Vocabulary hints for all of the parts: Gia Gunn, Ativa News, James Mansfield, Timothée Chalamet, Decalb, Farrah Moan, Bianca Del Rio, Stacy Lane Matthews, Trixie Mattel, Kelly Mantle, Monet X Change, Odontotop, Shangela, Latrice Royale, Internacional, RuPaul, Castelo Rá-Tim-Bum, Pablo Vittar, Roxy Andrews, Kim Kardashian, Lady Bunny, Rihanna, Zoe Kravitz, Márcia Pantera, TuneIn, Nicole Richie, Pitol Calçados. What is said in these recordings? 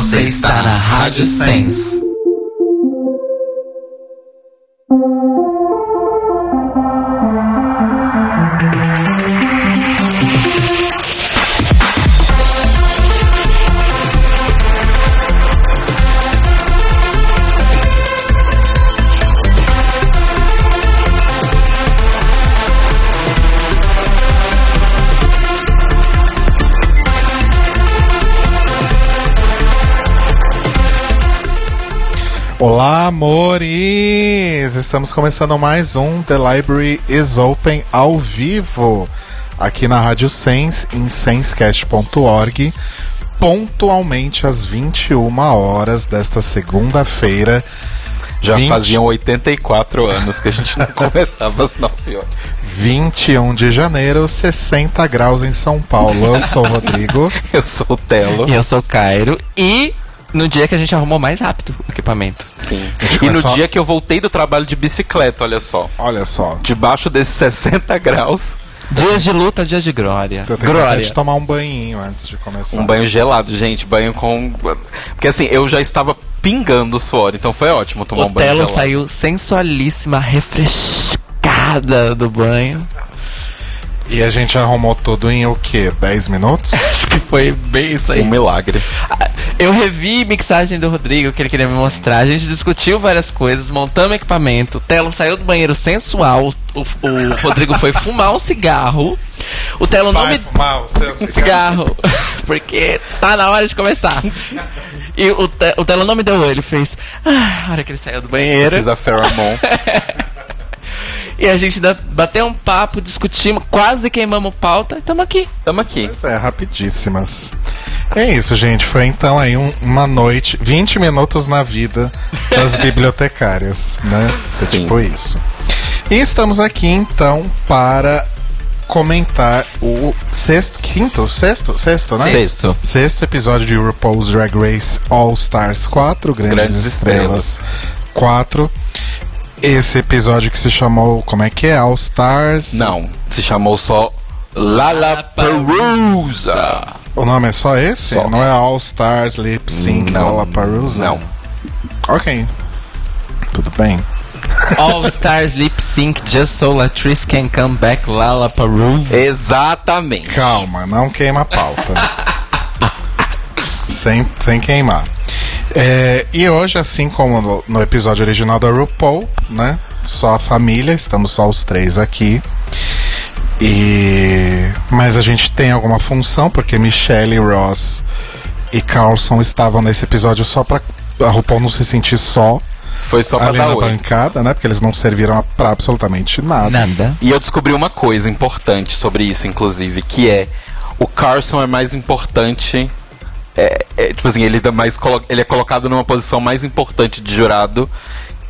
Você está na Rádio Sens. Olá, amores! Estamos começando mais um The Library is Open ao vivo, aqui na Rádio Sens, em senscast.org, pontualmente às 21 horas desta segunda-feira. Já faziam 84 anos que a gente não começava às 9 horas. 21 de janeiro, 60 graus em São Paulo. Eu sou o Rodrigo. Eu sou o Telo. E eu sou o Cairo. E... no dia que a gente arrumou mais rápido o equipamento. Sim. E no dia que eu voltei do trabalho de bicicleta, olha só. Olha só. Debaixo desses 60 graus. Dias de luta, dias de glória. Eu tenho vontade de tomar um banhinho antes de começar. Um banho gelado, gente. Banho com... porque assim, eu já estava pingando o suor, então foi ótimo tomar um banho gelado. O Telo saiu sensualíssima, refrescada do banho. E a gente arrumou tudo em o quê? 10 minutos? Acho que foi bem isso aí. Um milagre. Eu revi mixagem do Rodrigo, que ele queria me mostrar. A gente discutiu várias coisas, montamos equipamento. O Telo saiu do banheiro sensual. O Rodrigo foi fumar um cigarro. O Telo não me... fumar o seu cigarro. Porque tá na hora de começar. E o Telo não me deu olho. Ele fez... ah, a hora que ele saiu do banheiro... eu fiz a Farrah Moan. E a gente bateu um papo, discutimos, quase queimamos pauta e tamo aqui. Tamo aqui. Pois é, rapidíssimas. É isso, gente. Foi então aí uma noite, 20 minutos na vida das bibliotecárias, né? É tipo isso. E estamos aqui então para comentar o sexto episódio de RuPaul's Drag Race All Stars 4, Grandes Estrelas 4. Esse episódio que se chamou... como é que é? All Stars? Não, se chamou só LaLaPaRUza. O nome é só esse? Só. Não é All Stars, Lip Sync, LaLaPaRuza? Não. Ok. Tudo bem. All Stars, Lip Sync, Just So Latrice Can Come Back, LaLaPaRuza. Exatamente. Calma, não queima a pauta. sem queimar. É, e hoje, assim como no episódio original da RuPaul, né? Só a família, estamos só os três aqui. Mas a gente tem alguma função, porque Michelle, Ross e Carson estavam nesse episódio só pra a RuPaul não se sentir só. Foi só pra ali dar na bancada, né? Porque eles não serviram pra absolutamente nada. E eu descobri uma coisa importante sobre isso, inclusive, que é: o Carson é mais importante... tipo assim, ele é colocado numa posição mais importante de jurado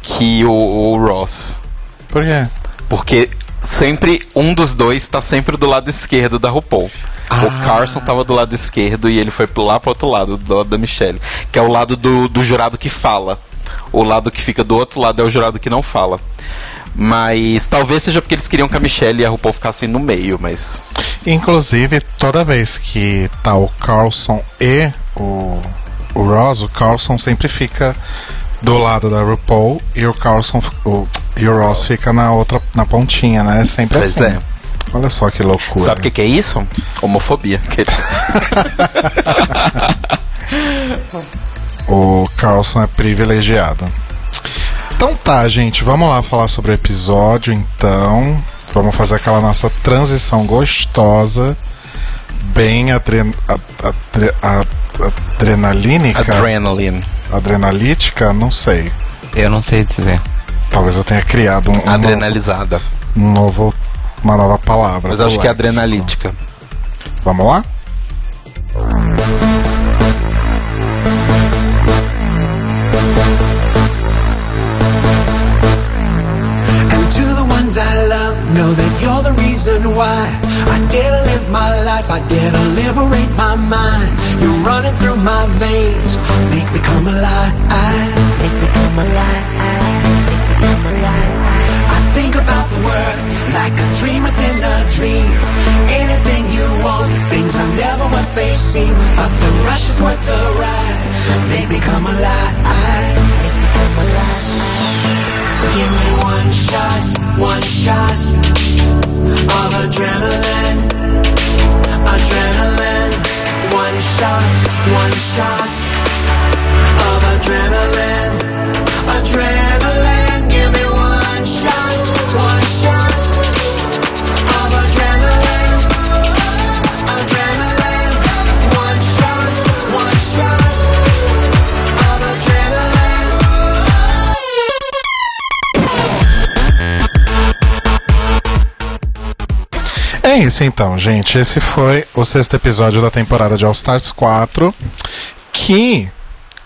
que o Ross. Por quê? Porque sempre um dos dois tá sempre do lado esquerdo da RuPaul. O Carson tava do lado esquerdo e ele foi lá pro outro lado, do lado da Michelle, que é o lado do jurado que fala. O lado que fica do outro lado é o jurado que não fala. Mas talvez seja porque eles queriam que a Michelle e a RuPaul ficassem no meio, mas... inclusive, toda vez que tá o Carson e o Ross, o Carson sempre fica do lado da RuPaul e o Ross fica na outra, na pontinha, né? Sempre pois assim. É. Olha só que loucura. Sabe o que é isso? Homofobia. O Carson é privilegiado. Então tá, gente, vamos lá falar sobre o episódio, então. Vamos fazer aquela nossa transição gostosa, bem adrenalínica. Adrenalítica? Não sei. Eu não sei dizer. Talvez eu tenha criado um... adrenalizada. Uma nova palavra. Mas acho que é adrenalítica. Vamos lá? Know that you're the reason why I dare to live my life, I dare to liberate my mind. You're running through my veins, make me come alive, make me come alive, make me come alive. I think about the world like a dream within a dream. Anything you want, things are never what they seem. Up the rush is worth the ride. Make me come alive. Give me one shot, of adrenaline, adrenaline. One shot, of adrenaline, adrenaline. Give me one shot, of adrenaline, adrenaline. One shot, of adrenaline. É isso então, gente. Esse foi o 6º episódio da temporada de All Stars 4, que,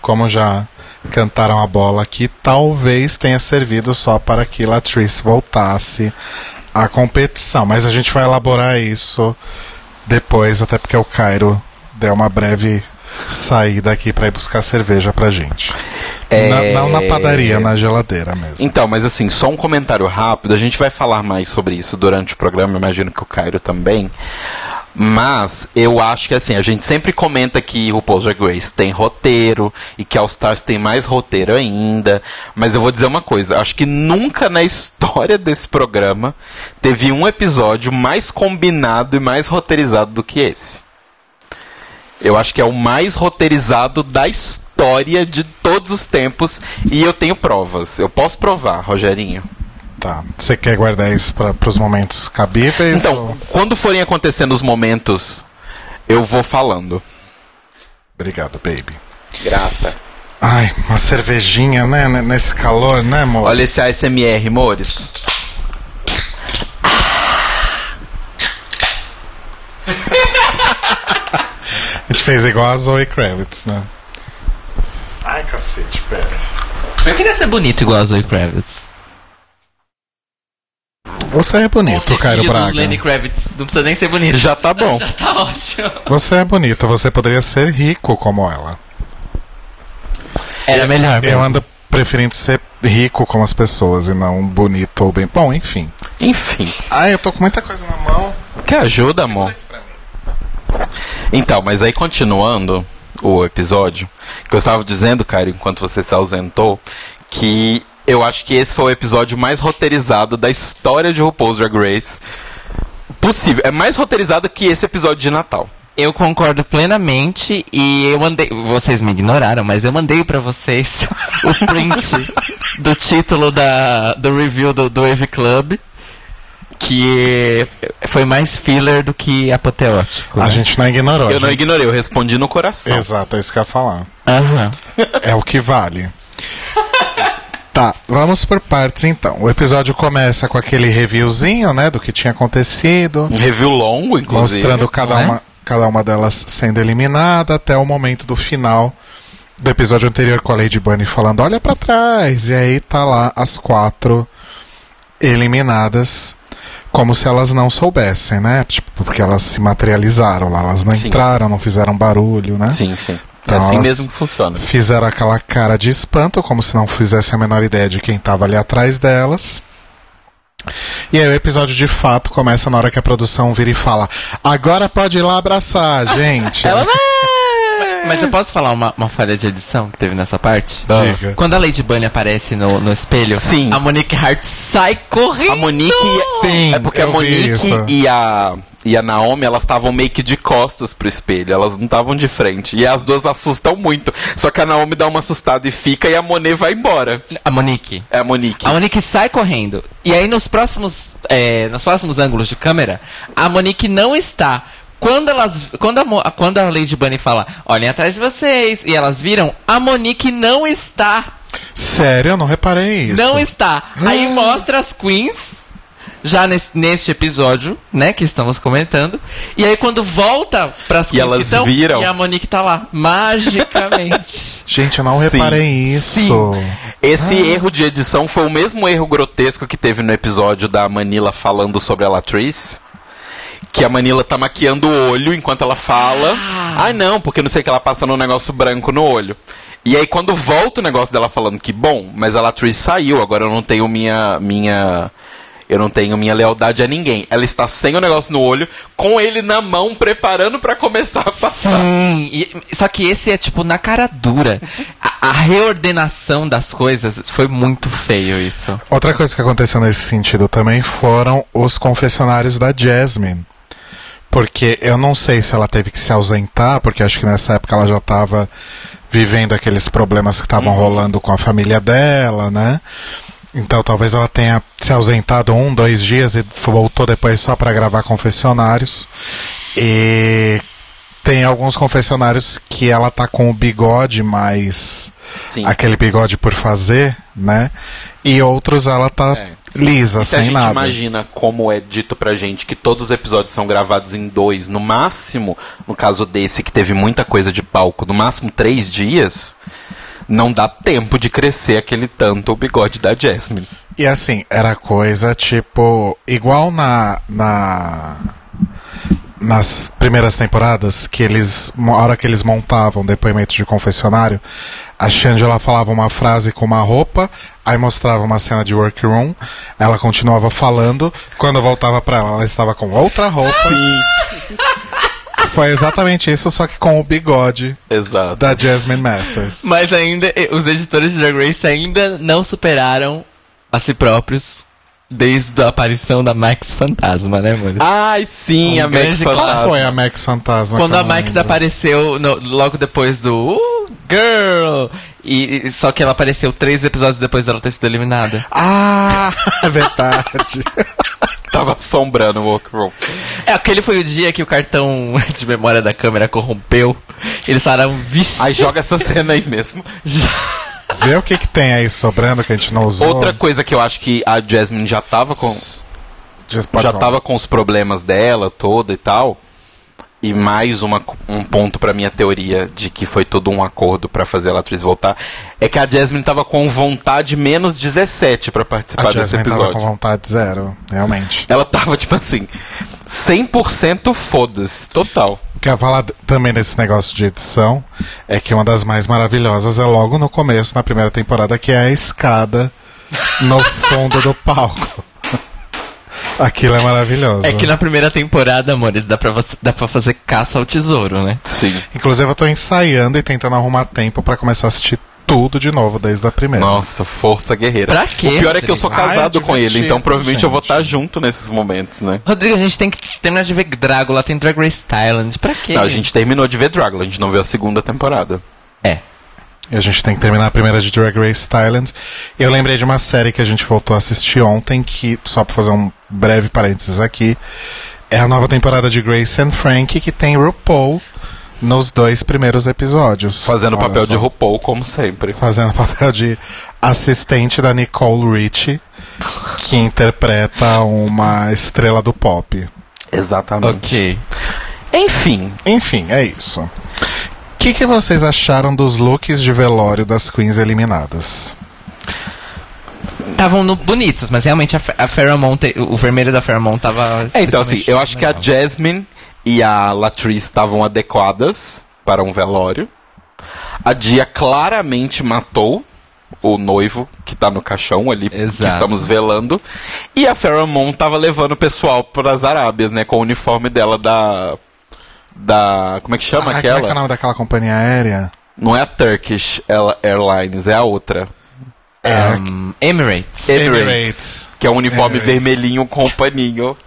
como já cantaram a bola aqui, talvez tenha servido só para que Latrice voltasse à competição. Mas a gente vai elaborar isso depois, até porque o Cairo deu uma breve saída aqui para ir buscar cerveja pra gente. Não na padaria, na geladeira mesmo. Então, mas assim, só um comentário rápido. A gente vai falar mais sobre isso durante o programa, imagino que o Cairo também. Mas eu acho que assim, a gente sempre comenta que RuPaul's Drag Race tem roteiro e que All Stars tem mais roteiro ainda, mas eu vou dizer uma coisa, acho que nunca na história desse programa teve um episódio mais combinado e mais roteirizado do que esse. Eu acho que é o mais roteirizado da história de todos os tempos e eu tenho provas, eu posso provar, Rogerinho. Tá. Você quer guardar isso para os momentos cabíveis? Então, ou... quando forem acontecendo os momentos, eu vou falando. Obrigado, baby. Grata. Ai, uma cervejinha, né? Nesse calor, né, amor? Olha esse ASMR, amores. A gente fez igual a Zoe Kravitz, né? Ai, cacete, pera. Eu queria ser bonito igual a Zoe Kravitz. Você é bonito, Cairo Braga. Lenny Kravitz. Não precisa nem ser bonito. Já tá bom. Já tá ótimo. Você é bonito, você poderia ser rico como ela. Era melhor mesmo. Eu ando preferindo ser rico como as pessoas e não bonito ou bem. Bom, enfim. Ai, eu tô com muita coisa na mão. Quer ajuda, amor? Então, mas aí continuando o episódio, que eu estava dizendo, Cairo, enquanto você se ausentou, que... eu acho que esse foi o episódio mais roteirizado da história de RuPaul's Drag Race possível. É mais roteirizado que esse episódio de Natal. Eu concordo plenamente e eu mandei... vocês me ignoraram, mas eu mandei pra vocês o print do título do review do Wave Club, que foi mais filler do que apoteótico. Né? A gente não ignorou. Eu não ignorei, eu respondi no coração. Exato, é isso que eu ia falar. Uhum. É o que vale. Tá, vamos por partes então. O episódio começa com aquele reviewzinho, né, do que tinha acontecido. Um review longo, inclusive. Mostrando cada uma delas sendo eliminada até o momento do final do episódio anterior com a Lady Bunny falando, olha pra trás. E aí tá lá as 4 eliminadas, como se elas não soubessem, né? Tipo, porque elas se materializaram lá, elas não entraram, não fizeram barulho, né? Sim, sim. Então, é assim mesmo que funciona. Fizeram aquela cara de espanto, como se não fizesse a menor ideia de quem estava ali atrás delas. E aí o episódio de fato começa na hora que a produção vira e fala: agora pode ir lá abraçar, gente. Ela Mas eu posso falar uma falha de edição que teve nessa parte? Diga. Quando a Lady Bunny aparece no espelho, sim, a Monique Heart sai correndo. A Monique sim, é porque a Monique e a Naomi, elas estavam meio que de costas pro espelho, elas não estavam de frente. E as duas assustam muito. Só que a Naomi dá uma assustada e fica, e a Monet vai embora. A Monique sai correndo. E aí nos próximos ângulos de câmera, a Monique não está. Quando a Lady Bunny fala, olhem atrás de vocês, e elas viram, a Monique não está. Sério? Eu não reparei isso. Não está. Aí mostra as queens... já neste episódio, né, que estamos comentando. E aí quando volta pras queens, elas viram. E a Monique tá lá, magicamente. Gente, eu não reparei isso. Sim. Esse erro de edição foi o mesmo erro grotesco que teve no episódio da Manila falando sobre a Latrice. Que a Manila tá maquiando o olho enquanto ela fala. Ah, não, porque não sei o que ela passa num negócio branco no olho. E aí quando volta o negócio dela falando que, bom, mas a Latrice saiu, agora eu não tenho minha Eu não tenho minha lealdade a ninguém. Ela está sem o negócio no olho, com ele na mão, preparando pra começar a passar. Sim, só que esse é tipo na cara dura. A reordenação das coisas foi muito feio isso. Outra coisa que aconteceu nesse sentido também foram os confessionários da Jasmine. Porque eu não sei se ela teve que se ausentar, porque acho que nessa época ela já estava vivendo aqueles problemas que estavam rolando com a família dela, né? Então talvez ela tenha se ausentado 1-2 dias e voltou depois só para gravar confessionários. E tem alguns confessionários que ela tá com o bigode, mas sim, aquele bigode por fazer, né? E outros ela tá lisa, e sem nada. Se a gente imagina como é dito pra gente que todos os episódios são gravados em 2, no máximo, no caso desse que teve muita coisa de palco, no máximo 3 dias... Não dá tempo de crescer aquele tanto o bigode da Jasmine. E assim, era coisa tipo... Igual nas primeiras temporadas, que eles, na hora que eles montavam depoimento de confessionário, a Shangela falava uma frase com uma roupa, aí mostrava uma cena de workroom, ela continuava falando, quando voltava pra ela, ela estava com outra roupa e... Foi exatamente isso, só que com o bigode. Exato. Da Jasmine Masters. Mas ainda, os editores de Drag Race ainda não superaram a si próprios desde a aparição da Max Fantasma, né, amor? Ai, sim, a Max Fantasma. Qual foi a Max Fantasma? Quando a Max apareceu logo depois do Girl! E, só que ela apareceu 3 episódios depois dela ter sido eliminada. Ah, é verdade. Tava assombrando o workroom. Aquele foi o dia que o cartão de memória da câmera corrompeu. Eles falaram, vixe. Aí joga essa cena aí mesmo. Vê o que tem aí sobrando que a gente não usou. Outra coisa que eu acho que a Jasmine já tava com... já tava com os problemas dela toda e tal. E mais um ponto pra minha teoria de que foi todo um acordo pra fazer a Latrice voltar, é que a Jasmine tava com vontade menos 17 pra participar desse episódio. A Jasmine tava com vontade 0, realmente. Ela tava, tipo assim, 100% foda-se, total. O que eu ia falar também desse negócio de edição é que uma das mais maravilhosas é logo no começo, na primeira temporada, que é a escada no fundo do palco. Aquilo é maravilhoso. É que na primeira temporada, amores, dá pra fazer caça ao tesouro, né? Sim. Inclusive eu tô ensaiando e tentando arrumar tempo pra começar a assistir tudo de novo desde a primeira. Nossa, força guerreira. Pra quê? O pior Rodrigo? É que eu sou casado com ele, então provavelmente gente, eu vou estar junto nesses momentos, né? Rodrigo, a gente tem que terminar de ver Drácula, tem Drag Race Thailand, pra quê? Não, a gente terminou de ver Drácula, a gente não viu a segunda temporada. É. E a gente tem que terminar a primeira de Drag Race Thailand. Eu lembrei de uma série que a gente voltou a assistir ontem, que, só pra fazer um breve parênteses aqui, é a nova temporada de Grace and Frankie, que tem RuPaul nos 2 primeiros episódios. Fazendo o papel de RuPaul, como sempre. Fazendo o papel de assistente da Nicole Richie, que interpreta uma estrela do pop. Exatamente. Ok. Enfim, é isso. O que vocês acharam dos looks de velório das queens eliminadas? Estavam bonitos, mas realmente a Farrah Moan, o vermelho da Farrah Moan tava... Então assim, eu acho que a Jasmine e a Latrice estavam adequadas para um velório. A Gia claramente matou o noivo que tá no caixão ali, exato, que estamos velando. E a Farrah Moan tava levando o pessoal pras Arábias, né, com o uniforme dela da... Como é que chama aquela? Como é que é o nome daquela companhia aérea? Não é a Turkish Airlines, é a outra. É Emirates. Que é um uniforme vermelhinho com um paninho.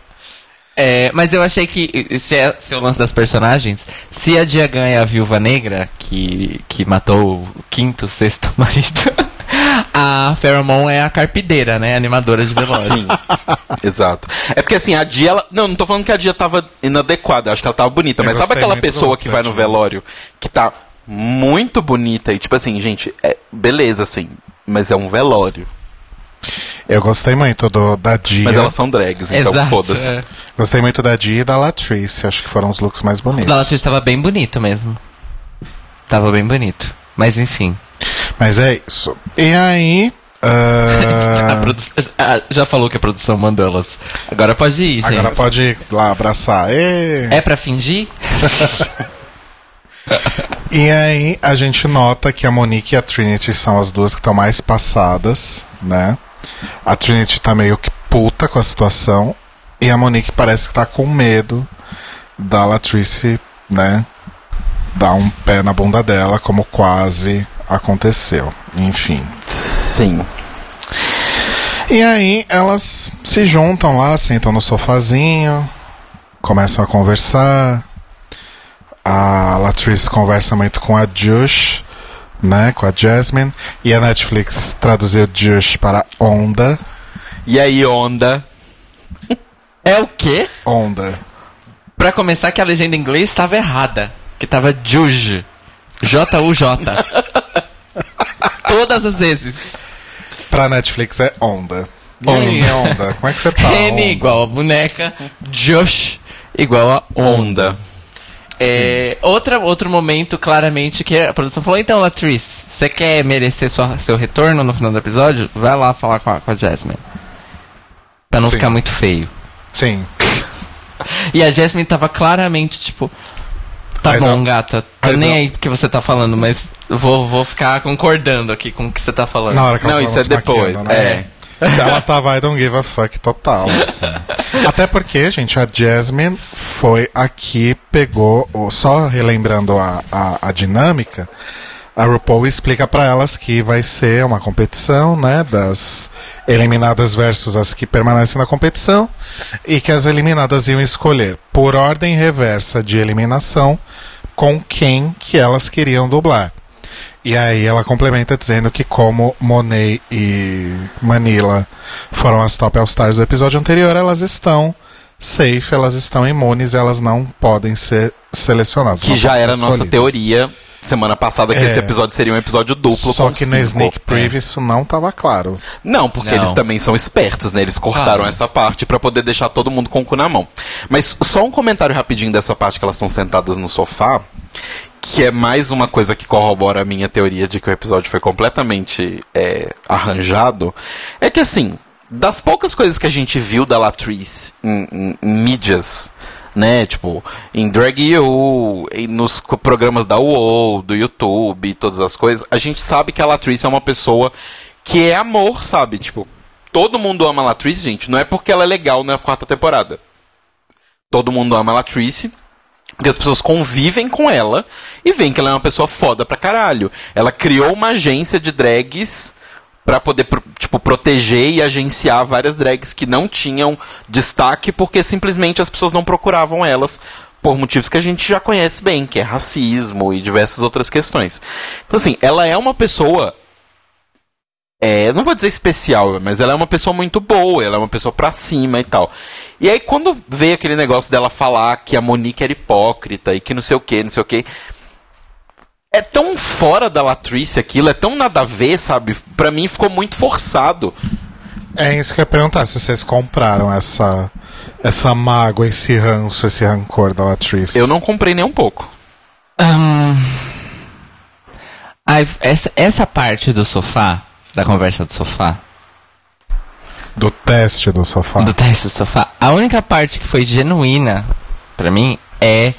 É, mas eu achei que, se é o lance das personagens, se a Gia Gunn é a viúva negra, que matou o 5º, 6º marido, a Farrah Moan é a carpideira, né? Animadora de velório. Sim, exato. É porque assim, a Dia... Não tô falando que a Dia tava inadequada. Acho que ela tava bonita. Mas sabe aquela pessoa que vai no velório que tá muito bonita e tipo assim, gente, beleza assim, mas é um velório. Eu gostei muito da Dia. Mas elas são drags, então exato, foda-se. É. Gostei muito da Dia e da Latrice. Acho que foram os looks mais bonitos. A Latrice tava bem bonito mesmo. Tava bem bonito. Mas enfim... Mas é isso. E aí... Já falou que a produção mandou elas. Agora pode ir, gente. Agora pode ir lá abraçar. E... É pra fingir? E aí a gente nota que a Monique e a Trinity são as duas que estão mais passadas, né? A Trinity tá meio que puta com a situação. E a Monique parece que tá com medo da Latrice, né, dar um pé na bunda dela, como quase aconteceu. Enfim. Sim. E aí elas se juntam lá, sentam no sofazinho, começam a conversar. A Latrice conversa muito com a Jush, né, com a Jasmine. E a Netflix traduziu Jush para Onda. E aí, Onda? É o quê? Onda. Pra começar, que a legenda em inglês estava errada. Que tava Juj. J-U-J. Todas as vezes. Pra Netflix é Onda. Onda. E aí, Onda? Como é que você tá? N igual a boneca. Josh igual a Onda. É, outro momento, claramente, que a produção falou: então, Latrice, você quer merecer seu retorno no final do episódio? Vai lá falar com a Jasmine. Pra não ficar muito feio. Sim. E a Jasmine tava claramente, tipo... Tá bom, gata. Tô nem aí porque você tá falando, mas vou ficar concordando aqui com o que você tá falando. Na hora que ela não, isso é depois, né? É. Ela tava I don't give a fuck total, assim. Até porque, gente, a Jasmine foi aqui, pegou... Só relembrando a dinâmica, a RuPaul explica pra elas que vai ser uma competição, né, das eliminadas versus as que permanecem na competição, e que as eliminadas iam escolher, por ordem reversa de eliminação, com quem que elas queriam dublar. E aí ela complementa dizendo que, como Monet e Manila foram as top all-stars do episódio anterior, elas estão safe, elas estão imunes, elas não podem ser selecionadas. Que já era a nossa teoria... Semana passada que esse episódio seria um episódio duplo. Só que no Sneak Preview isso não tava claro. Não, porque eles também são espertos, né? Eles cortaram essa parte pra poder deixar todo mundo com o cu na mão. Mas só um comentário rapidinho dessa parte que elas estão sentadas no sofá, que é mais uma coisa que corrobora a minha teoria de que o episódio foi completamente arranjado. É que, assim, das poucas coisas que a gente viu da Latrice em mídias... Né, tipo, em Drag U, nos programas da UOL, do YouTube, todas as coisas, a gente sabe que a Latrice é uma pessoa que é amor, sabe? Tipo, todo mundo ama a Latrice, gente, não é porque ela é legal na quarta temporada. Todo mundo ama a Latrice, porque as pessoas convivem com ela e veem que ela é uma pessoa foda pra caralho. Ela criou uma agência de drags... Pra poder, tipo, proteger e agenciar várias drags que não tinham destaque, porque simplesmente as pessoas não procuravam elas por motivos que a gente já conhece bem, que é racismo e diversas outras questões. Então, assim, ela é uma pessoa... não vou dizer especial, mas ela é uma pessoa muito boa, ela é uma pessoa pra cima e tal. E aí, quando veio aquele negócio dela falar que a Monique era hipócrita e que não sei o quê... É tão fora da Latrice aquilo, é tão nada a ver, sabe? Pra mim ficou muito forçado. É isso que eu ia perguntar, se vocês compraram essa mágoa, esse ranço, esse rancor da Latrice. Eu não comprei nem um pouco. Essa parte do sofá, da conversa do sofá... Do teste do sofá. A única parte que foi genuína, pra mim, é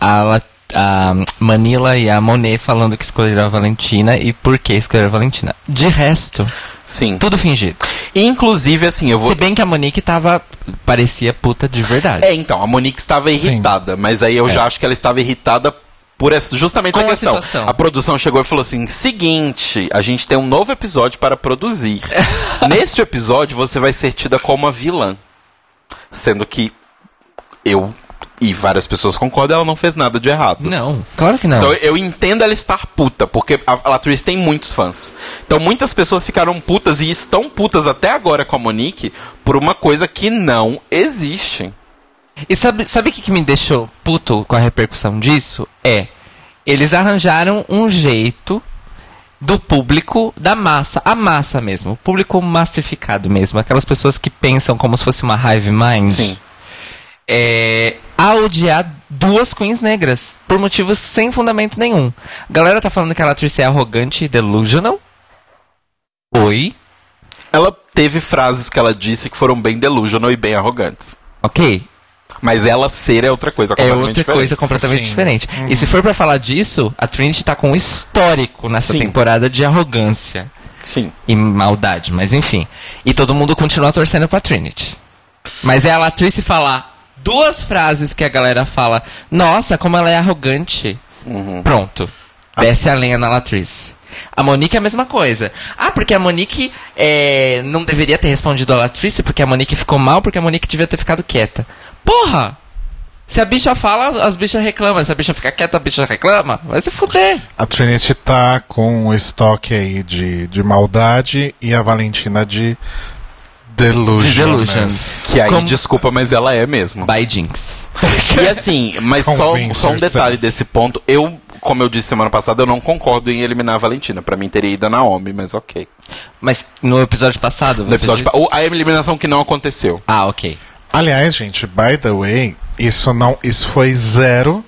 a Latrice. A Manila e a Monet falando que escolheram a Valentina e por que escolheram a Valentina. De resto, sim, tudo fingido. Inclusive, assim, eu vou... Se bem que a Monique parecia puta de verdade. Então, a Monique estava irritada, sim. Mas aí eu já acho que ela estava irritada por justamente essa questão. Situação. A produção chegou e falou assim, seguinte, a gente tem um novo episódio para produzir. Neste episódio, você vai ser tida como a vilã. Sendo que eu... E várias pessoas concordam, ela não fez nada de errado. Não, claro que não. Então eu entendo ela estar puta, porque a Latrice tem muitos fãs. Então muitas pessoas ficaram putas e estão putas até agora com a Monique por uma coisa que não existe. E sabe o que me deixou puto com a repercussão disso? Eles arranjaram um jeito do público, da massa, a massa mesmo. O público massificado mesmo. Aquelas pessoas que pensam como se fosse uma hive mind. Sim. A odiar duas queens negras por motivos sem fundamento nenhum. A galera tá falando que a Latrice é arrogante e delusional. Oi? Ela teve frases que ela disse que foram bem delusional e bem arrogantes. Ok. Mas ela ser é outra coisa completamente diferente. É outra coisa completamente diferente. Uhum. E se for pra falar disso, a Trinity tá com um histórico nessa temporada de arrogância. Sim. E maldade, mas enfim. E todo mundo continua torcendo pra Trinity. Mas é a Latrice falar duas frases que a galera fala, nossa, como ela é arrogante. Uhum. Pronto. Desce a lenha na Latrice. A Monique é a mesma coisa. Ah, porque a Monique não deveria ter respondido a Latrice, porque a Monique ficou mal, porque a Monique devia ter ficado quieta. Porra! Se a bicha fala, as bichas reclamam. Se a bicha fica quieta, a bicha reclama. Vai se fuder. A Trinity tá com o estoque aí de maldade e a Valentina de Delusions. Que aí, como... desculpa, mas ela é mesmo. By Jinx. E assim, mas só um detalhe desse ponto. Eu, como eu disse semana passada, eu não concordo em eliminar a Valentina. Pra mim teria ido a Naomi, mas ok. Mas no episódio passado, você disse... A eliminação que não aconteceu. Ah, ok. Aliás, gente, by the way, isso foi zero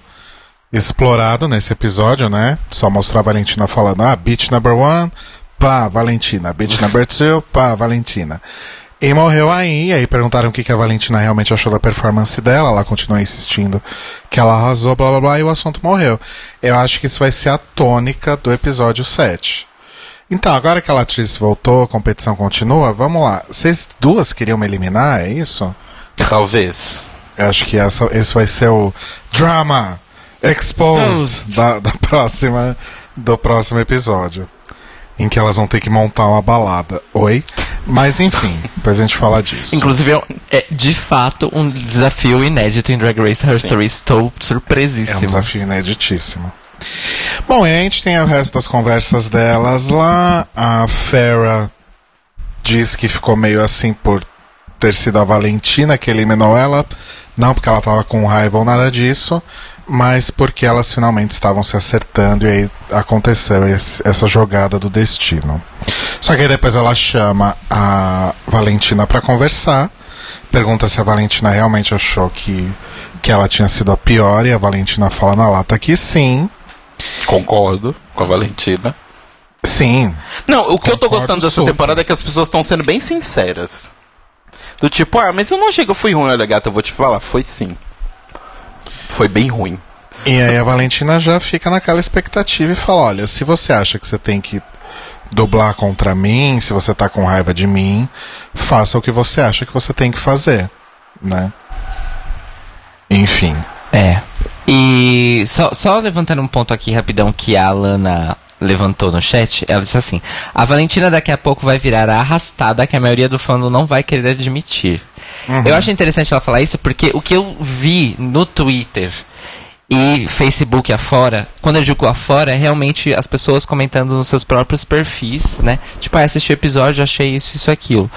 explorado nesse episódio, né? Só mostrar a Valentina falando, ah, bitch number one, pá, Valentina. Bitch number two, pá, Valentina. E morreu aí perguntaram o que a Valentina realmente achou da performance dela, ela continua insistindo que ela arrasou, blá, blá, blá, e o assunto morreu. Eu acho que isso vai ser a tônica do episódio 7. Então, agora que a Latrice voltou, a competição continua, vamos lá. Vocês duas queriam me eliminar, é isso? Talvez. Eu acho que esse vai ser o Drama Exposed do próximo episódio. Em que elas vão ter que montar uma balada. Oi? Mas enfim, depois a gente fala disso. Inclusive, é de fato um desafio inédito em Drag Race History. Estou surpresíssimo. É um desafio ineditíssimo. Bom, e a gente tem o resto das conversas delas lá. A Farrah diz que ficou meio assim por ter sido a Valentina que eliminou ela, não porque ela tava com raiva ou nada disso, mas porque elas finalmente estavam se acertando e aí aconteceu essa jogada do destino. Só que aí depois ela chama a Valentina pra conversar, pergunta se a Valentina realmente achou que ela tinha sido a pior, e a Valentina fala na lata que sim. Concordo com a Valentina. Sim. Não, o que eu tô gostando dessa temporada é que as pessoas estão sendo bem sinceras. Do tipo, ah, mas eu não achei que eu fui ruim, olha gata, eu vou te falar, foi sim. Foi bem ruim. E aí a Valentina já fica naquela expectativa e fala, olha, se você acha que você tem que dublar contra mim, se você tá com raiva de mim, faça o que você acha que você tem que fazer, né? Enfim. É. E só levantando um ponto aqui rapidão que a Alana levantou no chat, ela disse assim, a Valentina daqui a pouco vai virar a arrastada que a maioria do fandom não vai querer admitir. Uhum. Eu acho interessante ela falar isso porque o que eu vi no Twitter e Facebook afora, quando eu digo afora, é realmente as pessoas comentando nos seus próprios perfis, né? Tipo, assisti o episódio, achei isso, aquilo.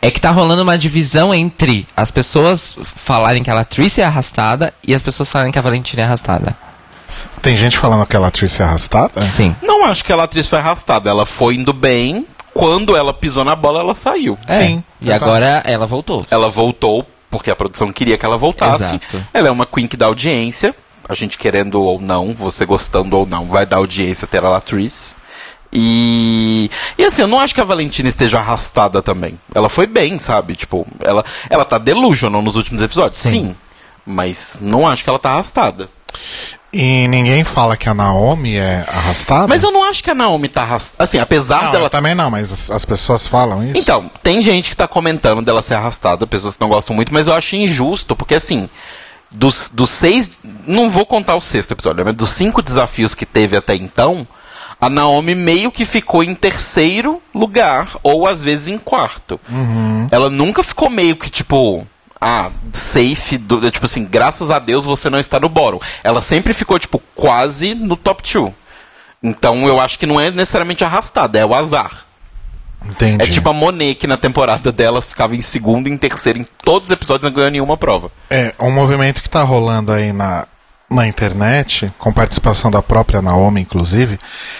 É que tá rolando uma divisão entre as pessoas falarem que a Latrice é arrastada e as pessoas falarem que a Valentina é arrastada. Tem gente falando que a Latrice é arrastada? Sim. Não acho que a Latrice foi arrastada. Ela foi indo bem. Quando ela pisou na bola, ela saiu. É. Sim. E agora ela voltou. Ela voltou porque a produção queria que ela voltasse. Exato. Ela é uma queen que dá audiência. A gente querendo ou não, você gostando ou não, vai dar audiência ter a Latrice. E assim, eu não acho que a Valentina esteja arrastada também. Ela foi bem, sabe? Tipo, ela tá delusional nos últimos episódios. Sim. Mas não acho que ela tá arrastada. E ninguém fala que a Naomi é arrastada? Mas eu não acho que a Naomi tá arrastada. Assim, apesar dela... Eu também não, mas as pessoas falam isso? Então, tem gente que tá comentando dela ser arrastada, pessoas que não gostam muito, mas eu acho injusto, porque assim, dos 6... Não vou contar o 6º episódio, mas dos 5 desafios que teve até então, a Naomi meio que ficou em 3º lugar, ou às vezes em 4º. Uhum. Ela nunca ficou meio que, tipo... Ah, safe, tipo assim, graças a Deus você não está no bórum. Ela sempre ficou, tipo, quase no top 2. Então eu acho que não é necessariamente arrastada, é o azar. Entendi. É tipo a Monet, que na temporada dela ficava em 2º, em 3º, em todos os episódios, não ganhou nenhuma prova. É, um movimento que tá rolando aí na internet, com participação da própria Naomi, inclusive,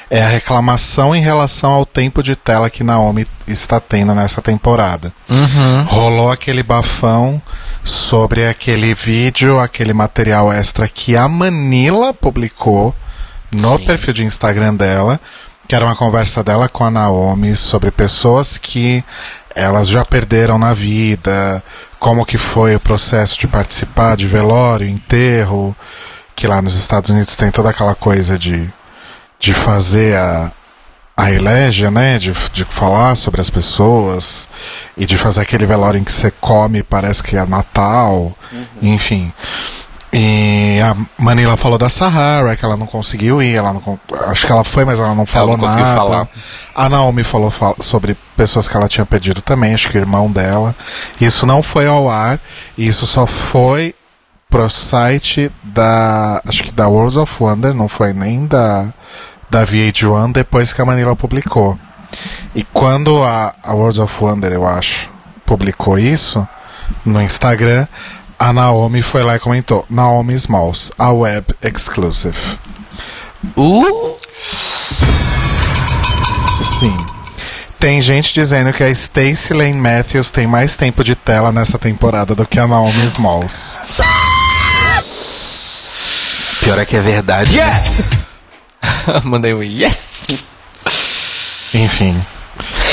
é a reclamação em relação ao tempo de tela que Naomi está tendo nessa temporada. Uhum. Rolou aquele bafão sobre aquele vídeo, aquele material extra que a Manila publicou no perfil de Instagram dela, que era uma conversa dela com a Naomi sobre pessoas que elas já perderam na vida, como que foi o processo de participar de velório, enterro... Que lá nos Estados Unidos tem toda aquela coisa de fazer a a elégia, né, de falar sobre as pessoas e de fazer aquele velório em que você come, parece que é Natal, enfim. E a Manila falou da Sahara, que ela não conseguiu ir, ela não, acho que ela foi, mas ela não falou nada. A Naomi falou sobre pessoas que ela tinha pedido também, acho que o irmão dela. Isso não foi ao ar, isso só foi pro site da, acho que da World of Wonder, não foi nem da VH1, depois que a Manila publicou. E quando a World of Wonder, eu acho, publicou isso no Instagram, a Naomi foi lá e comentou: Naomi Smalls, a web exclusive. Sim. Tem gente dizendo que a Stacy Lane Matthews tem mais tempo de tela nessa temporada do que a Naomi Smalls. Pior é que é verdade. Yes! Né? Mandei um yes! Enfim.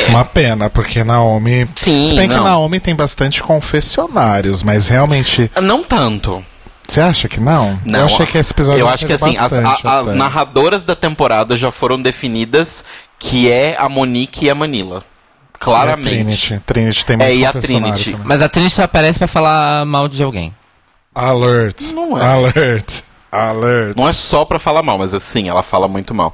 Uma pena, porque Naomi... Sim, se bem que Naomi tem bastante confessionários, mas realmente... Não tanto. Você acha que não? Não, eu achei que esse episódio... Eu acho que assim, as narradoras da temporada já foram definidas, que é a Monique e a Manila. Claramente. E a Trinity. Trinity tem muito confessionário. E a Trinity. Também. Mas a Trinity só aparece pra falar mal de alguém. Alert. Não é. Alert. Alert. Não é só pra falar mal, mas assim, ela fala muito mal.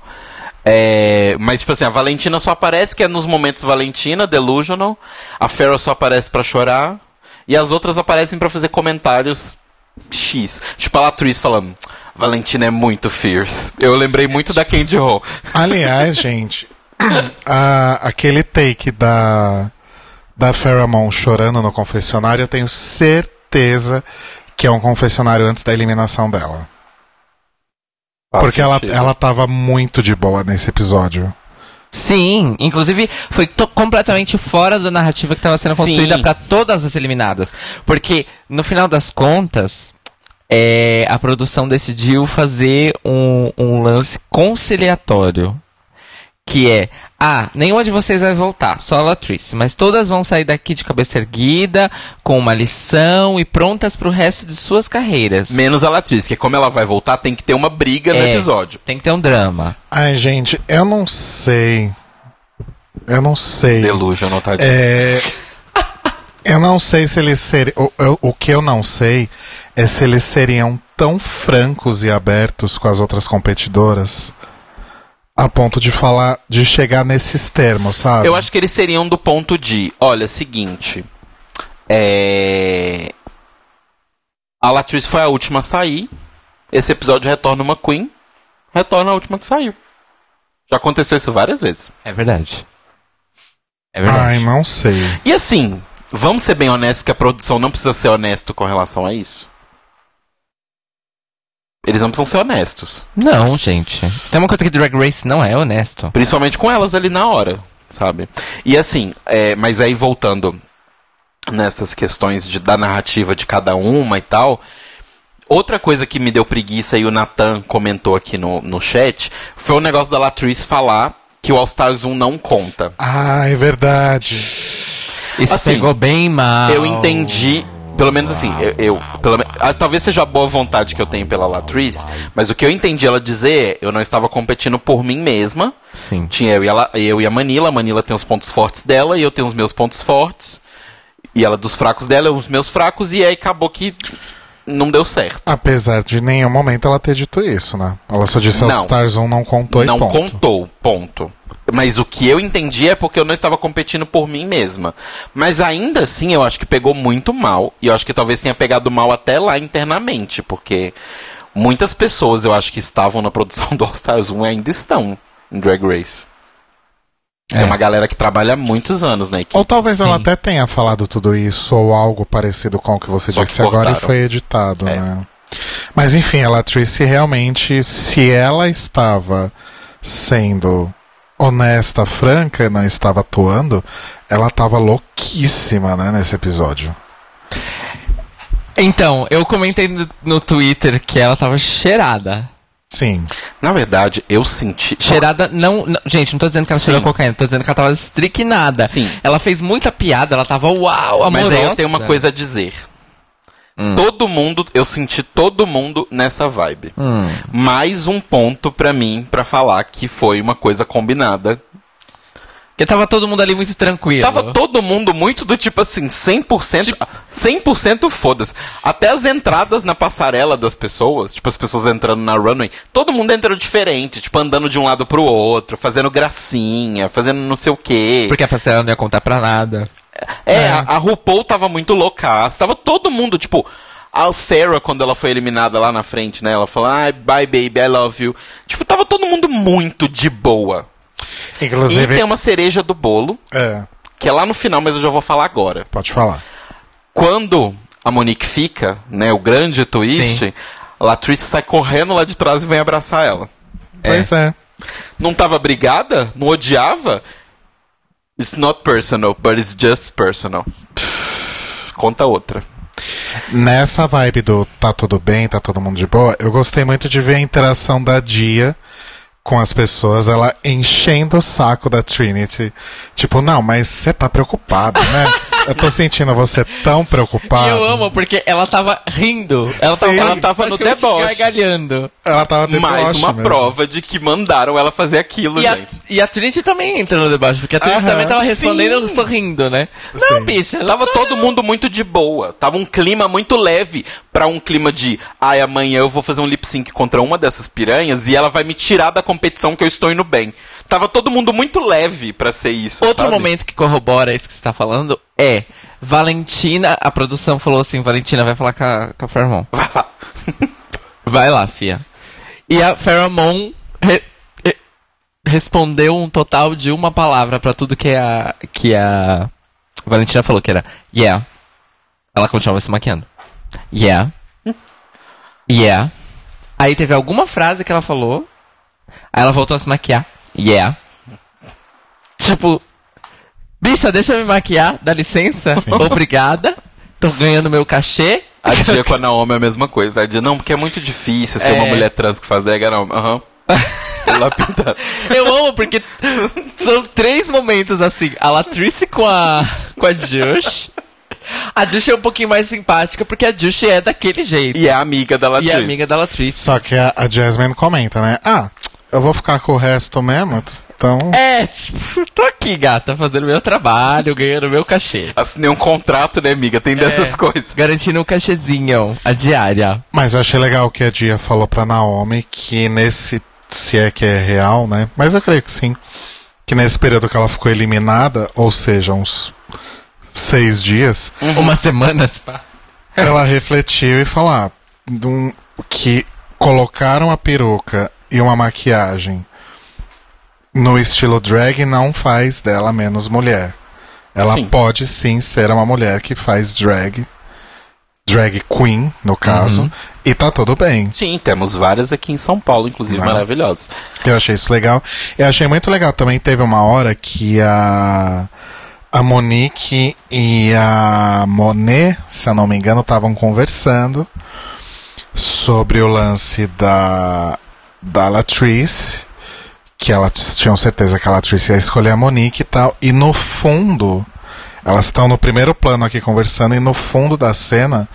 É, mas tipo assim, a Valentina só aparece que é nos momentos Valentina, delusional. A Farrah só aparece pra chorar. E as outras aparecem pra fazer comentários X. Tipo a Latrice falando: Valentina é muito fierce. Eu lembrei muito da Candy Ho. Aliás, gente, aquele take da Farrah Moan chorando no confessionário, eu tenho certeza que é um confessionário antes da eliminação dela. Porque ela tava muito de boa nesse episódio. Sim, inclusive foi completamente fora da narrativa que estava sendo construída para todas as eliminadas. Porque, no final das contas, a produção decidiu fazer um lance conciliatório. Que é, nenhuma de vocês vai voltar, só a Latrice. Mas todas vão sair daqui de cabeça erguida, com uma lição e prontas pro resto de suas carreiras. Menos a Latrice, que como ela vai voltar, tem que ter uma briga no episódio. Tem que ter um drama. Ai, gente, eu não sei. Eu não sei. Delúgio, anotadinho. Eu não sei se eles seriam... O que eu não sei é se eles seriam tão francos e abertos com as outras competidoras... A ponto de falar, de chegar nesses termos, sabe? Eu acho que eles seriam do ponto de... Olha, seguinte... A Latrice foi a última a sair. Esse episódio retorna uma queen. Retorna a última que saiu. Já aconteceu isso várias vezes. É verdade. Ai, não sei. E assim, vamos ser bem honestos que a produção não precisa ser honesto com relação a isso? Eles não precisam ser honestos. Não, gente. Tem uma coisa que Drag Race não é honesto. Principalmente com elas ali na hora, sabe? E assim, mas aí voltando nessas questões da narrativa de cada uma e tal, outra coisa que me deu preguiça, e o Nathan comentou aqui no chat, foi o negócio da Latrice falar que o All Stars 1 não conta. Ah, é verdade. Isso assim, pegou bem mal. Eu entendi... Pelo menos assim, talvez seja a boa vontade que eu tenho pela Latrice, mas o que eu entendi ela dizer é: eu não estava competindo por mim mesma. Sim. Tinha eu e a Manila tem os pontos fortes dela, e eu tenho os meus pontos fortes, e ela dos fracos dela, os meus fracos, e aí acabou que não deu certo. Apesar de nenhum momento ela ter dito isso, né? Ela só disse All Stars 1 não contou e ponto. Não contou, ponto. Mas o que eu entendi é porque eu não estava competindo por mim mesma. Mas ainda assim, eu acho que pegou muito mal. E eu acho que talvez tenha pegado mal até lá internamente. Porque muitas pessoas, eu acho que estavam na produção do All Stars 1 e ainda estão em Drag Race. Tem uma galera que trabalha há muitos anos na equipe. Ou talvez ela até tenha falado tudo isso, ou algo parecido com o que você disse agora e foi editado, né? Mas enfim, a Latrice realmente, se ela estava sendo... honesta, franca, não estava atuando, ela estava louquíssima, né, nesse episódio. Então, eu comentei no Twitter que ela estava cheirada. Sim. Na verdade, eu senti... Cheirada, não... Gente, não tô dizendo que ela cheirou cocaína, tô dizendo que ela tava estriquinada. Sim. Ela fez muita piada, ela tava uau, amorosa. Mas aí eu tenho uma coisa a dizer. Todo mundo, eu senti todo mundo nessa vibe. Mais um ponto pra mim pra falar que foi uma coisa combinada Porque tava todo mundo ali muito tranquilo. Tava todo mundo muito do tipo assim, 100%, 100% foda-se. Até as entradas na passarela das pessoas, tipo as pessoas entrando na runway, todo mundo entrou diferente, tipo andando de um lado pro outro, fazendo gracinha, fazendo não sei o quê. Porque a passarela não ia contar pra nada. É. A RuPaul tava muito loucaça, tava todo mundo, tipo... A Farrah, quando ela foi eliminada lá na frente, né? Ela falou, ah, bye baby, I love you. Tipo, tava todo mundo muito de boa. Inclusive... E tem uma cereja do bolo, que é lá no final, mas eu já vou falar agora. Pode falar. Quando a Monique fica, né, o grande twist, sim, a Latrice sai correndo lá de trás e vem abraçar ela. Pois é. Não tava brigada? Não odiava? It's not personal, but it's just personal. Pff, conta outra. Nessa vibe do tá tudo bem, tá todo mundo de boa, eu gostei muito de ver a interação da Gia com as pessoas, ela enchendo o saco da Trinity. Tipo, não, mas você tá preocupado, né? Eu tô sentindo você tão preocupado. Eu amo, porque ela tava rindo. Ela tava no deboche. Gargalhando. Ela tava deboche. Mais uma mesmo. Prova de que mandaram ela fazer aquilo, e gente. E a Trinity também entra no deboche, porque a Trinity também tava respondendo sorrindo, né? Não, sim, bicha. Tava todo mundo muito de boa. Tava um clima muito leve pra um clima de, ai, amanhã eu vou fazer um lip sync contra uma dessas piranhas e ela vai me tirar da competição que eu estou indo bem. Tava todo mundo muito leve pra ser isso. Outro momento que corrobora isso que você tá falando é Valentina. A produção falou assim, Valentina vai falar com a Farrah Moan. Vai lá. Vai lá, fia. E a Farrah Moan respondeu um total de uma palavra pra tudo que a Valentina falou, que era yeah. Ela continuava se maquiando. Yeah. Yeah. Aí teve alguma frase que ela falou. Aí ela voltou a se maquiar. Yeah. Tipo, bicha, deixa eu me maquiar, dá licença. Sim. Obrigada. Tô ganhando meu cachê. A Gia com a Naomi é a mesma coisa. A Gia, não, porque é muito difícil ser uma mulher trans que faz drag, não. Aham. Uhum. Eu amo, porque são três momentos assim. A Latrice com a Jush. A Jush é um pouquinho mais simpática, porque a Jush é daquele jeito. E é amiga da Latrice. Só que a Jasmine comenta, né? Ah, eu vou ficar com o resto mesmo, então... tipo, tô aqui, gata, fazendo meu trabalho, ganhando meu cachê. Assinei um contrato, né, amiga? Tem dessas coisas. Garantindo um cachezinho, a diária. Mas eu achei legal o que a Gia falou pra Naomi, que nesse... Se é que é real, né? Mas eu creio que sim. Que nesse período que ela ficou eliminada, ou seja, uns 6 dias... Uhum. Uma semana, pá. Ela refletiu e falou, que colocaram a peruca... E uma maquiagem no estilo drag não faz dela menos mulher. Ela pode sim ser uma mulher que faz drag queen, no caso, e tá tudo bem. Sim, temos várias aqui em São Paulo, inclusive, maravilhosas. Eu achei isso legal. Eu achei muito legal também, teve uma hora que a Monique e a Monet, se eu não me engano, estavam conversando sobre o lance da Latrice, que elas tinham certeza que a Latrice ia escolher a Monique e tal, e no fundo elas estão no primeiro plano aqui conversando, e no fundo da cena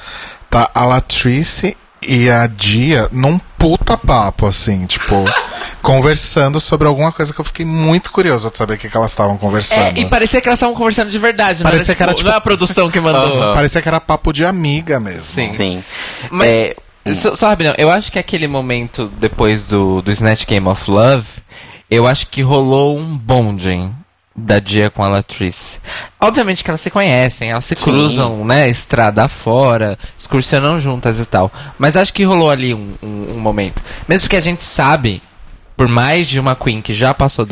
tá a Latrice e a Gia num puta papo assim, tipo, conversando sobre alguma coisa que eu fiquei muito curioso de saber o que elas estavam conversando. E parecia que elas estavam conversando de verdade, não, parecia que era, tipo... não é a produção que mandou. Parecia que era papo de amiga mesmo. Sim. Mas... Sabe, não, eu acho que aquele momento depois do Snatch Game of Love, eu acho que rolou um bonding da Gia com a Latrice. Obviamente que elas se conhecem, elas se cruzam, né, estrada afora, excursionam juntas e tal. Mas acho que rolou ali um momento. Mesmo que a gente sabe, por mais de uma queen que já passou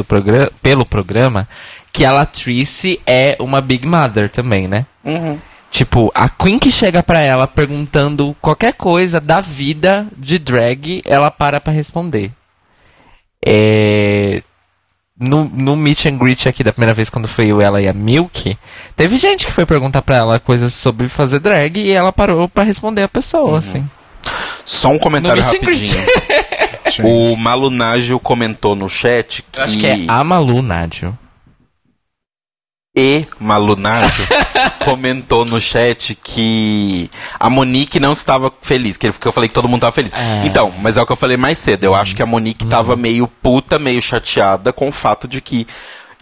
pelo programa, que a Latrice é uma Big Mother também, né? Uhum. Tipo, a queen que chega pra ela perguntando qualquer coisa da vida de drag, ela para pra responder. No meet and greet aqui da primeira vez, quando foi eu, ela e a Milk, teve gente que foi perguntar pra ela coisas sobre fazer drag e ela parou pra responder a pessoa, assim. Só um comentário rapidinho. O Malu Nágio comentou no chat que... Eu acho que é a Malu Nágio. E Malunágio comentou no chat que a Monique não estava feliz, que eu falei que todo mundo estava feliz. Então, mas é o que eu falei mais cedo, eu acho que a Monique estava meio puta, meio chateada com o fato de que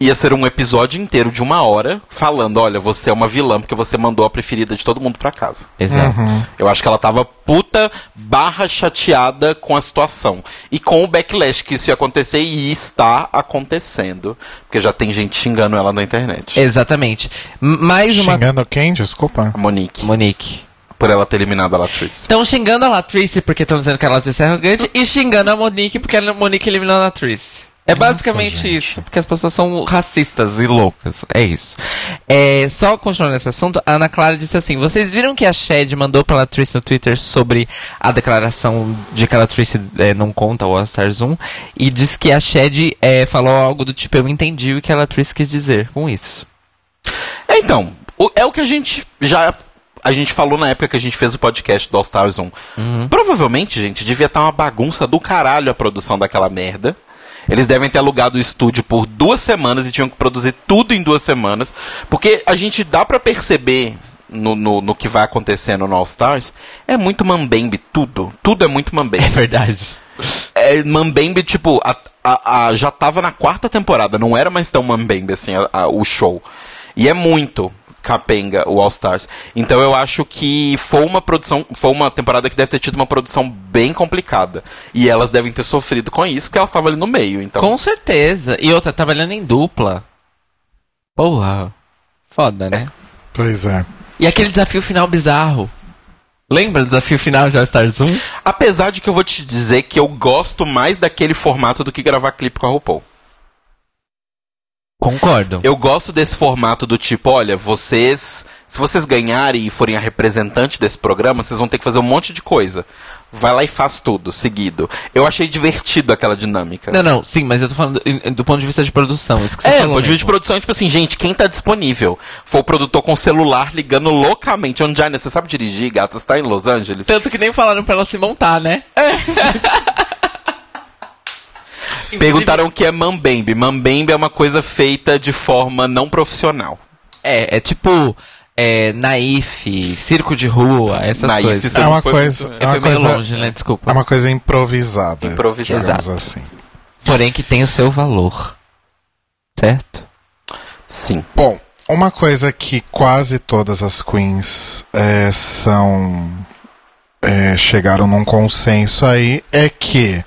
ia ser um episódio inteiro de 1 hora falando, olha, você é uma vilã porque você mandou a preferida de todo mundo pra casa. Exato. Uhum. Eu acho que ela tava puta / chateada com a situação. E com o backlash que isso ia acontecer e está acontecendo. Porque já tem gente xingando ela na internet. Exatamente. Mais uma... Xingando quem? Desculpa. A Monique. Monique. Por ela ter eliminado a Latrice. Estão xingando a Latrice porque estão dizendo que a Latrice é arrogante e xingando a Monique porque a Monique eliminou a Latrice. É basicamente nossa, isso, porque as pessoas são racistas e loucas, é isso. É, só continuando nesse assunto, a Ana Clara disse assim, vocês viram que a Shed mandou pra Latrice no Twitter sobre a declaração de que a Latrice não conta o All Stars 1, e disse que a Shed falou algo do tipo, eu entendi o que a Latrice quis dizer com isso. Então, é o que a gente falou na época que a gente fez o podcast do All Stars 1. Uhum. Provavelmente, gente, devia estar uma bagunça do caralho a produção daquela merda. Eles devem ter alugado o estúdio por 2 semanas e tinham que produzir tudo em 2 semanas. Porque a gente dá pra perceber no que vai acontecendo no All Stars. É muito mambembe, tudo. Tudo é muito mambembe. É verdade. É mambembe, tipo, já tava na 4ª temporada. Não era mais tão mambembe, assim, o show. E é muito capenga o All Stars. Então eu acho que foi uma temporada que deve ter tido uma produção bem complicada. E elas devem ter sofrido com isso, porque elas estavam ali no meio. Então. Com certeza. E outra, trabalhando em dupla. Porra. Foda, né? Pois é. E aquele desafio final bizarro. Lembra do desafio final de All Stars 1? Apesar de que eu vou te dizer que eu gosto mais daquele formato do que gravar clipe com a RuPaul. Concordo. Eu gosto desse formato do tipo, olha, se vocês ganharem e forem a representante desse programa, vocês vão ter que fazer um monte de coisa. Vai lá e faz tudo, seguido. Eu achei divertido aquela dinâmica. Não, sim, mas eu tô falando do ponto de vista de produção, isso que você falou. É, do ponto de vista de produção, tipo assim, gente, quem tá disponível? Foi o produtor com o celular ligando loucamente. Anjana, você sabe dirigir, gata? Você tá em Los Angeles? Tanto que nem falaram pra ela se montar, né? É. Perguntaram o que é mambembe. Mambembe é uma coisa feita de forma não profissional. É tipo naif, circo de rua, essas naif, coisas. É uma coisa longe, né? Desculpa. É uma coisa improvisada. Exato. Assim. Porém que tem o seu valor. Certo? Sim. Bom, uma coisa que quase todas as queens chegaram num consenso aí é que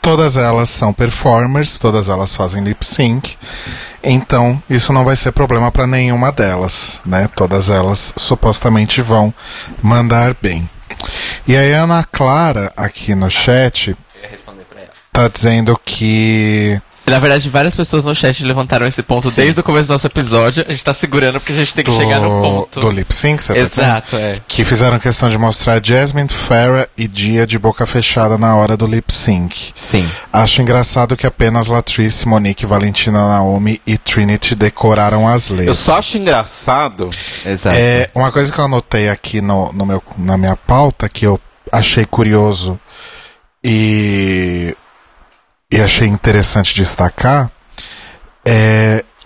todas elas são performers, todas elas fazem lip-sync, então isso não vai ser problema para nenhuma delas, né? Todas elas supostamente vão mandar bem. E aí a Ana Clara, aqui no chat, tá dizendo que... Na verdade, várias pessoas no chat levantaram esse ponto. Sim. Desde o começo do nosso episódio. A gente tá segurando porque a gente tem que chegar no ponto. Do lip-sync, você tá dizendo? Exato, é. Que fizeram questão de mostrar Jasmine, Farrah e Gia de boca fechada na hora do lip-sync. Sim. Acho engraçado que apenas Latrice, Monique, Valentina, Naomi e Trinity decoraram as letras. Eu só acho engraçado. Exato. Uma coisa que eu anotei aqui na minha pauta, que eu achei curioso e achei interessante destacar,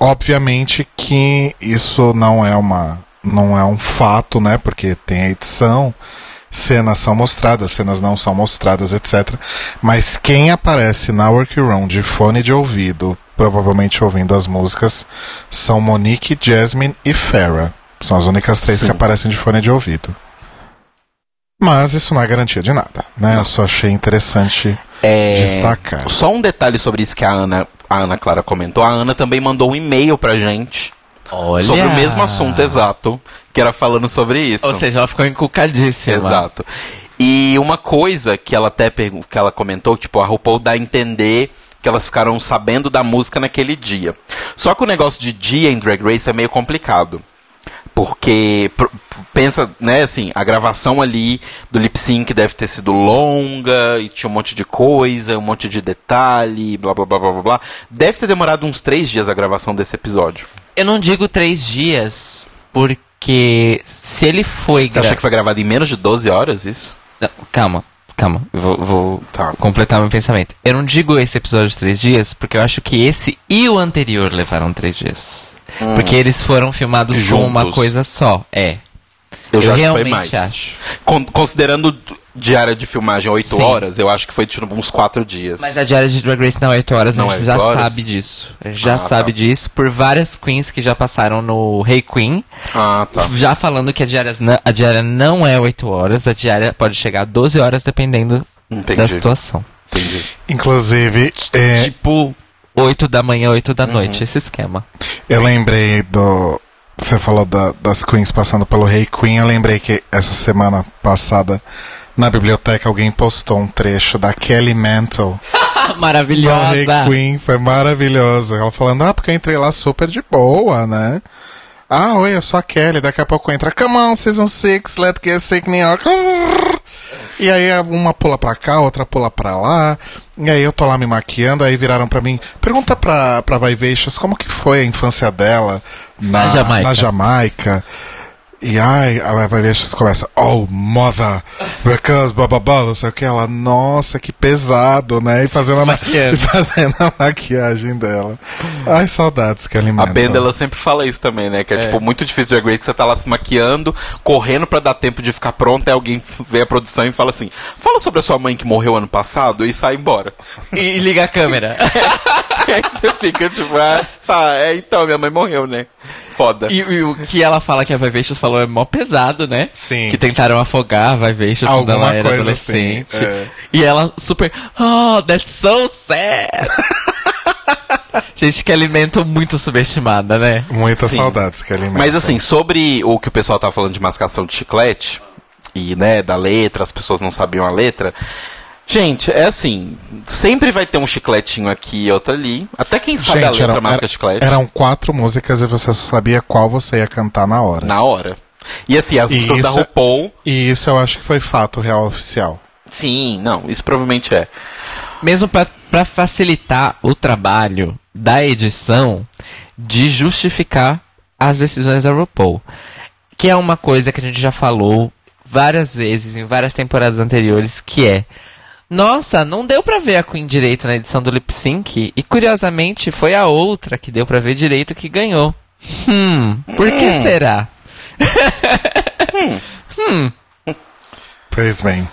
obviamente que isso não é um fato, né? Porque tem a edição, cenas são mostradas, cenas não são mostradas, etc. Mas quem aparece na workroom de fone de ouvido, provavelmente ouvindo as músicas, são Monique, Jasmine e Farrah. São as únicas 3 Sim. que aparecem de fone de ouvido. Mas isso não é garantia de nada, né? Não. Eu só achei interessante... destacar. Só um detalhe sobre isso que a Ana Clara comentou. A Ana também mandou um e-mail pra gente. Olha. Sobre o mesmo assunto, exato. Que era falando sobre isso. Ou seja, ela ficou encucadíssima. Exato. E uma coisa que ela até que ela comentou, tipo, a RuPaul dá a entender que elas ficaram sabendo da música naquele dia. Só que o negócio de dia em Drag Race é meio complicado. Porque, pensa, né, assim, a gravação ali do lip sync deve ter sido longa, e tinha um monte de coisa, um monte de detalhe, blá, blá, blá, blá, blá. Deve ter demorado uns 3 dias a gravação desse episódio. Eu não digo 3 dias, porque se ele foi... Você acha que foi gravado em menos de 12 horas, isso? Não, calma, vou completar meu pensamento. Eu não digo esse episódio de 3 dias, porque eu acho que esse e o anterior levaram 3 dias. Porque eles foram filmados juntos. Com uma coisa só. Eu já acho que foi mais. Acho. Considerando diária de filmagem 8 Sim. horas, eu acho que foi tipo uns 4 dias. Mas a diária de Drag Race não é 8 horas, não, a gente é já horas? Sabe disso. A gente já sabe disso por várias queens que já passaram no Hey Queen. Ah, tá. Já falando que a diária não é 8 horas, a diária pode chegar a 12 horas dependendo Entendi. Da situação. Entendi. Inclusive, é... tipo 8 da manhã, 8 da noite, esse esquema. Eu lembrei do... Você falou das queens passando pelo Rei Queen. Eu lembrei que essa semana passada, na biblioteca, alguém postou um trecho da Kelly Mantle. Maravilhosa! Rei Queen, foi maravilhosa. Ela falando, porque eu entrei lá super de boa, né? Ah, oi, eu sou a Kelly. Daqui a pouco entra, come on, season 6, let's get sick, New York. E aí uma pula pra cá, outra pula pra lá. E aí eu tô lá me maquiando, aí viraram pra mim, pergunta pra Vaiveixas como que foi a infância dela na Jamaica. E aí a Vaiveixas começa, oh mother, because bababá, não sei o que. Ela, nossa, que pesado, né? E fazendo a maquiagem dela. Ai, saudades que alimenta. A Benda, ela sempre fala isso também, né? Que é tipo muito difícil de agregar, que você tá lá se maquiando, correndo pra dar tempo de ficar pronta. Aí alguém vê a produção e fala assim, fala sobre a sua mãe que morreu ano passado e sai embora. E liga a câmera. Aí você fica tipo, então, minha mãe morreu, né? Foda. E o que ela fala que a Vaiveixas falou é mó pesado, né? Sim. Que tentaram afogar a Vaiveixas quando ela era adolescente. Assim, E ela super, oh, that's so sad. Gente, que alimento muito subestimada, né? Muitas saudades que alimento. Mas assim, sobre o que o pessoal tava falando de mascação de chiclete, e né, da letra, as pessoas não sabiam a letra... Gente, é assim, sempre vai ter um chicletinho aqui e outro ali. Até quem sabe a letra masca chiclete. Eram 4 músicas e você só sabia qual você ia cantar na hora. Na hora. E assim, as músicas da RuPaul... E isso eu acho que foi fato real oficial. Sim, não, isso provavelmente é. Mesmo pra facilitar o trabalho da edição de justificar as decisões da RuPaul. Que é uma coisa que a gente já falou várias vezes em várias temporadas anteriores, que é... Nossa, não deu pra ver a Queen direito na edição do Lip Sync. E curiosamente foi a outra que deu pra ver direito que ganhou. Por que será? Pois bem.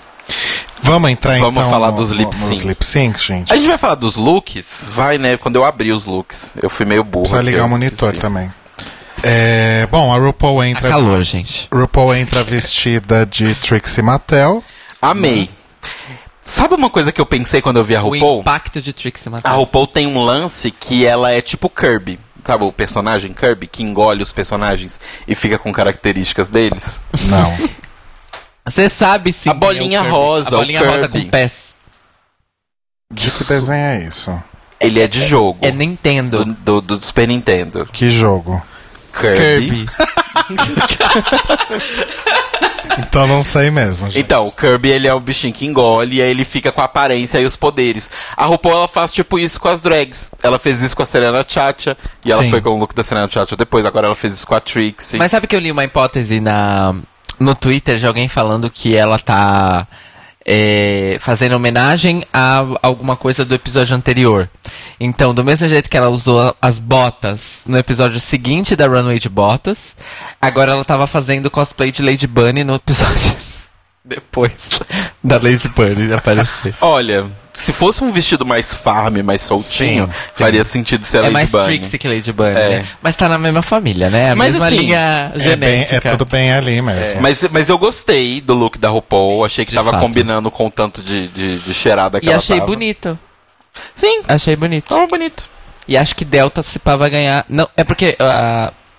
Vamos entrar então. Vamos falar dos lip syncs, gente. A gente vai falar dos looks? Vai, né? Quando eu abri os looks, eu fui meio burro. Precisa ligar o monitor também. Bom, a RuPaul entra. Calor, gente. RuPaul entra vestida de Trixie Mattel. Amei. Sabe uma coisa que eu pensei quando eu vi a RuPaul? O impacto de Trixie Mattel. A RuPaul tem um lance que ela é tipo Kirby. Sabe o personagem Kirby? Que engole os personagens e fica com características deles? Não. Você sabe se... A bolinha rosa, o Kirby. A bolinha rosa com pés. De que desenho é isso? Ele é de jogo. É Nintendo. Do Super Nintendo. Que jogo? Kirby. Então não sei mesmo, gente. Então, o Kirby, ele é o bichinho que engole. E aí ele fica com a aparência e os poderes. A RuPaul, ela faz tipo isso com as drags. Ela fez isso com a Serena Chacha. E ela foi com o look da Serena Chacha depois. Agora ela fez isso com a Trixie. Mas sabe que eu li uma hipótese no Twitter de alguém falando que ela tá fazendo homenagem a alguma coisa do episódio anterior. Então, do mesmo jeito que ela usou as botas no episódio seguinte da Runway de Botas, agora ela tava fazendo cosplay de Lady Bunny no episódio depois da Lady Bunny aparecer. Olha, se fosse um vestido mais farm, mais soltinho, faria sentido ser a Lady Bunny. É mais Trixie que Lady Bunny, né? Mas tá na mesma família, né? A mesma linha genética. É tudo bem ali mesmo. Mas eu gostei do look da RuPaul. Achei que de tava fato. Combinando com o tanto de cheirada que ela tava. E achei bonito. Sim. Achei bonito. Tava bonito. E acho que Delta se pá vai ganhar... Não, é porque,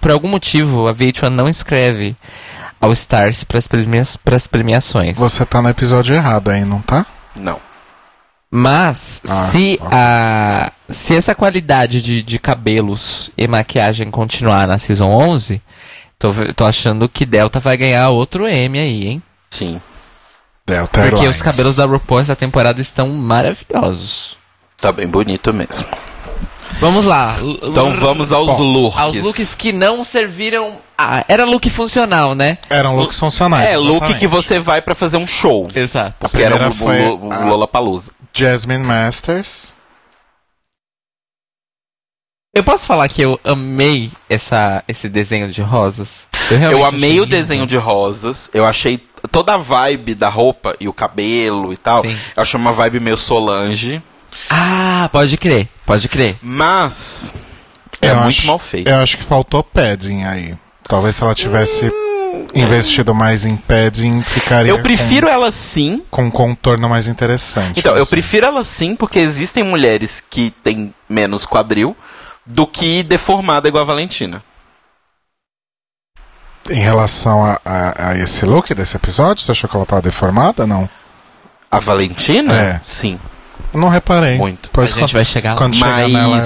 por algum motivo, a VH1 não escreve All Stars pras premiações. Você tá no episódio errado aí, não tá? Não. Mas, se essa qualidade de cabelos e maquiagem continuar na Season 11, tô achando que Delta vai ganhar outro M aí, hein? Sim. Delta Airlines. Porque os cabelos da RuPaul essa temporada estão maravilhosos. Tá bem bonito mesmo. Vamos lá. Então vamos aos looks. Aos looks que não serviram... era look funcional, né? Eram looks funcionais. Look que você vai pra fazer um show. Exato. Porque era o LaLaPaRuza. Jasmine Masters. Eu posso falar que eu amei esse desenho de rosas? Eu amei o desenho de rosas. Eu achei toda a vibe da roupa e o cabelo e tal, sim, eu acho uma vibe meio Solange. Ah, pode crer, pode crer. Mas é muito mal feito. Eu acho que faltou padding aí. Talvez se ela tivesse investido mais em padding, ficaria... Eu prefiro ela sim. Com um contorno mais interessante. Então, eu prefiro ela sim, porque existem mulheres que têm menos quadril do que deformada igual a Valentina. Em relação a esse look desse episódio, você achou que ela tava deformada, não? A Valentina? É. Sim. Eu não reparei. Muito. Pois a gente vai chegar lá.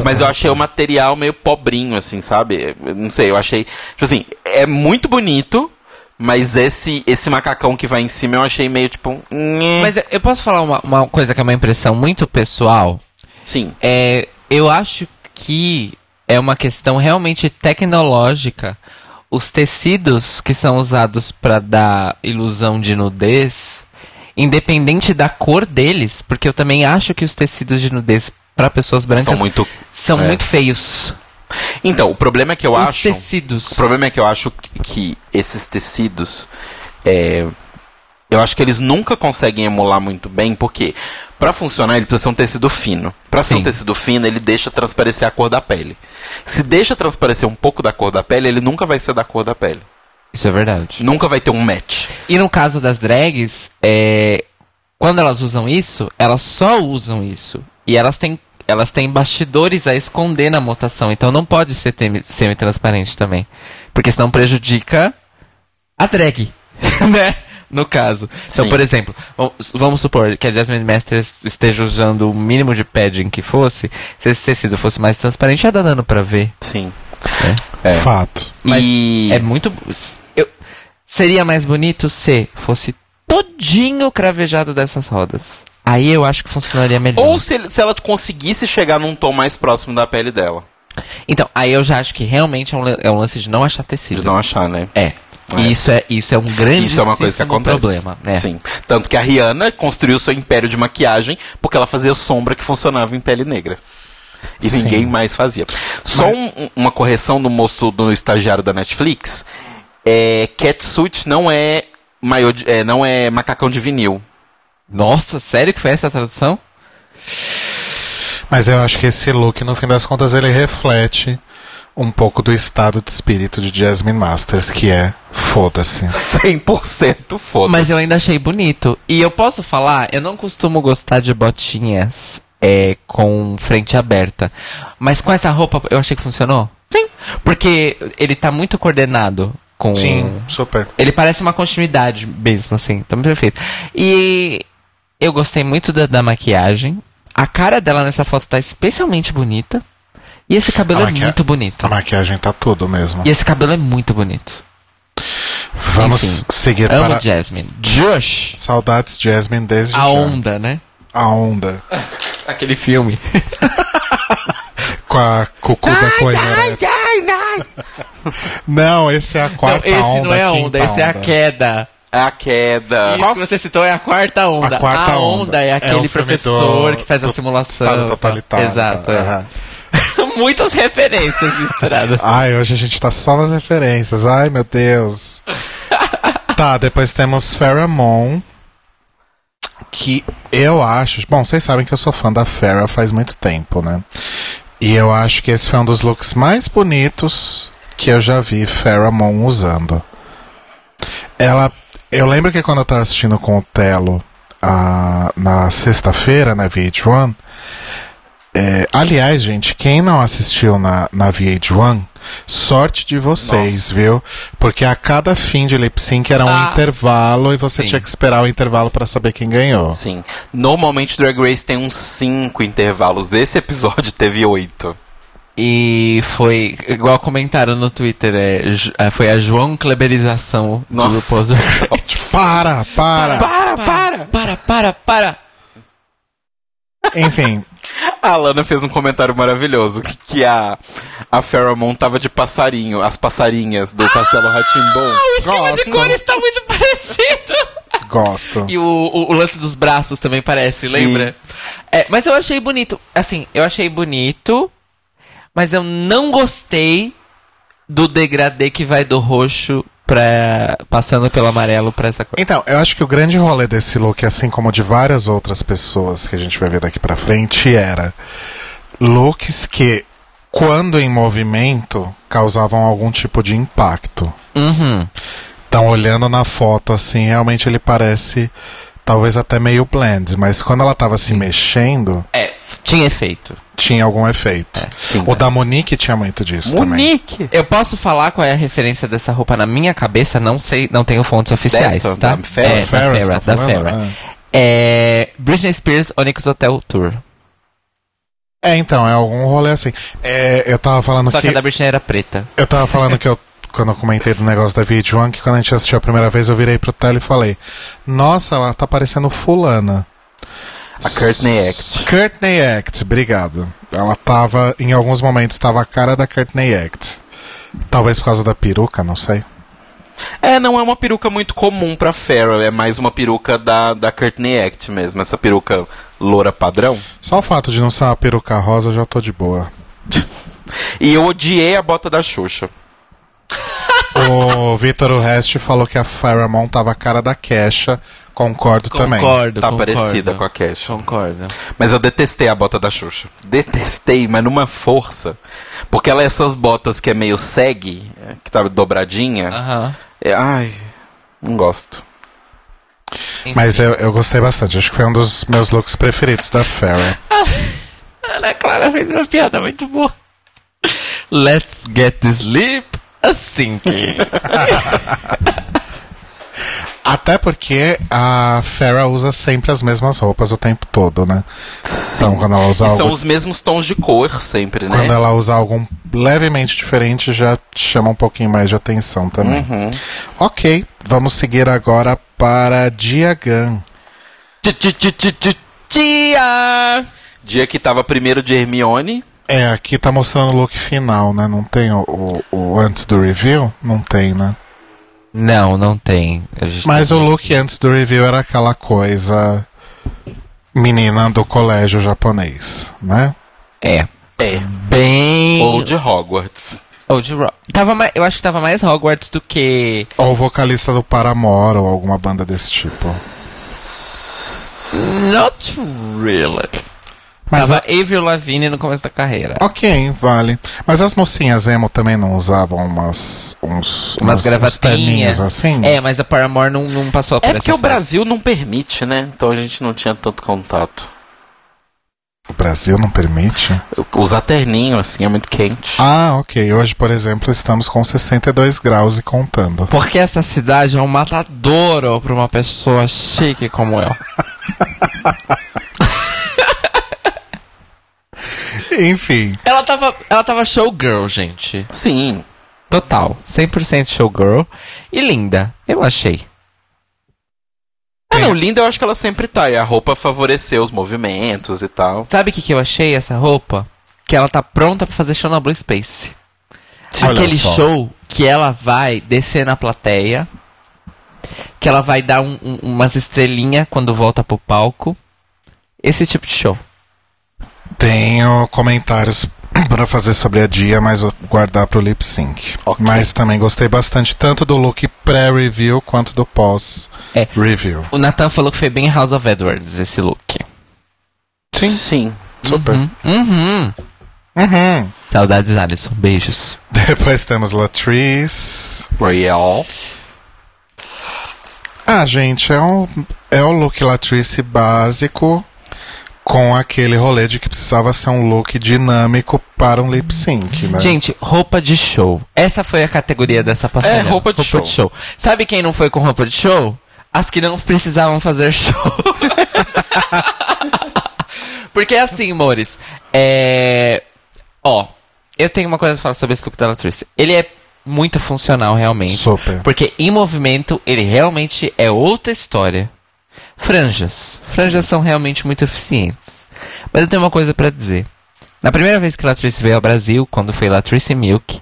Mas eu achei o material meio pobrinho, assim, sabe? Não sei, eu achei... Tipo assim, é muito bonito, mas esse macacão que vai em cima eu achei meio tipo... Mas eu posso falar uma coisa que é uma impressão muito pessoal? Sim. É, eu acho que é uma questão realmente tecnológica. Os tecidos que são usados para dar ilusão de nudez, independente da cor deles, porque eu também acho que os tecidos de nudez para pessoas brancas são muito feios. Então, o problema é que eu acho que esses tecidos, eu acho que eles nunca conseguem emular muito bem, porque para funcionar ele precisa ser um tecido fino. Para ser um tecido fino, ele deixa transparecer a cor da pele. Se deixa transparecer um pouco da cor da pele, ele nunca vai ser da cor da pele. Isso é verdade. Nunca vai ter um match. E no caso das drags, quando elas usam isso, elas só usam isso. E elas têm bastidores a esconder na montação. Então não pode ser semi-transparente também. Porque senão prejudica a drag, né? No caso. Então, sim, por exemplo, vamos supor que a Jasmine Masters esteja usando o mínimo de padding que fosse. Se esse tecido fosse mais transparente, ia dar dano pra ver. Sim. É. Fato. Mas é muito... Seria mais bonito se fosse todinho cravejado dessas rodas. Aí eu acho que funcionaria melhor. Ou se ela conseguisse chegar num tom mais próximo da pele dela. Então, aí eu já acho que realmente é um lance de não achar tecido. De não achar, né? É. Isso é um grande problema, né? Sim. Tanto que a Rihanna construiu seu império de maquiagem porque ela fazia sombra que funcionava em pele negra. E sim, ninguém mais fazia. Só uma correção do moço do estagiário da Netflix. Catsuit não é maior não é macacão de vinil. Nossa, sério que foi essa a tradução? Mas eu acho que esse look, no fim das contas, ele reflete um pouco do estado de espírito de Jasmine Masters, que é foda-se. 100% foda-se. Mas eu ainda achei bonito. E eu posso falar, eu não costumo gostar de botinhas com frente aberta. Mas com essa roupa, eu achei que funcionou. Sim. Porque ele tá muito coordenado com... Sim, super. Ele parece uma continuidade mesmo, assim. Tá muito perfeito. E eu gostei muito da maquiagem. A cara dela nessa foto tá especialmente bonita. E esse cabelo é muito bonito. A maquiagem tá tudo mesmo. E esse cabelo é muito bonito. Vamos seguir amo para... Jasmine. Josh! Saudades Jasmine desde já. A Onda, né? A Onda. Aquele filme. Com a Cucuba Coineres. Não, esse é a quarta onda. Não, esse não é a Onda, esse é a Queda. A Queda. Isso que você citou é a quarta onda. A quarta onda é aquele professor que faz a simulação. Estado totalitário. Exato. Muitas referências misturadas. Ai, hoje a gente tá só nas referências. Ai, meu Deus. Tá, depois temos Farrah Moan, que eu acho... Bom, vocês sabem que eu sou fã da Farrah faz muito tempo, né? E eu acho que esse foi um dos looks mais bonitos que eu já vi Farrah Moan usando. Ela... Eu lembro que quando eu tava assistindo com o Telo na sexta-feira, na VH1... aliás, gente, quem não assistiu na VH1, sorte de vocês, nossa, viu? Porque a cada fim de lip sync era um intervalo e você tinha que esperar o intervalo pra saber quem ganhou. Sim. Normalmente Drag Race tem uns 5 intervalos. Esse episódio teve 8. E foi, igual comentaram no Twitter, foi a João Kleberização do RuPaul's Drag Race. Para! Enfim. A Lana fez um comentário maravilhoso, que a Farrah Moan tava de passarinho, as passarinhas do Castelo Rá-Tim-Bum. O esquema de cores tá muito parecido. Gosto. E o lance dos braços também parece, lembra? Mas eu achei bonito, assim, mas eu não gostei do degradê que vai do roxo passando pelo amarelo pra essa coisa. Então, eu acho que o grande rolê desse look, assim como de várias outras pessoas que a gente vai ver daqui pra frente, era looks que, quando em movimento, causavam algum tipo de impacto. Uhum. Então, olhando na foto, assim, realmente ele parece, talvez até meio blend, mas quando ela tava se mexendo... É, tinha efeito. Tinha algum efeito. É, sim, o da Monique tinha muito disso também. Eu posso falar qual é a referência dessa roupa na minha cabeça? Não sei, não tenho fontes oficiais, tá? Da Farrah. É Britney Spears Onyx Hotel Tour. É, então, é algum rolê assim. É, eu tava falando Só que a da Britney era preta. Eu tava falando que eu... Quando eu comentei do negócio da VH1, que quando a gente assistiu a primeira vez, eu virei pro Telo e falei: nossa, ela tá parecendo fulana. A Courtney Act. Courtney Act, obrigado. Ela tava, em alguns momentos, tava a cara da Courtney Act. Talvez por causa da peruca, não sei. É, não é uma peruca muito comum pra Farrah, é mais uma peruca da Courtney Act mesmo, essa peruca loura padrão. Só o fato de não ser uma peruca rosa, eu já tô de boa. E eu odiei a bota da Xuxa. O Vitor Urresti falou que a Farrah Moan tava a cara da Kesha. Concordo também. Parecida com a Kesha. Concordo. Mas eu detestei a bota da Xuxa. Detestei, mas numa força. Porque ela é essas botas que é meio segue, que tá dobradinha. Uh-huh. Ai, não gosto. Mas eu gostei bastante. Acho que foi um dos meus looks preferidos da Farrah. A Ana Clara fez uma piada muito boa. Let's get to sleep. Assim que... Até porque a Farrah usa sempre as mesmas roupas o tempo todo, né? Sim. Então, quando ela usa algo... São os mesmos tons de cor sempre, né? Quando ela usa algo levemente diferente, já chama um pouquinho mais de atenção também. Uhum. Ok, vamos seguir agora para Gia Gunn. Gia que tava primeiro de Hermione. É, aqui tá mostrando o look final, né? Não tem o antes do review? Não tem, né? Não tem. Mas o look antes do review era aquela coisa menina do colégio japonês, né? É. Bem... Ou de Hogwarts. Eu acho que tava mais Hogwarts do que... Ou vocalista do Paramore, ou alguma banda desse tipo. Not really... Mas tava Avril Lavigne no começo da carreira. Ok, vale. Mas as mocinhas emo também não usavam umas gravatinhas assim? É, mas a Paramore não passou por essa fase. É porque o Brasil não permite, né? Então a gente não tinha tanto contato. O Brasil não permite? Usar terninho, assim, é muito quente. Ah, ok. Hoje, por exemplo, estamos com 62 graus e contando. Porque essa cidade é um matadouro pra uma pessoa chique como eu. Enfim. Ela tava showgirl, gente. Sim. Total. 100% showgirl. E linda, eu achei. Linda eu acho que ela sempre tá. E a roupa favoreceu os movimentos e tal. Sabe o que eu achei essa roupa? Que ela tá pronta pra fazer show na Blue Space. Aquele show que ela vai descer na plateia. Que ela vai dar umas estrelinhas quando volta pro palco. Esse tipo de show. Tenho comentários pra fazer sobre a Gia, mas vou guardar pro lip sync. Okay. Mas também gostei bastante, tanto do look pré-review quanto do pós-review. O Nathan falou que foi bem House of Edwards esse look. Sim. Super. Uhum. Saudades, Alison. Beijos. Depois temos Latrice Royale. Ah, gente, é um look Latrice básico. Com aquele rolê de que precisava ser um look dinâmico para um lip sync, né? Gente, roupa de show. Essa foi a categoria dessa passada. É, roupa de show. Sabe quem não foi com roupa de show? As que não precisavam fazer show. Porque é assim, amores. Ó, eu tenho uma coisa pra falar sobre esse look da Latrice. Ele é muito funcional, realmente. Super. Porque em movimento, ele realmente é outra história. Franjas são realmente muito eficientes. Mas eu tenho uma coisa pra dizer. Na primeira vez que Latrice veio ao Brasil, quando foi Latrice Milk,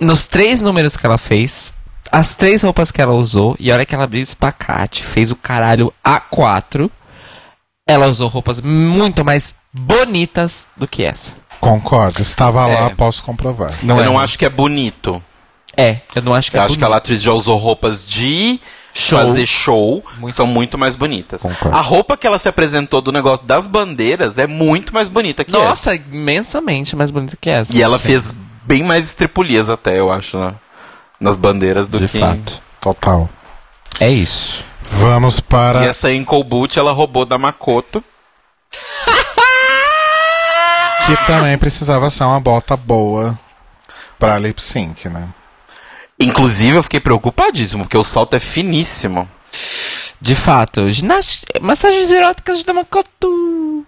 nos 3 números que ela fez, as 3 roupas que ela usou, e a hora que ela abriu o espacate, fez o caralho A4, ela usou roupas muito mais bonitas do que essa. Concordo, estava lá, posso comprovar. Eu não acho que é bonito. É, eu não acho que eu é acho bonito. Que a Latrice já usou roupas de fazer show, muito são muito mais bonitas. Concordo. A roupa que ela se apresentou do negócio das bandeiras é muito mais bonita que essa. Nossa, imensamente mais bonita que essa. E ela fez bem mais estripulias até, eu acho, né? Nas bandeiras do que... De fato. Total. É isso. Vamos para... E essa ankle boot ela roubou da Makoto. Que também precisava ser uma bota boa pra lip sync, né? Inclusive, eu fiquei preocupadíssimo, porque o salto é finíssimo. De fato. Massagens eróticas da Makoto.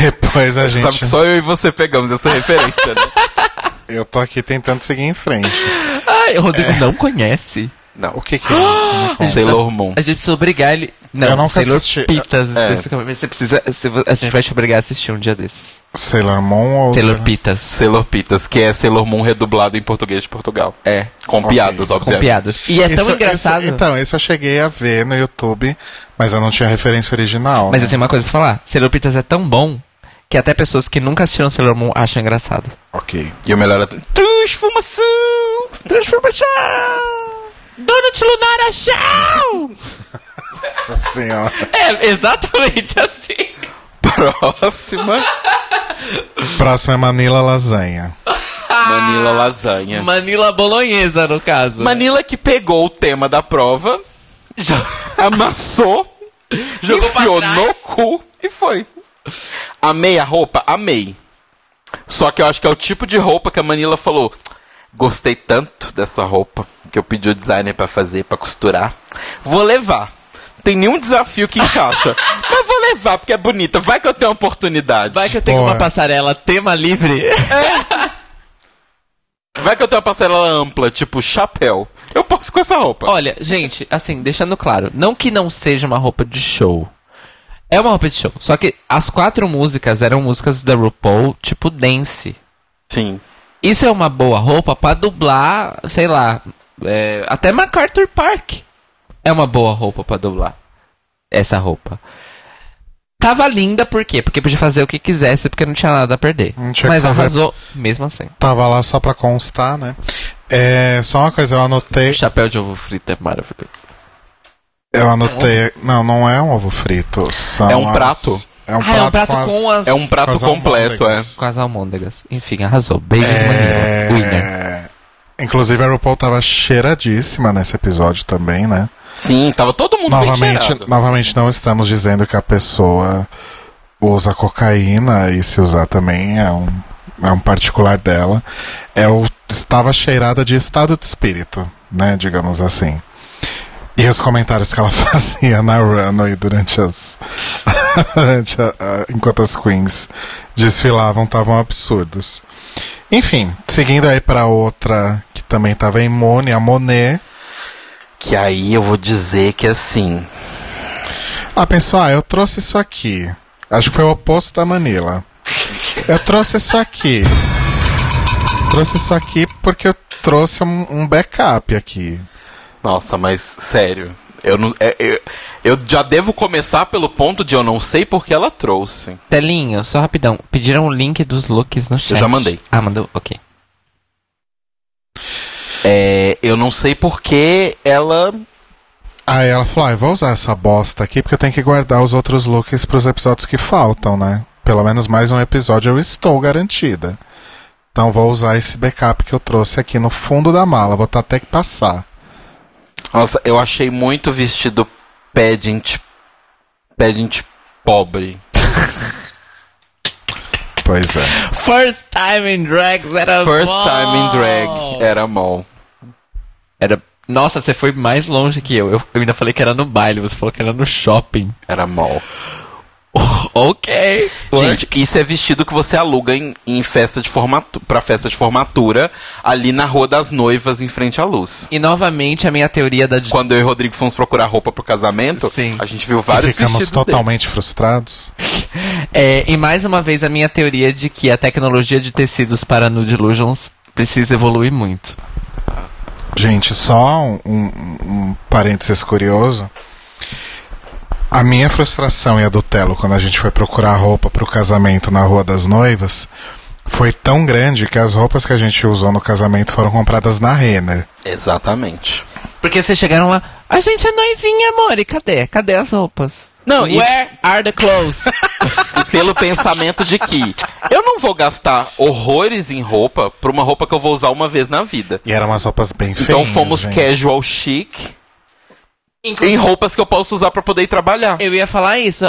Depois a gente... Sabe que só eu e você pegamos essa referência, né? Eu tô aqui tentando seguir em frente. Ai, o Rodrigo não conhece. Não. O que que é isso? Sailor Moon. A gente precisa obrigar ele... Não, eu não assisti. Pitas, especificamente. Você precisa... A gente vai te obrigar a assistir um dia desses. Sailor Moon ou... Sailor Pitas. Sailor Pitas, que é Sailor Moon redublado em português de Portugal. É. Com piadas, obviamente. Com piadas. E é tão engraçado... Isso eu cheguei a ver no YouTube, mas eu não tinha referência original. Mas eu tenho uma coisa pra falar. Sailor Pitas é tão bom que até pessoas que nunca assistiram Sailor Moon acham engraçado. Ok. E o melhor é... Transformação! Transformação! Donut Lunara Show! Nossa senhora. É exatamente assim. Próxima é Manila Lasanha. Manila Lasanha. Manila Bolonhesa, no caso. Manila que pegou o tema da prova, amassou, enfiou no cu e foi. Amei a roupa? Amei. Só que eu acho que é o tipo de roupa que a Manila falou... Gostei tanto dessa roupa que eu pedi o designer pra fazer, pra costurar. Vou levar. Não tem nenhum desafio que encaixa. Mas vou levar, porque é bonita. Vai que eu tenho uma oportunidade. Vai que eu tenho uma passarela tema livre. É. Vai que eu tenho uma passarela ampla, tipo chapéu. Eu posso com essa roupa. Olha, gente, assim, deixando claro. Não que não seja uma roupa de show. É uma roupa de show. Só que as 4 músicas eram músicas da RuPaul, tipo dance. Sim. Isso é uma boa roupa pra dublar, sei lá, até MacArthur Park é uma boa roupa pra dublar, essa roupa. Tava linda, por quê? Porque podia fazer o que quisesse, porque não tinha nada a perder. Mas arrasou, mesmo assim. Tava lá só pra constar, né? Só uma coisa, eu anotei... O chapéu de ovo frito é maravilhoso. Eu anotei... Não, não é um ovo frito, são prato. É um prato com as... É um prato completo, Com as almôndegas. Enfim, arrasou. Beijos, Manila. Winner. Inclusive, a RuPaul tava cheiradíssima nesse episódio também, né? Sim, tava todo mundo bem cheirado. Novamente, não estamos dizendo que a pessoa usa cocaína e se usar também é um particular dela. Estava cheirada de estado de espírito, né? Digamos assim. E os comentários que ela fazia na runway enquanto as queens desfilavam, estavam absurdos. Enfim, seguindo aí pra outra que também tava imune, a Monet. Que aí eu vou dizer que assim... Ah, pessoal, eu trouxe isso aqui. Acho que foi o oposto da Manila. Eu trouxe isso aqui. Trouxe isso aqui porque eu trouxe um backup aqui. Nossa, mas sério, eu já devo começar pelo ponto de eu não sei porque ela trouxe. Telinho, só rapidão, pediram o link dos looks no chat. Eu já mandei. Ah, mandou? Ok. Eu não sei porque ela... Aí ela falou, vou usar essa bosta aqui porque eu tenho que guardar os outros looks pros episódios que faltam, né? Pelo menos mais um episódio eu estou garantida. Então vou usar esse backup que eu trouxe aqui no fundo da mala, vou até que passar. Nossa, eu achei muito vestido pedinte pobre. Pois é. First time in drag era mall. Nossa, você foi mais longe que eu. Eu ainda falei que era no baile, você falou que era no shopping. Era mall. Ok. Gente, isso é vestido que você aluga em festa de formatura, pra festa de formatura, ali na Rua das Noivas, em frente à luz. E novamente a minha teoria da... Quando eu e o Rodrigo fomos procurar roupa pro casamento, sim, a gente viu vários vestidos. E ficamos totalmente frustrados. E mais uma vez a minha teoria de que a tecnologia de tecidos para nude illusions precisa evoluir muito. Gente, só um parênteses curioso. A minha frustração e a do Telo quando a gente foi procurar roupa pro casamento na Rua das Noivas foi tão grande que as roupas que a gente usou no casamento foram compradas na Renner. Exatamente. Porque vocês chegaram lá, a gente é noivinha, amor, e cadê? Cadê as roupas? Não, where are the clothes? Pelo pensamento de que eu não vou gastar horrores em roupa pra uma roupa que eu vou usar uma vez na vida. E eram umas roupas bem feias. Então fomos casual chic. Inclusive, em roupas que eu posso usar pra poder ir trabalhar. Eu ia falar isso.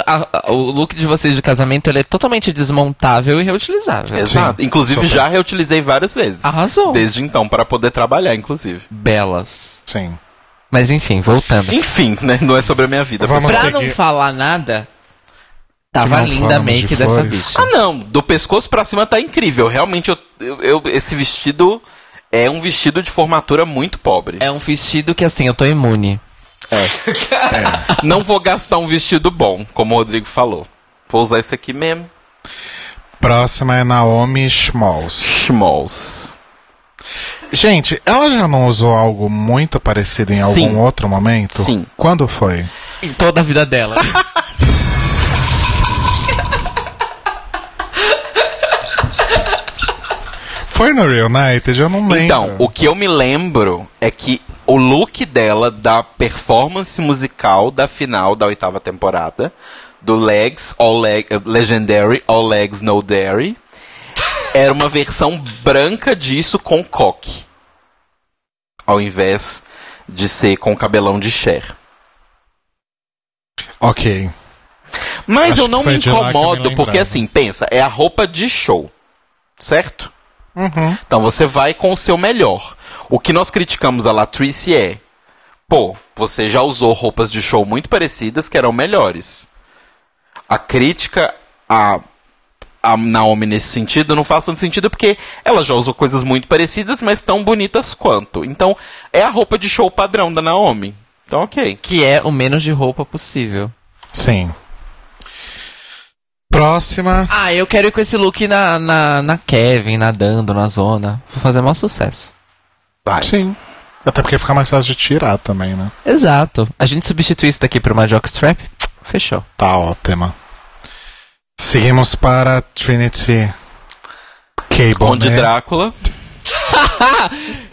O look de vocês de casamento, ele é totalmente desmontável e reutilizável. Exato. Sim, inclusive, já reutilizei várias vezes. Arrasou. Desde então, para poder trabalhar, inclusive. Belas. Sim. Mas enfim, voltando. Enfim, né? Não é sobre a minha vida. Vamos pra seguir. Não falar nada... Tava linda a make dessa bicha. Ah, não. Do pescoço pra cima tá incrível. Realmente, esse vestido é um vestido de formatura muito pobre. É um vestido que, assim, eu tô imune. É. Não vou gastar um vestido bom, como o Rodrigo falou. Vou usar esse aqui mesmo. Próxima é Naomi Smalls. Gente, ela já não usou algo muito parecido em algum outro momento? Sim. Quando foi? Em toda a vida dela. Foi no Reunited, eu não lembro. Então, o que eu me lembro é que o look dela da performance musical da final da 8ª temporada, do Legs, Legendary, All Legs, No Dairy, era uma versão branca disso com coque, ao invés de ser com cabelão de Cher. Ok. Mas acho eu não me incomodo, porque assim, pensa, é a roupa de show, certo? Uhum. Então você vai com o seu melhor. O que nós criticamos a Latrice é: pô, você já usou roupas de show muito parecidas que eram melhores. A crítica a Naomi nesse sentido não faz tanto sentido, porque ela já usou coisas muito parecidas, mas tão bonitas quanto. Então é a roupa de show padrão da Naomi. Então ok. Que é o menos de roupa possível. Sim. Próxima. Ah, eu quero ir com esse look na Kevin, nadando na zona. Vou fazer o maior sucesso. Vai. Sim. Até porque fica mais fácil de tirar também, né? Exato. A gente substitui isso daqui por uma jockstrap. Fechou. Tá ótima. Seguimos para Trinity. Conde Drácula.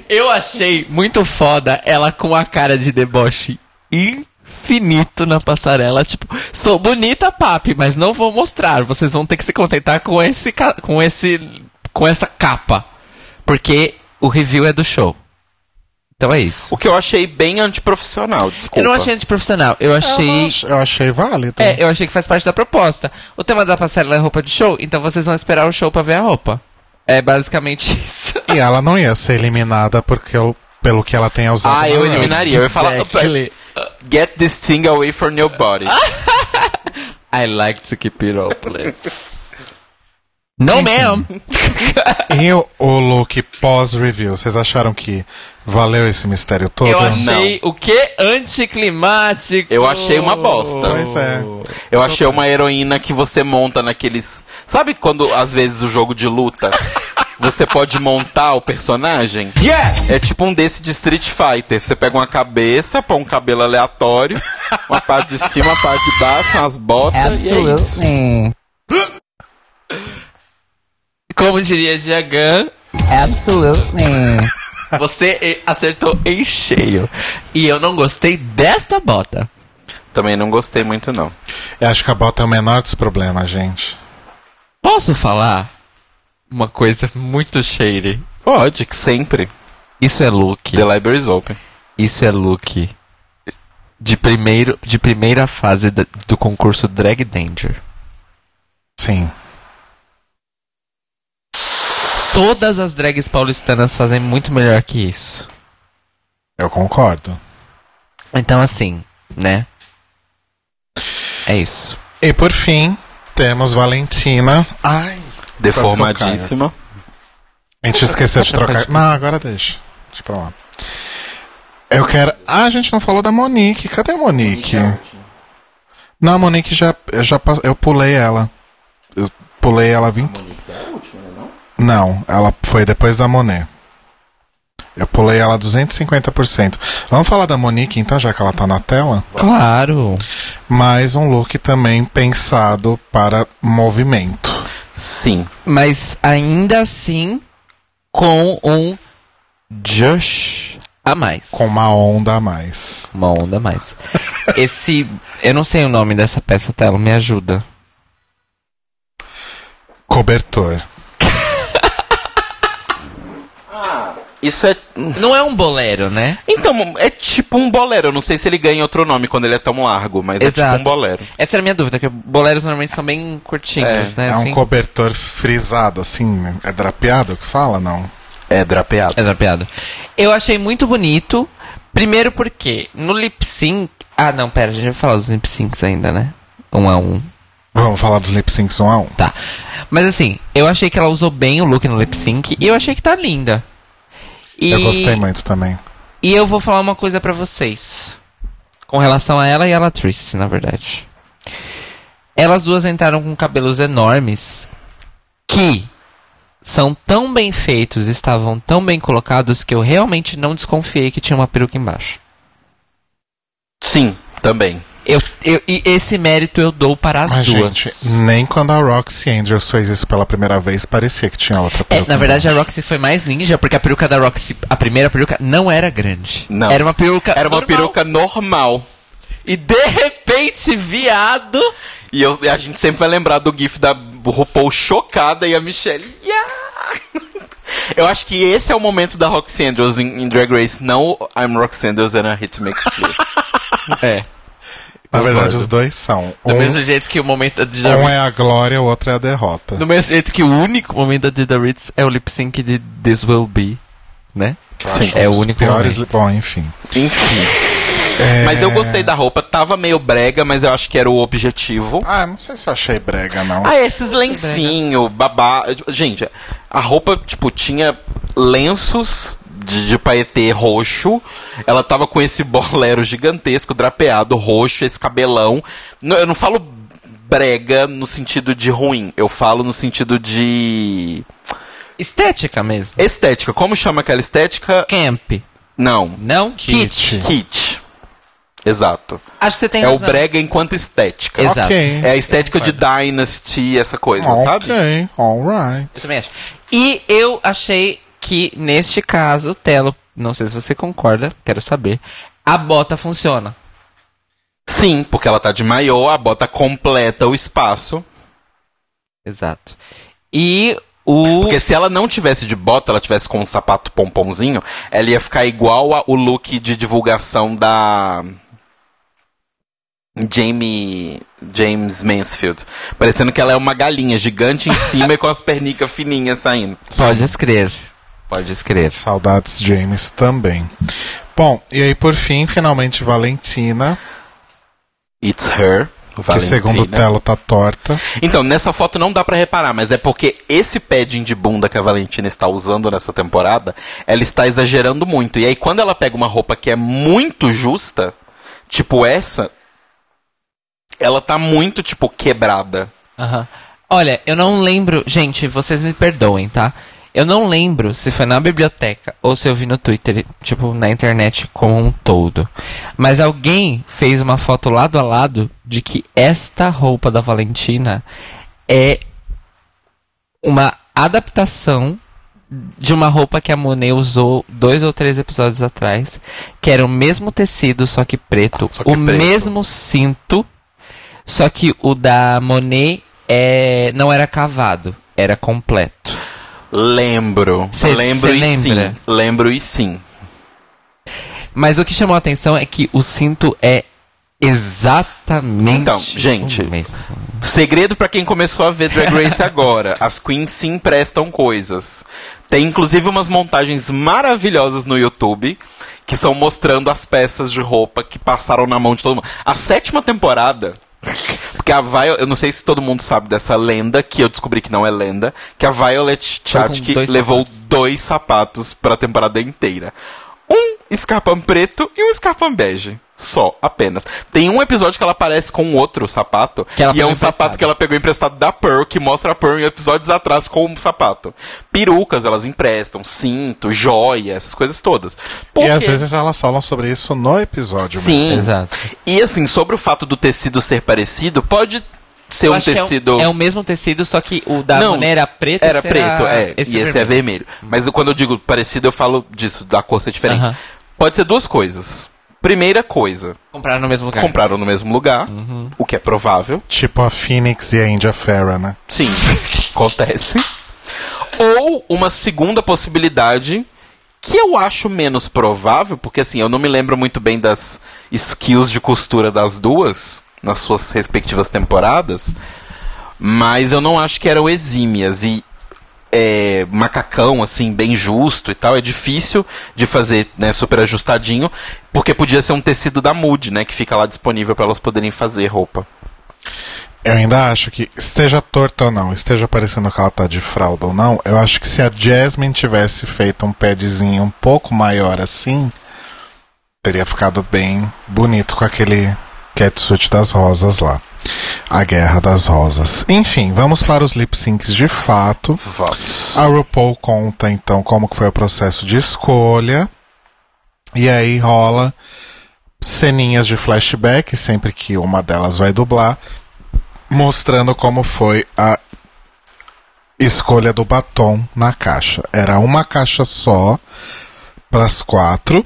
Eu achei muito foda ela com a cara de deboche infinito na passarela, tipo, sou bonita, papi, mas não vou mostrar. Vocês vão ter que se contentar com essa capa, porque o review é do show. Então é isso. O que eu achei bem antiprofissional, desculpa. Eu não achei antiprofissional, eu achei válido. É, eu achei que faz parte da proposta. O tema da passarela é roupa de show, então vocês vão esperar o show pra ver a roupa. É basicamente isso. E ela não ia ser eliminada porque pelo que ela tenha usado. Ah, eu eliminaria. Eu ia falar... Get this thing away from your body. I like to keep it all, please. No, ma'am. E o look pós-review? Vocês acharam que valeu esse mistério todo? Eu achei o quê? Anticlimático. Eu achei uma bosta. Pois é. Eu achei uma heroína que você monta naqueles... Sabe quando, às vezes, o jogo de luta... Você pode montar o personagem? Yes! É tipo um desse de Street Fighter. Você pega uma cabeça, põe um cabelo aleatório, uma parte de cima, uma parte de baixo, umas botas. Absolutely. E é isso. Como diria Gia Gunn... Absolutely. Você acertou em cheio. E eu não gostei desta bota. Também não gostei muito, não. Eu acho que a bota é o menor dos problemas, gente. Posso falar? Uma coisa muito shady. Pode, que sempre. Isso é look. The Library is Open. Isso é look de primeira fase do concurso Drag Danger. Sim. Todas as drags paulistanas fazem muito melhor que isso. Eu concordo. Então assim, né? É isso. E por fim, temos Valentina. Ai... Deformadíssima. A gente esqueceu de trocar. Não, agora deixa. Deixa pra lá. Eu quero. Ah, a gente não falou da Monique. Cadê a Monique? Não, a Monique já. Eu pulei ela. Eu pulei ela 20. A Monique é a última, não? Não, ela foi depois da Monet. Eu pulei ela 250%. Vamos falar da Monique, então, já que ela tá na tela? Claro. Mais um look também pensado para movimento. Sim. Mas ainda assim, com um just a mais. Com uma onda a mais. Uma onda a mais. Esse... Eu não sei o nome dessa peça, Telo. Me ajuda. Cobertor. Isso é... Não é um bolero, né? Então, é tipo um bolero. Eu não sei se ele ganha outro nome quando ele é tão largo, mas exato, é tipo um bolero. Essa era a minha dúvida, que boleros normalmente são bem curtinhos, né? É assim? Um cobertor frisado, assim. É drapeado que fala, não? É drapeado. É drapeado. Eu achei muito bonito. Primeiro porque no lip sync... Ah, não, pera. A gente vai falar dos lip syncs ainda, né? 1 a 1. Vamos falar dos lip syncs 1 a 1. Tá. Mas assim, eu achei que ela usou bem o look no lip sync. E eu achei que tá linda. E eu gostei muito também. E eu vou falar uma coisa pra vocês. Com relação a ela e a Latrice, na verdade. Elas duas entraram com cabelos enormes. Que são tão bem feitos, estavam tão bem colocados, que eu realmente não desconfiei que tinha uma peruca embaixo. Sim, também. E esse mérito eu dou para as duas. Gente, nem quando a Roxy Andrews fez isso pela primeira vez, parecia que tinha outra peruca. Na verdade, a Roxy foi mais ninja, porque a peruca da Roxy, a primeira peruca, não era grande. Não. Era uma peruca normal. Era uma peruca normal. E de repente, viado... E a gente sempre vai lembrar do gif da RuPaul chocada e a Michelle... Yeah! Eu acho que esse é o momento da Roxy Andrews em Drag Race. Não, I'm Roxy Andrews and I hate to make it. É. Na verdade, os dois são. Do mesmo jeito que o momento da Dida Ritz. Um é a glória, o outro é a derrota. Do mesmo jeito que o único momento da Dida Ritz é o lip sync de This Will Be, né? Sim, é o único piores momento. Bom, enfim. Mas eu gostei da roupa. Tava meio brega, mas eu acho que era o objetivo. Ah, não sei se eu achei brega, não. Ah, esses lencinhos, babá. Gente, a roupa, tipo, tinha lenços... De paetê roxo. Ela tava com esse bolero gigantesco, drapeado, roxo, esse cabelão. Eu não falo brega no sentido de ruim. Eu falo no sentido de... Estética mesmo. Estética. Como chama aquela estética? Camp. Não. Não? Kitsch. Exato. Acho que você tem razão. É o brega enquanto estética. Exato. Okay. É a estética de Dynasty, essa coisa, sabe? Ok, alright. Eu também acho. E eu achei... que, neste caso, Telo, não sei se você concorda, quero saber, a bota funciona. Sim, porque ela tá de maiô, a bota completa o espaço. Exato. E o... Porque se ela não tivesse de bota, ela tivesse com um sapato pomponzinho, ela ia ficar igual ao look de divulgação da... James Mansfield. Parecendo que ela é uma galinha gigante em cima e com as pernicas fininhas saindo. Pode escrever. Saudades, James, também. Bom, e aí por fim, finalmente, Valentina. It's her. Valentina. Que segundo o Telo tá torta. Então, nessa foto não dá pra reparar, mas é porque esse padding de bunda que a Valentina está usando nessa temporada, ela está exagerando muito. E aí quando ela pega uma roupa que é muito justa, tipo essa, ela tá muito, tipo, quebrada. Uhum. Olha, eu não lembro... Gente, vocês me perdoem, tá? Eu não lembro se foi na biblioteca ou se eu vi no Twitter, tipo, na internet como um todo. Mas alguém fez uma foto lado a lado de que esta roupa da Valentina é uma adaptação de uma roupa que a Monet usou 2 ou 3 episódios atrás, que era o mesmo tecido, só que preto, mesmo cinto, só que o da Monet não era cavado, era completo. Lembro e sim. Mas o que chamou a atenção é que o cinto é exatamente... Então, gente, segredo pra quem começou a ver Drag Race agora. As queens sim emprestam coisas. Tem inclusive umas montagens maravilhosas no YouTube que são mostrando as peças de roupa que passaram na mão de todo mundo. A 7ª temporada... Porque a Violet, eu não sei se todo mundo sabe dessa lenda, que eu descobri que não é lenda, que a Violet Chachki levou 2 sapatos pra temporada inteira. Um escarpão preto e um escarpão bege. Só, apenas. Tem um episódio que ela aparece com outro sapato, e é um sapato que ela pegou emprestado da Pearl, que mostra a Pearl em episódios atrás com um sapato. Perucas elas emprestam, cinto, joia, essas coisas todas. Porque... E às vezes elas falam sobre isso no episódio. Sim, mesmo. Exato. E assim, sobre o fato do tecido ser parecido, pode ser um tecido... É o mesmo tecido, só que o da Monet era preto. Era preto, é. Esse e esse é vermelho. Mas quando eu digo parecido, eu falo disso, da cor ser diferente. Uh-huh. Pode ser duas coisas. Primeira coisa... Compraram no mesmo lugar. Compraram no mesmo lugar, uhum. O que é provável. Tipo a Phoenix e a India Farrah, né? Sim, acontece. Ou uma segunda possibilidade, que eu acho menos provável, porque assim, eu não me lembro muito bem das skills de costura das duas, nas suas respectivas temporadas, mas eu não acho que eram exímias e... É, macacão, assim, bem justo e tal, é difícil de fazer, né, super ajustadinho, porque podia ser um tecido da Mood, né, que fica lá disponível para elas poderem fazer roupa. Eu ainda acho que, esteja torta ou não, esteja parecendo que ela tá de fralda ou não, eu acho que se a Jasmine tivesse feito um padzinho um pouco maior assim, teria ficado bem bonito com aquele catsuit das rosas lá. A Guerra das Rosas. Enfim, vamos para os lip-syncs de fato. Vamos. A RuPaul conta, então, como que foi o processo de escolha. E aí rola ceninhas de flashback, sempre que uma delas vai dublar, mostrando como foi a escolha do batom na caixa. Era uma caixa só para as 4.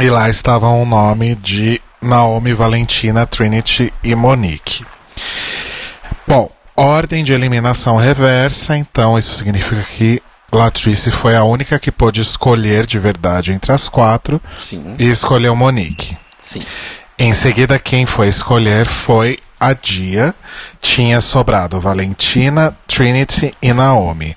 E lá estava o nome de Naomi, Valentina, Trinity e Monique. Bom, ordem de eliminação reversa, então isso significa que Latrice foi a única que pôde escolher de verdade entre as 4. Sim. E escolheu Monique. Sim. Em seguida, quem foi escolher foi a Gia. Tinha sobrado Valentina, Trinity e Naomi.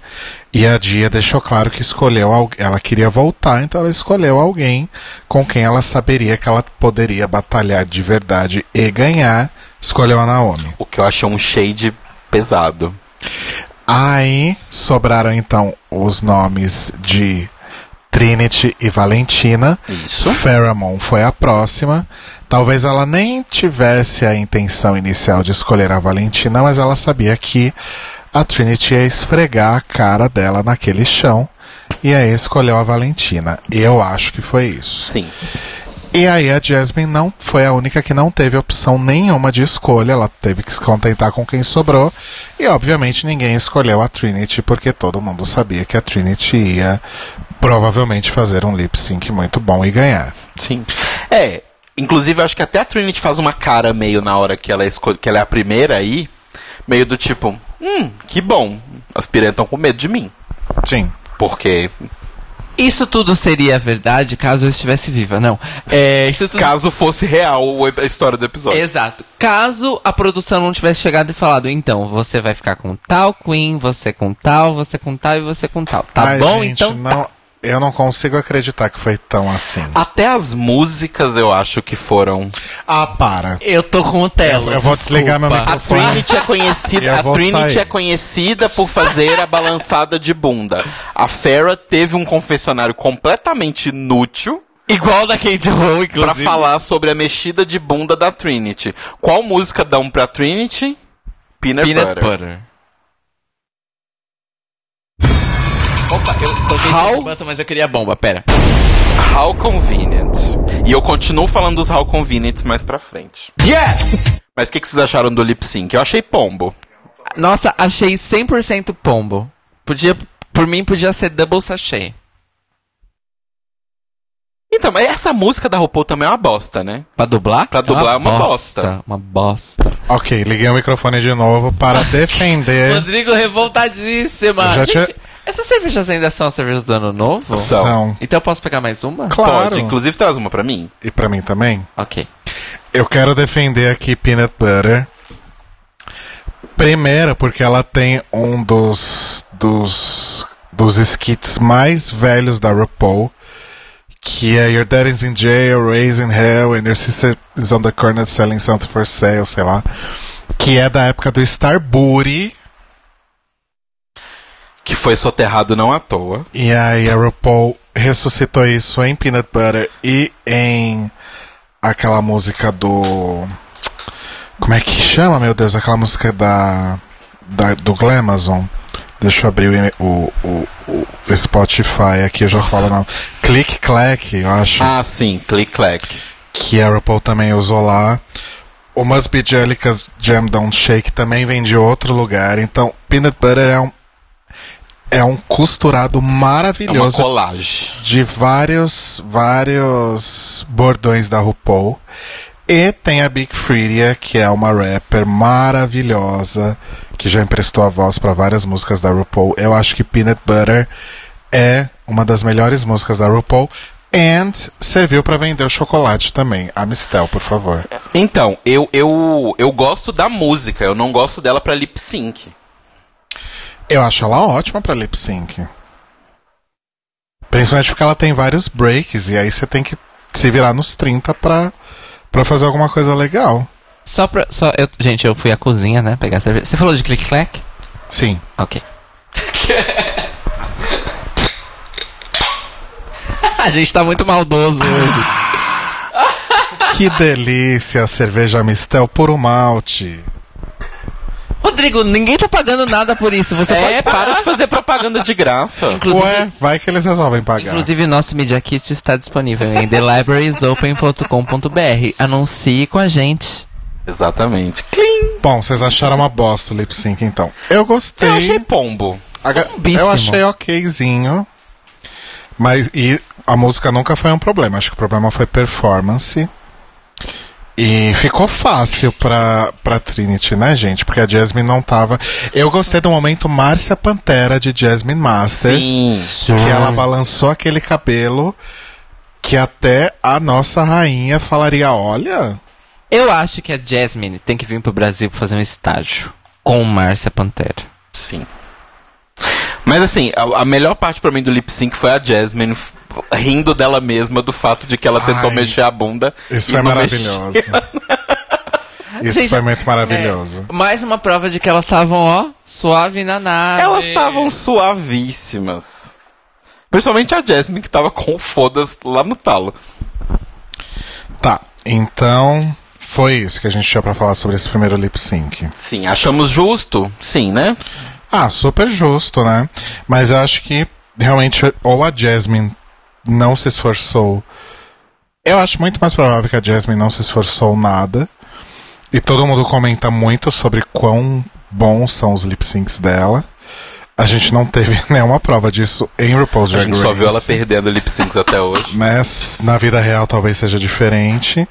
E a Gia deixou claro que escolheu ela queria voltar, então ela escolheu alguém com quem ela saberia que ela poderia batalhar de verdade e ganhar. Escolheu a Naomi. O que eu achei um shade pesado. Aí sobraram então os nomes de Trinity e Valentina. Isso. Farrah Moan foi a próxima. Talvez ela nem tivesse a intenção inicial de escolher a Valentina, mas ela sabia que a Trinity ia esfregar a cara dela naquele chão. E aí escolheu a Valentina. Eu acho que foi isso. Sim. E aí a Jasmine não foi a única que não teve opção nenhuma de escolha. Ela teve que se contentar com quem sobrou. E obviamente ninguém escolheu a Trinity, porque todo mundo sabia que a Trinity ia provavelmente fazer um lip sync muito bom e ganhar. Sim. É, inclusive acho que até a Trinity faz uma cara meio na hora que ela é a primeira aí. Meio do tipo... que bom. As piranhas estão com medo de mim. Sim. Porque... Isso tudo seria verdade caso eu estivesse viva, não. Isso tudo... Caso fosse real a história do episódio. Exato. Caso a produção não tivesse chegado e falado, então, você vai ficar com tal queen, você com tal e você com tal. Tá. Ai, bom, gente, então não, tá. Eu não consigo acreditar que foi tão assim. Até as músicas eu acho que foram... Ah, para. Eu tô com o Telo. Eu vou desligar meu microfone. A Trinity é conhecida por fazer a balançada de bunda. A Farrah teve um confessionário completamente inútil. Igual da Kate Rowe, inclusive. Pra falar sobre a mexida de bunda da Trinity. Qual música dão pra Trinity? Peanut Butter. Opa, eu toquei bomba, mas eu queria bomba, pera. How convenient. E eu continuo falando dos how convenients mais pra frente. Yes! Mas o que vocês acharam do lip sync? Eu achei pombo. Nossa, achei 100% pombo. Por mim, podia ser double sachê. Então, mas essa música da RuPaul também é uma bosta, né? Pra dublar é uma bosta. Ok, liguei o microfone de novo para defender. Rodrigo revoltadíssima. Essas cervejas ainda são as cervejas do ano novo? São. Então eu posso pegar mais uma? Claro. Pode, inclusive traz uma pra mim. E pra mim também? Ok. Eu quero defender aqui Peanut Butter. Primeiro, porque ela tem um dos skits mais velhos da RuPaul, que é Your Dad is in Jail, Raising Hell, and Your Sister is on the Corner Selling Something for Sale, sei lá. Que é da época do Starbury, que foi soterrado não à toa. E aí a RuPaul ressuscitou isso em Peanut Butter e em aquela música do... Como é que chama, meu Deus? Aquela música do Glamazon. Deixa eu abrir o Spotify aqui, eu já falo o nome. Click Clack, eu acho. Ah, sim, Click Clack. Que a RuPaul também usou lá. O Must Be Jellica's Jam Don't Shake também vem de outro lugar. Então, peanut butter é um costurado maravilhoso. É uma colagem. De vários bordões da RuPaul. E tem a Big Freedia, que é uma rapper maravilhosa, que já emprestou a voz para várias músicas da RuPaul. Eu acho que Peanut Butter é uma das melhores músicas da RuPaul. And serviu para vender o chocolate também. A Mistel, por favor. Então, eu gosto da música. Eu não gosto dela para lip sync. Eu acho ela ótima para lip sync. Principalmente porque ela tem vários breaks. E aí você tem que se virar nos 30 pra fazer alguma coisa legal. Gente, eu fui à cozinha, né? Pegar cerveja. Você falou de click-clack? Sim. Ok. A gente tá muito maldoso hoje. Que delícia a cerveja Mistel puro malte. Rodrigo, ninguém tá pagando nada por isso. Você pode para de fazer propaganda de graça. Inclusive, vai que eles resolvem pagar. Inclusive, nosso Media Kit está disponível em thelibrariesopen.com.br. Anuncie com a gente. Exatamente. Clean. Bom, vocês acharam uma bosta o lip sync, então. Eu gostei. Eu achei pombo. Eu achei okzinho. Mas a música nunca foi um problema. Acho que o problema foi performance. E ficou fácil pra Trinity, né, gente? Porque a Jasmine não tava... Eu gostei do momento Márcia Pantera de Jasmine Masters. Sim. Que ela balançou aquele cabelo que até a nossa rainha falaria, olha... Eu acho que a Jasmine tem que vir pro Brasil fazer um estágio com Márcia Pantera. Sim. Mas assim, a melhor parte pra mim do lip sync foi a Jasmine rindo dela mesma do fato de que ela tentou mexer a bunda. Isso foi maravilhoso. Isso foi muito maravilhoso. Mais uma prova de que elas estavam, suave na nave. Elas estavam suavíssimas. Principalmente a Jasmine, que tava com foda-se lá no talo. Tá, então... Foi isso que a gente tinha pra falar sobre esse primeiro lip sync. Sim, achamos justo? Sim, né? Ah, super justo, né? Mas eu acho que realmente ou a Jasmine não se esforçou. Eu acho muito mais provável que a Jasmine não se esforçou nada. E todo mundo comenta muito sobre quão bons são os lip syncs dela. A gente não teve nenhuma prova disso em RuPaul's Drag Race. A gente só viu ela perdendo lip syncs até hoje. Mas na vida real talvez seja diferente.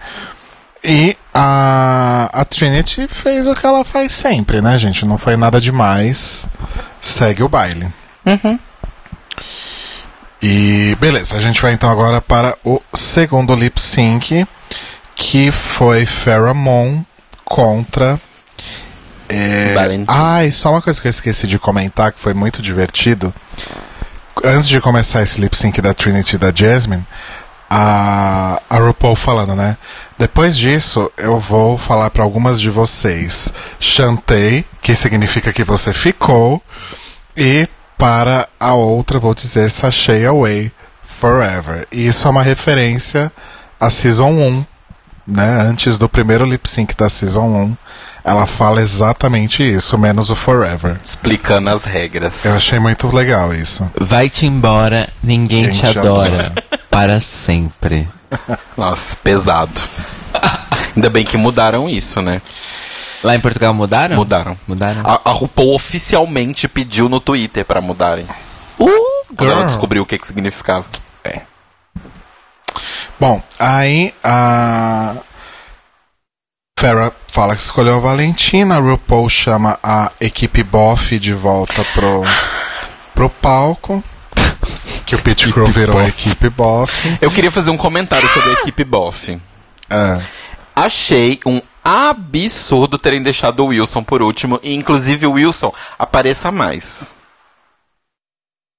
E a Trinity fez o que ela faz sempre, né, gente? Não foi nada demais. Segue o baile. Uhum. E beleza, a gente vai então agora para o segundo lip sync, que foi Farrah Moan contra... Valentina. E só uma coisa que eu esqueci de comentar, que foi muito divertido. Antes de começar esse lip sync da Trinity e da Jasmine... A RuPaul falando, né? Depois disso, eu vou falar pra algumas de vocês. Chantei, que significa que você ficou. E para a outra, vou dizer sashay away forever. E isso é uma referência à Season 1, né? Antes do primeiro lip sync da Season 1, ela fala exatamente isso, menos o forever. Explicando as regras. Eu achei muito legal isso. Vai-te embora, ninguém te adora. Para sempre. Nossa, pesado. Ainda bem que mudaram isso, né? Lá em Portugal mudaram? Mudaram. A RuPaul oficialmente pediu no Twitter pra mudarem. Quando ela descobriu o que significava. É. Bom, aí a Farrah fala que escolheu a Valentina. A RuPaul chama a equipe bofe de volta pro palco. Que o Pit Crow virou a equipe bofe. Eu queria fazer um comentário sobre a equipe bofe. Achei um absurdo terem deixado o Wilson por último. E inclusive o Wilson, apareça mais.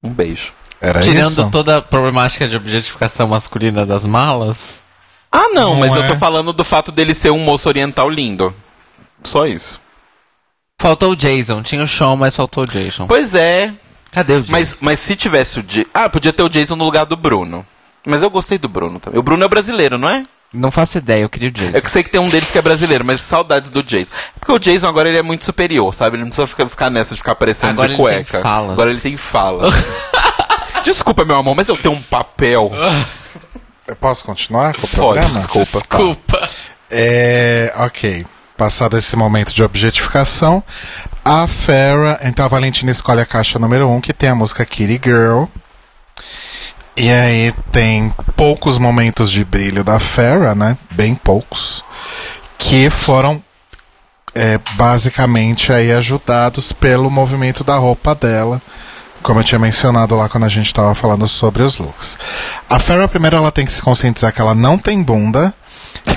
Um beijo. Tirando toda a problemática de objetificação masculina das malas. Ah, não, mas eu tô falando do fato dele ser um moço oriental lindo. Só isso. Faltou o Jason. Tinha o Sean, mas faltou o Jason. Pois é. Cadê o Jason? Mas se tivesse o Jason... podia ter o Jason no lugar do Bruno. Mas eu gostei do Bruno também. O Bruno é brasileiro, não é? Não faço ideia, eu queria o Jason. Eu sei que tem um deles que é brasileiro, mas saudades do Jason. Porque o Jason agora ele é muito superior, sabe? Ele não precisa ficar nessa de ficar aparecendo agora de cueca. Agora ele tem falas. Desculpa, meu amor, mas eu tenho um papel. Eu posso continuar com o programa? Desculpa. Ok. Passado esse momento de objetificação, a Farrah... Então a Valentina escolhe a caixa número 1, que tem a música Kitty Girl. E aí tem poucos momentos de brilho da Farrah, né? Bem poucos. Que foram basicamente aí ajudados pelo movimento da roupa dela. Como eu tinha mencionado lá quando a gente estava falando sobre os looks. A Farrah, primeiro, ela tem que se conscientizar que ela não tem bunda.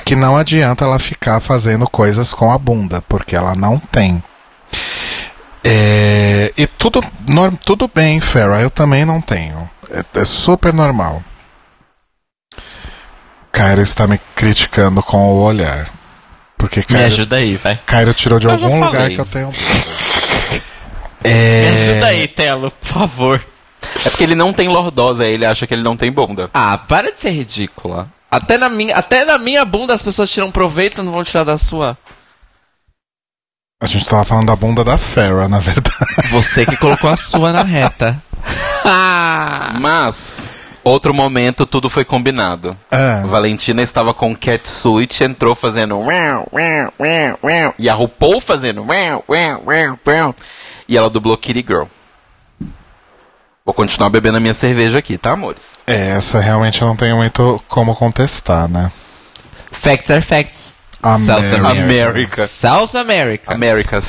Que não adianta ela ficar fazendo coisas com a bunda, porque ela não tem. E tudo bem, Farrah, eu também não tenho. É super normal. Cairo está me criticando com o olhar. Porque Cairo, me ajuda aí, vai. Cairo tirou de algum lugar que eu tenho. Me ajuda aí, Telo, por favor. É porque ele não tem lordose, ele acha que ele não tem bunda. Ah, para de ser ridícula. Até na minha bunda as pessoas tiram proveito, não vão tirar da sua. A gente tava falando da bunda da Farrah, na verdade. Você que colocou a sua na reta. Mas, outro momento, tudo foi combinado. Valentina estava com o catsuit, entrou fazendo... E a RuPaul fazendo... E ela dublou Kitty Girl. Vou continuar bebendo a minha cerveja aqui, tá, amores? Essa realmente eu não tenho muito como contestar, né? Facts are facts. South America.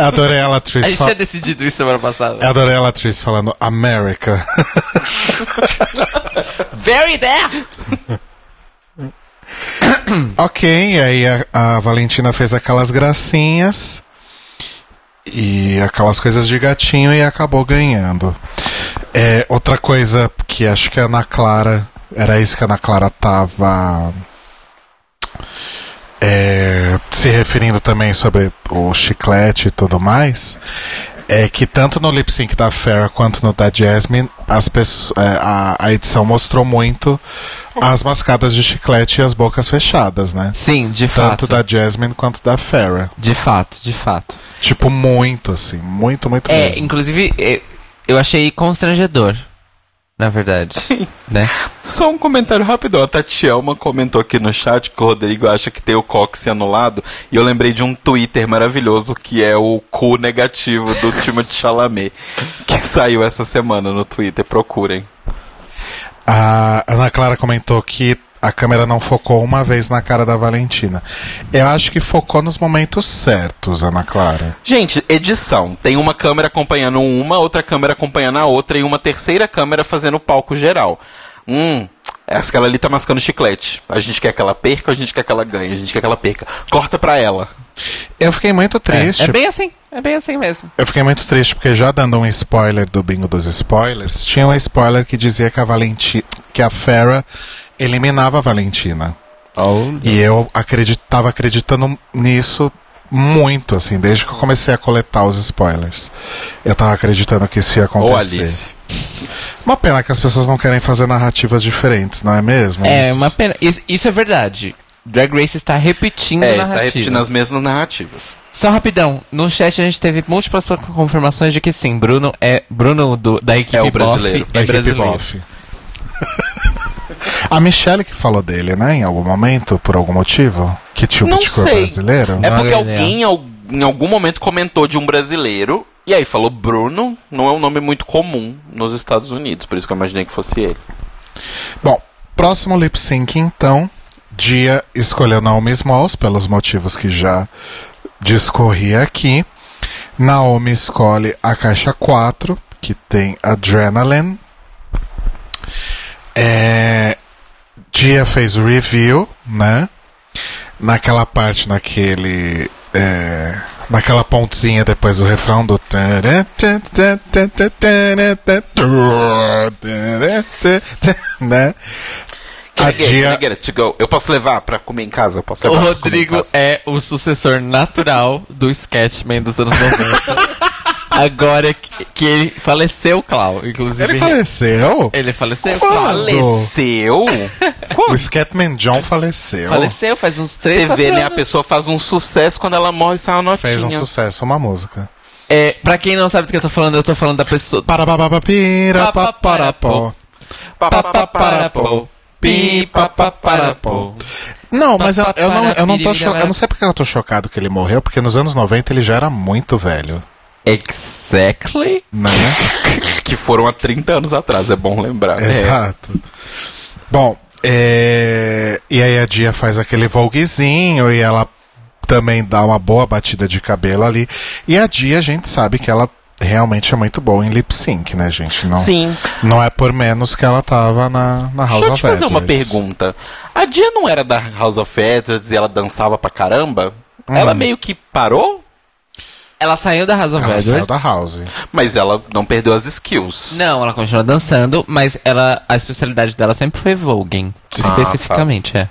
Eu adorei a Latrice. A gente tinha decidido isso semana passada. Eu adorei a Latrice falando America. Very there! Ok, aí a Valentina fez aquelas gracinhas. E aquelas coisas de gatinho e acabou ganhando. Outra coisa que acho que a Ana Clara... Era isso que a Ana Clara tava... se referindo também sobre o chiclete e tudo mais. É que tanto no lip sync da Farrah quanto no da Jasmine... A edição mostrou muito as mascadas de chiclete e as bocas fechadas, né? Sim, de fato. Tanto da Jasmine quanto da Farrah. De fato. Tipo, muito, assim. Muito mesmo. Inclusive, eu achei constrangedor, na verdade. Sim. Né? Só um comentário rápido. A Tatielma comentou aqui no chat que o Rodrigo acha que tem o cóccix anulado. E eu lembrei de um Twitter maravilhoso que é o cu negativo do Timothée Chalamet, que saiu essa semana no Twitter. Procurem. A Ana Clara comentou que a câmera não focou uma vez na cara da Valentina. Eu acho que focou nos momentos certos, Ana Clara. Gente, edição. Tem uma câmera acompanhando uma, outra câmera acompanhando a outra e uma terceira câmera fazendo o palco geral. Aquela ali tá mascando chiclete. A gente quer que ela perca, a gente quer que ela ganhe, a gente quer que ela perca. Corta pra ela. Eu fiquei muito triste. É bem assim mesmo. Eu fiquei muito triste porque, já dando um spoiler do bingo dos spoilers, tinha um spoiler que dizia que a Farrah eliminava a Valentina. E eu tava acreditando nisso muito, assim, desde que eu comecei a coletar os spoilers. Eu tava acreditando que isso ia acontecer. Alice. Uma pena que as pessoas não querem fazer narrativas diferentes, não é mesmo? Uma pena. Isso é verdade. Drag Race está repetindo narrativas. Está repetindo as mesmas narrativas. Só rapidão, no chat a gente teve múltiplas confirmações de que sim, Bruno da equipe Boff. É o brasileiro. Boff, da equipe Boff. A Michelle que falou dele, né? Em algum momento, por algum motivo? Que tipo de cor brasileiro? É porque alguém em algum momento comentou de um brasileiro. E aí falou Bruno. Não é um nome muito comum nos Estados Unidos. Por isso que eu imaginei que fosse ele. Bom, próximo lip sync então. Gia escolheu Naomi Smalls, pelos motivos que já discorri aqui. Naomi escolhe a caixa 4, que tem Adrenaline. Gia fez review, né? Naquela parte, naquela pontezinha depois do refrão do... Né? Eu posso levar pra comer em casa? O Rodrigo é o sucessor natural do Sketchman dos anos 90. Agora que ele faleceu, Clau, inclusive. Ele faleceu? Quando? Faleceu? O Scatman John faleceu. Faleceu faz uns 3 anos. Você vê, né? A pessoa faz um sucesso quando ela morre e sai uma notinha. Fez um sucesso, uma música. Pra quem não sabe do que eu tô falando da pessoa... Parapapapirapapapó. Papaparapó. Pipapaparapó. Não, mas eu não sei porque eu tô chocado que ele morreu, porque nos anos 90 ele já era muito velho. Exactly. Né? Que foram há 30 anos atrás, é bom lembrar. Exato. É. Bom, e aí a Gia faz aquele voguezinho e ela também dá uma boa batida de cabelo ali. E a Gia, a gente sabe que ela realmente é muito boa em lip sync, né, gente? Não, sim. Não é por menos que ela tava na House of Edwards. Deixa eu te fazer uma pergunta. A Gia não era da House of Edwards e ela dançava pra caramba? Ela meio que parou? Ela saiu da House of Edwards. Ela saiu da House. Mas ela não perdeu as skills. Não, ela continua dançando, mas a especialidade dela sempre foi voguing. Especificamente, tá.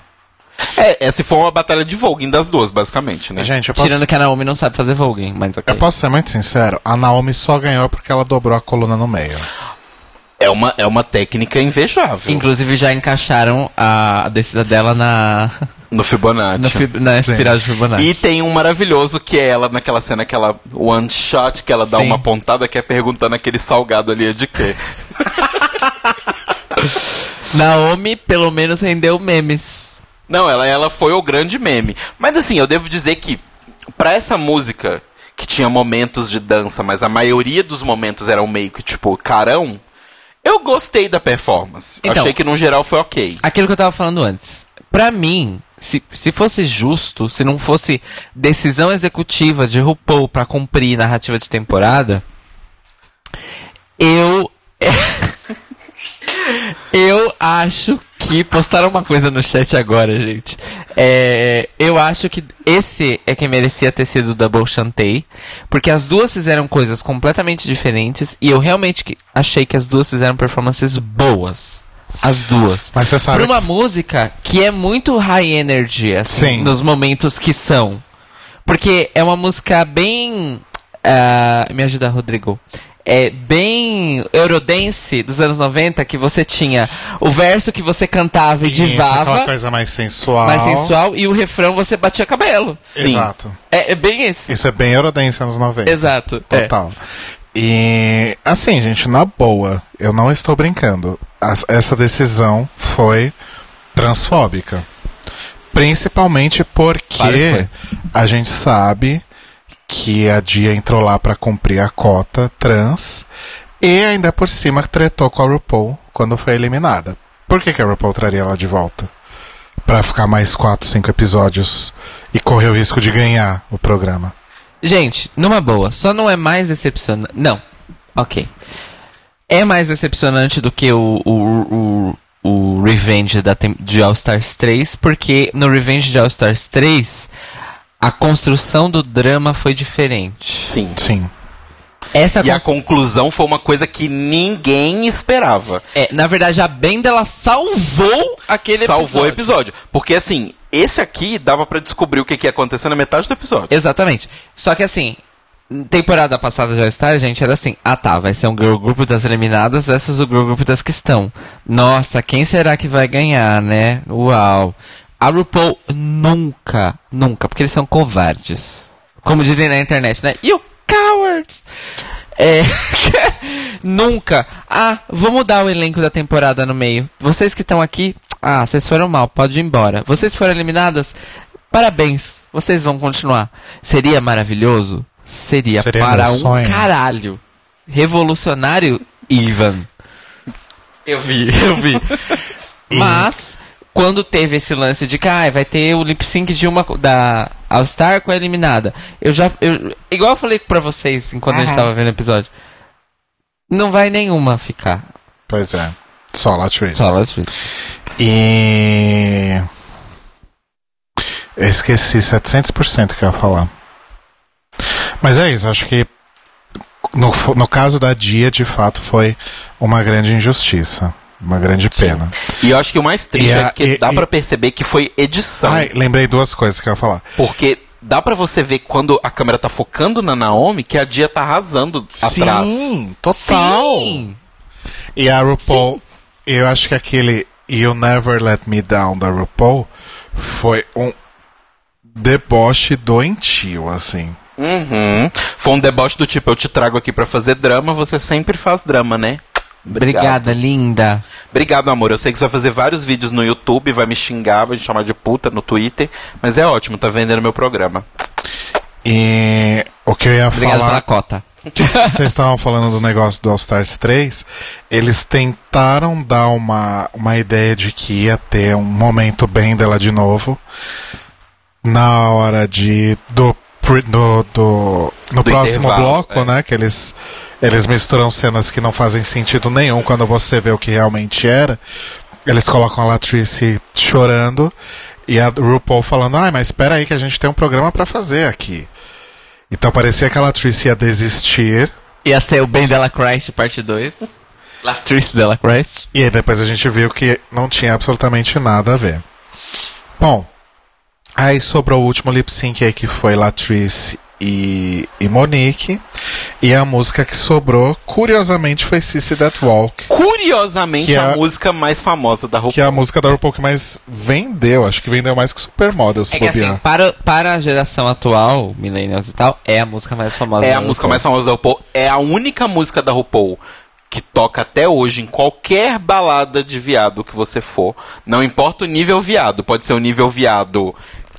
Essa foi uma batalha de voguing das duas, basicamente, né? Gente, tirando que a Naomi não sabe fazer voguing, mas okay. Eu posso ser muito sincero, a Naomi só ganhou porque ela dobrou a coluna no meio. É uma técnica invejável. Inclusive já encaixaram a descida dela no Fibonacci. Na espiral de Fibonacci. E tem um maravilhoso que é ela naquela cena, aquela one shot, que ela dá uma pontada, que é perguntando aquele salgado ali de quê? Naomi pelo menos rendeu memes. Não, ela foi o grande meme. Mas assim, eu devo dizer que pra essa música, que tinha momentos de dança, mas a maioria dos momentos eram meio que tipo carão, eu gostei da performance. Então, achei que no geral foi ok. Aquilo que eu tava falando antes. Pra mim, se fosse justo, se não fosse decisão executiva de RuPaul pra cumprir narrativa de temporada, eu acho que postaram uma coisa no chat agora, gente. Eu acho que esse é quem merecia ter sido o Double Chantay, porque as duas fizeram coisas completamente diferentes e eu realmente achei que as duas fizeram performances boas. As duas. Mas você sabe pra uma música que é muito high energy, assim, nos momentos que são. Porque é uma música bem... me ajuda, Rodrigo. É bem Eurodance dos anos 90, que você tinha o verso que você cantava e divava. Uma coisa mais sensual. Mais sensual, e o refrão você batia cabelo. Sim. Exato. É bem isso. Isso é bem Eurodance anos 90. Exato. Total. E, assim, gente, na boa, eu não estou brincando. Essa decisão foi transfóbica. Principalmente porque a gente sabe que a Gia entrou lá pra cumprir a cota trans e ainda por cima tretou com a RuPaul quando foi eliminada. Por que a RuPaul traria ela de volta? Pra ficar mais 4, 5 episódios e correr o risco de ganhar o programa. Gente, numa boa, só não é mais decepcionante... Não, ok. É mais decepcionante do que o Revenge de All Stars 3, porque no Revenge de All Stars 3... a construção do drama foi diferente. Sim. A conclusão foi uma coisa que ninguém esperava. Na verdade, a Benda, ela salvou aquele episódio. Salvou o episódio. Porque, assim, esse aqui dava pra descobrir o que ia acontecer na metade do episódio. Exatamente. Só que, assim, temporada passada de All Stars, gente, era assim... Ah, tá, vai ser um girl group das eliminadas versus o girl group das que estão. Nossa, quem será que vai ganhar, né? Uau... A RuPaul nunca, porque eles são covardes. Como dizem na internet, né? You cowards! Nunca. Ah, vou mudar o elenco da temporada no meio. Vocês que estão aqui, vocês foram mal, pode ir embora. Vocês foram eliminadas, parabéns, vocês vão continuar. Seria maravilhoso? Seria para um caralho. Revolucionário, Ivan. Eu vi. Mas... quando teve esse lance de que vai ter o lip sync de uma da All Star com a eliminada, igual eu falei pra vocês enquanto a gente tava vendo o episódio, não vai nenhuma ficar. Pois é, só Latrice. E eu esqueci 700% que eu ia falar. Mas é isso, acho que no caso da Gia, de fato, foi uma grande injustiça. Uma grande pena. E eu acho que o mais triste é que dá pra perceber que foi edição. Ai, lembrei duas coisas que eu ia falar. Porque dá pra você ver quando a câmera tá focando na Naomi que a Gia tá arrasando atrás. Sim, total. Sim. E a RuPaul, eu acho que aquele You Never Let Me Down da RuPaul foi um deboche doentio, assim. Uhum. Foi um deboche do tipo, eu te trago aqui pra fazer drama, você sempre faz drama, né? Obrigada, linda. Obrigado, amor. Eu sei que você vai fazer vários vídeos no YouTube, vai me xingar, vai me chamar de puta no Twitter, mas é ótimo, tá vendendo meu programa. E o que eu ia falar... Obrigado pela cota. Vocês estavam falando do negócio do All Stars 3. Eles tentaram dar uma ideia de que ia ter um momento bem dela de novo na hora de no do próximo bloco, né? Que eles misturam cenas que não fazem sentido nenhum quando você vê o que realmente era. Eles colocam a Latrice chorando e a RuPaul falando: "Ai, mas espera aí que a gente tem um programa pra fazer aqui." Então parecia que a Latrice ia desistir. Ia ser o Ben Della Christ parte 2. Latrice Della Christ. E aí depois a gente viu que não tinha absolutamente nada a ver. Bom, aí sobrou o último lip sync aí, que foi Latrice e Monique. E a música que sobrou, curiosamente, foi Sissy That Walk. Curiosamente, a música mais famosa da RuPaul. Que é a música da RuPaul que mais vendeu. Acho que vendeu mais que Supermodel, se bobear. É que assim, para a geração atual, millennials e tal, é a música mais famosa da RuPaul. É a música mais famosa da RuPaul. É a única música da RuPaul que toca até hoje em qualquer balada de viado que você for. Não importa o nível viado. Pode ser o nível viado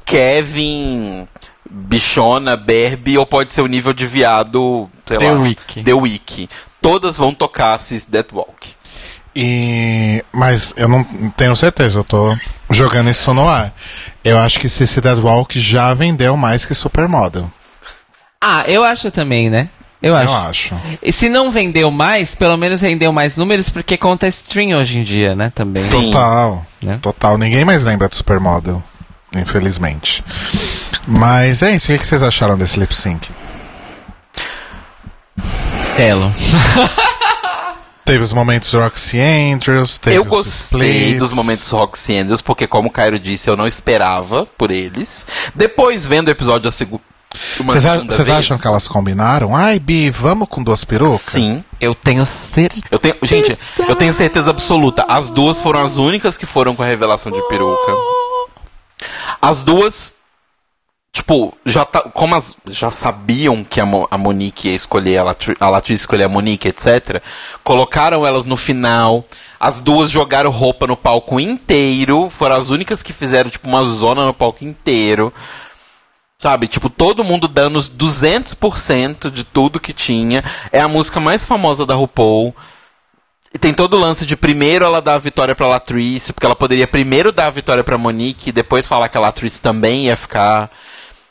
Kevin... bichona, berbe, ou pode ser o nível de viado, sei lá, The Week. Todas vão tocar Sissy That Walk. E... mas eu não tenho certeza, eu tô jogando isso no ar. Eu acho que Sissy That Walk já vendeu mais que Supermodel. Ah, eu acho também, né? Eu acho. E se não vendeu mais, pelo menos rendeu mais números, porque conta stream hoje em dia, né? Também. Sim. Total, né? Total. Ninguém mais lembra de Supermodel, infelizmente. Mas é isso, o que vocês acharam desse lip sync? Telo. Teve os momentos Roxy Andrews, teve eu gostei dos momentos Roxy Andrews, porque como o Cairo disse, eu não esperava por eles. Depois, vendo o episódio da segunda, vocês acham que elas combinaram? Ai, Bi, vamos com duas perucas? Sim, eu tenho certeza. Gente, eu tenho certeza absoluta. As duas foram as únicas que foram com a revelação de peruca. As duas, tipo, como as já sabiam que a Monique ia escolher, a Latrice escolher a Monique, etc. Colocaram elas no final. As duas jogaram roupa no palco inteiro. Foram as únicas que fizeram, tipo, uma zona no palco inteiro. Sabe? Tipo, todo mundo dando os 200% de tudo que tinha. É a música mais famosa da RuPaul. E tem todo o lance de primeiro ela dar a vitória pra Latrice, porque ela poderia primeiro dar a vitória pra Monique e depois falar que a Latrice também ia ficar.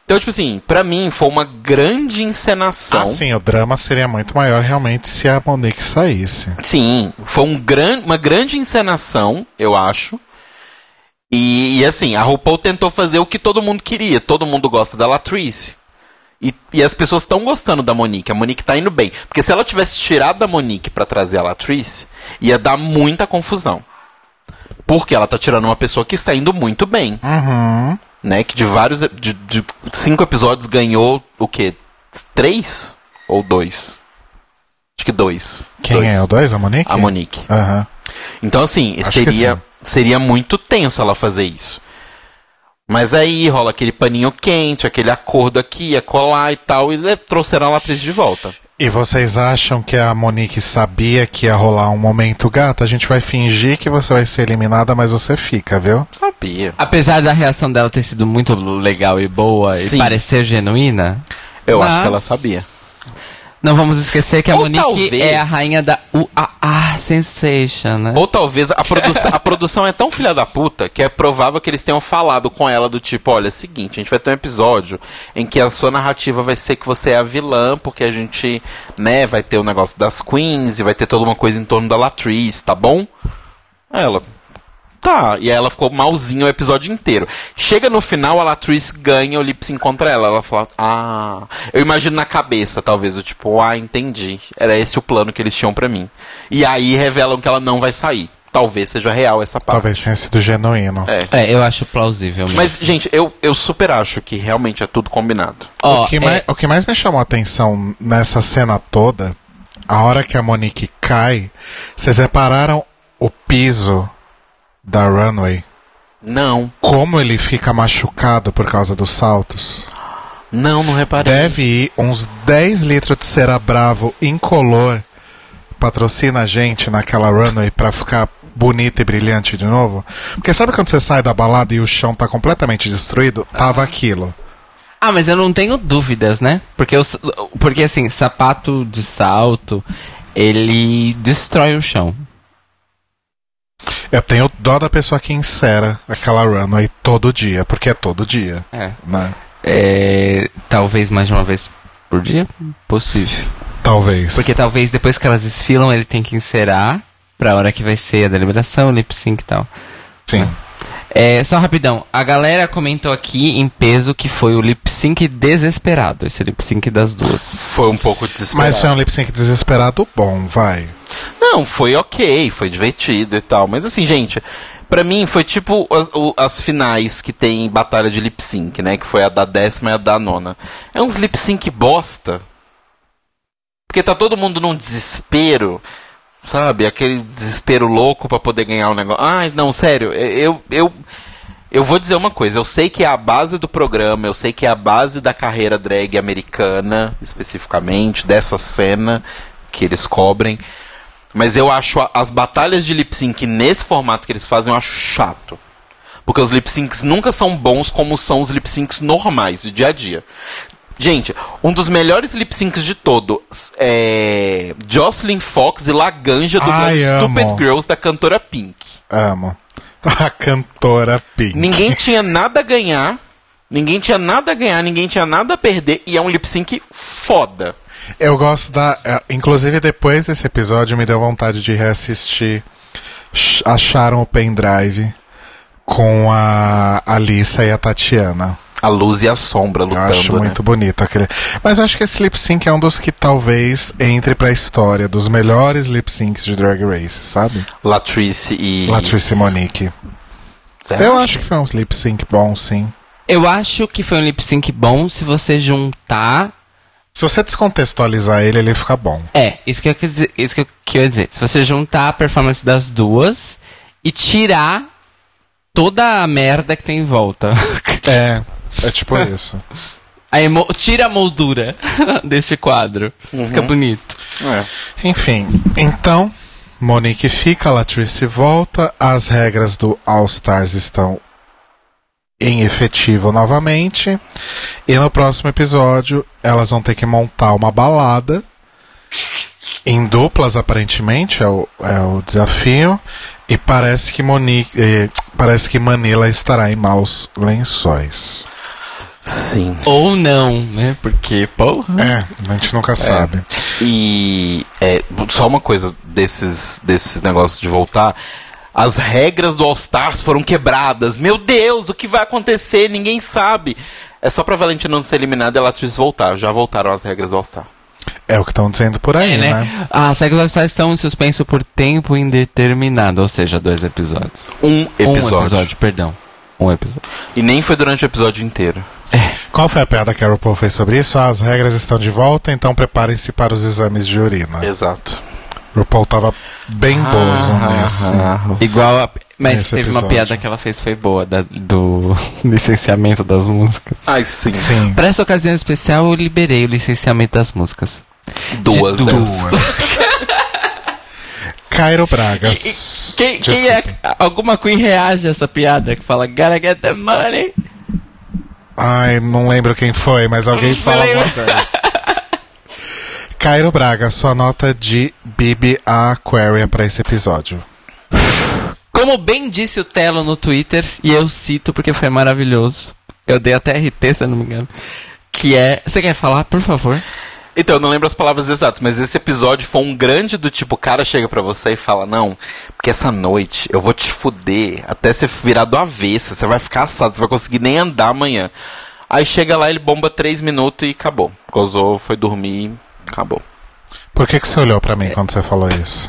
Então, tipo assim, pra mim foi uma grande encenação. Ah, sim, o drama seria muito maior realmente se a Monique saísse. Sim, foi uma grande encenação, eu acho. E assim, a RuPaul tentou fazer o que todo mundo queria. Todo mundo gosta da Latrice. E as pessoas estão gostando da Monique. A Monique tá indo bem. Porque se ela tivesse tirado a Monique pra trazer a Latrice, ia dar muita confusão. Porque ela tá tirando uma pessoa que está indo muito bem. Uhum. Né? Que de vários... De 5 episódios ganhou o quê? 3? Ou 2? Acho que 2. Quem é o 2? A Monique? A Monique. Uhum. Então assim, seria muito tenso ela fazer isso. Mas aí rola aquele paninho quente, aquele acordo aqui, acolá e tal, e trouxeram a Latrice de volta. E vocês acham que a Monique sabia que ia rolar um momento, gata? A gente vai fingir que você vai ser eliminada, mas você fica, viu? Sabia. Apesar da reação dela ter sido muito legal e boa, sim, e parecer genuína, acho que ela sabia. Não vamos esquecer que a Monique é a rainha da UAA Sensation, né? Ou talvez a produção é tão filha da puta que é provável que eles tenham falado com ela do tipo, olha, é o seguinte, a gente vai ter um episódio em que a sua narrativa vai ser que você é a vilã, porque a gente, né, vai ter o negócio das queens e vai ter toda uma coisa em torno da Latrice, tá bom? Ela... tá, e aí ela ficou malzinha o episódio inteiro. Chega no final, a Latrice ganha o lip sync contra ela. Ela fala, eu imagino na cabeça, talvez, do tipo, entendi. Era esse o plano que eles tinham pra mim. E aí revelam que ela não vai sair. Talvez seja real essa parte. Talvez tenha sido genuíno. É eu acho plausível mesmo. Mas, gente, eu super acho que realmente é tudo combinado. O que mais me chamou a atenção nessa cena toda, a hora que a Monique cai, vocês repararam o piso da runway? Não. Como ele fica machucado por causa dos saltos? Não reparei. Deve ir uns 10 litros de Cera Bravo incolor patrocina a gente naquela runway pra ficar bonita e brilhante de novo? Porque sabe quando você sai da balada e o chão tá completamente destruído? Tava aquilo. Ah, mas eu não tenho dúvidas, né? Porque assim, sapato de salto, ele destrói o chão. Eu tenho dó da pessoa que insera aquela runway todo dia, porque é todo dia. É. Né? É, talvez mais de uma vez por dia? Possível. Talvez. Porque talvez depois que elas desfilam, ele tem que inserar pra hora que vai ser a deliberação, lip sync e tal. Sim. É, só rapidão, a galera comentou aqui em peso que foi o lip sync desesperado, esse lip sync das duas. Foi um pouco desesperado. Mas foi um lip sync desesperado bom, vai. Não, foi ok, foi divertido e tal, mas assim, gente, pra mim foi tipo as finais que tem batalha de lip sync, né, que foi a da 10ª e a da 9ª. É uns lip sync bosta, porque tá todo mundo num desespero. Sabe, aquele desespero louco pra poder ganhar um negócio. Ah, não, sério, eu vou dizer uma coisa. Eu sei que é a base do programa, eu sei que é a base da carreira drag americana, especificamente, dessa cena que eles cobrem. Mas eu acho as batalhas de lip sync nesse formato que eles fazem, eu acho chato. Porque os lip syncs nunca são bons como são os lip syncs normais, de dia a dia. Gente, um dos melhores lip-syncs de todo é Jocelyn Fox e Laganja do Stupid Girls da cantora Pink. Amo. A cantora Pink. Ninguém tinha nada a ganhar, ninguém tinha nada a perder e é um lip-sync foda. Eu gosto da... Inclusive, depois desse episódio, me deu vontade de reassistir Acharam o Pendrive com a Alissa e a Tatiana. A luz e a sombra lutando, eu acho muito bonito aquele... Mas eu acho que esse lip sync é um dos que talvez entre pra história dos melhores lip syncs de Drag Race, sabe? Latrice e Monique. Eu acho que foi um lip sync bom, sim. Eu acho que foi um lip sync bom se você juntar... Se você descontextualizar ele, ele fica bom. É, isso que eu ia dizer. Se você juntar a performance das duas e tirar toda a merda que tem em volta. É tipo isso. Tira a moldura desse quadro. Uhum. Fica bonito. É. Enfim, então, Monique fica, Latrice volta, as regras do All Stars estão em efetivo novamente. E no próximo episódio, elas vão ter que montar uma balada. Em duplas, aparentemente, é o desafio. E parece que Manila estará em maus lençóis. Sim. Ou não, né? Porque, porra. É, a gente nunca sabe. E só uma coisa desses negócios de voltar. As regras do All Stars foram quebradas. Meu Deus, o que vai acontecer? Ninguém sabe. É só pra Valentina não ser eliminada e a Latrice voltar. Já voltaram as regras do All Stars. É o que estão dizendo por aí, né? As regras do All Stars estão em suspenso por tempo indeterminado, ou seja, 2 episódios. Um episódio. E nem foi durante o episódio inteiro. Qual foi a piada que a RuPaul fez sobre isso? As regras estão de volta, então preparem-se para os exames de urina. Exato. RuPaul tava bem bozo nesse. Igual a... Mas teve episódio. Uma piada que ela fez, foi boa, do licenciamento das músicas. Ai, sim. Para essa ocasião especial, eu liberei o licenciamento das músicas. Duas. Cairo Bragas. Alguma queen reage a essa piada que fala, gotta get the money. Ai, não lembro quem foi, mas alguém fala alguma coisa. Cairo Braga, sua nota de Bibi a Aquaria para esse episódio. Como bem disse o Telo no Twitter, e eu cito porque foi maravilhoso, eu dei até RT, se eu não me engano, que é... Você quer falar, por favor? Então, eu não lembro as palavras exatas, mas esse episódio foi um grande do tipo, o cara chega pra você e fala, não, porque essa noite eu vou te fuder até você virar do avesso, você vai ficar assado, você vai conseguir nem andar amanhã. Aí chega lá, ele bomba 3 minutos e acabou. Gozou, foi dormir, acabou. Por que você olhou pra mim quando você falou isso?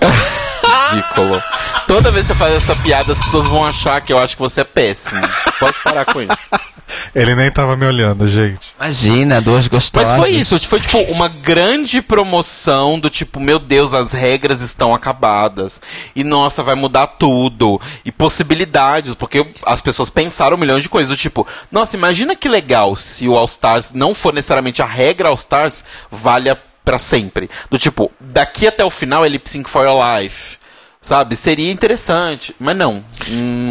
Ridículo. Toda vez que você faz essa piada, as pessoas vão achar que eu acho que você é péssimo. Pode parar com isso. Ele nem tava me olhando, gente. Imagina, duas gostosas. Mas foi isso, foi tipo uma grande promoção do tipo, meu Deus, as regras estão acabadas. E nossa, vai mudar tudo. E possibilidades, porque as pessoas pensaram milhões de coisas. Do tipo, nossa, imagina que legal se o All Stars não for necessariamente a regra All Stars, vale a pra sempre. Do tipo, daqui até o final é Lip Sync for Your Life. Sabe? Seria interessante, mas não.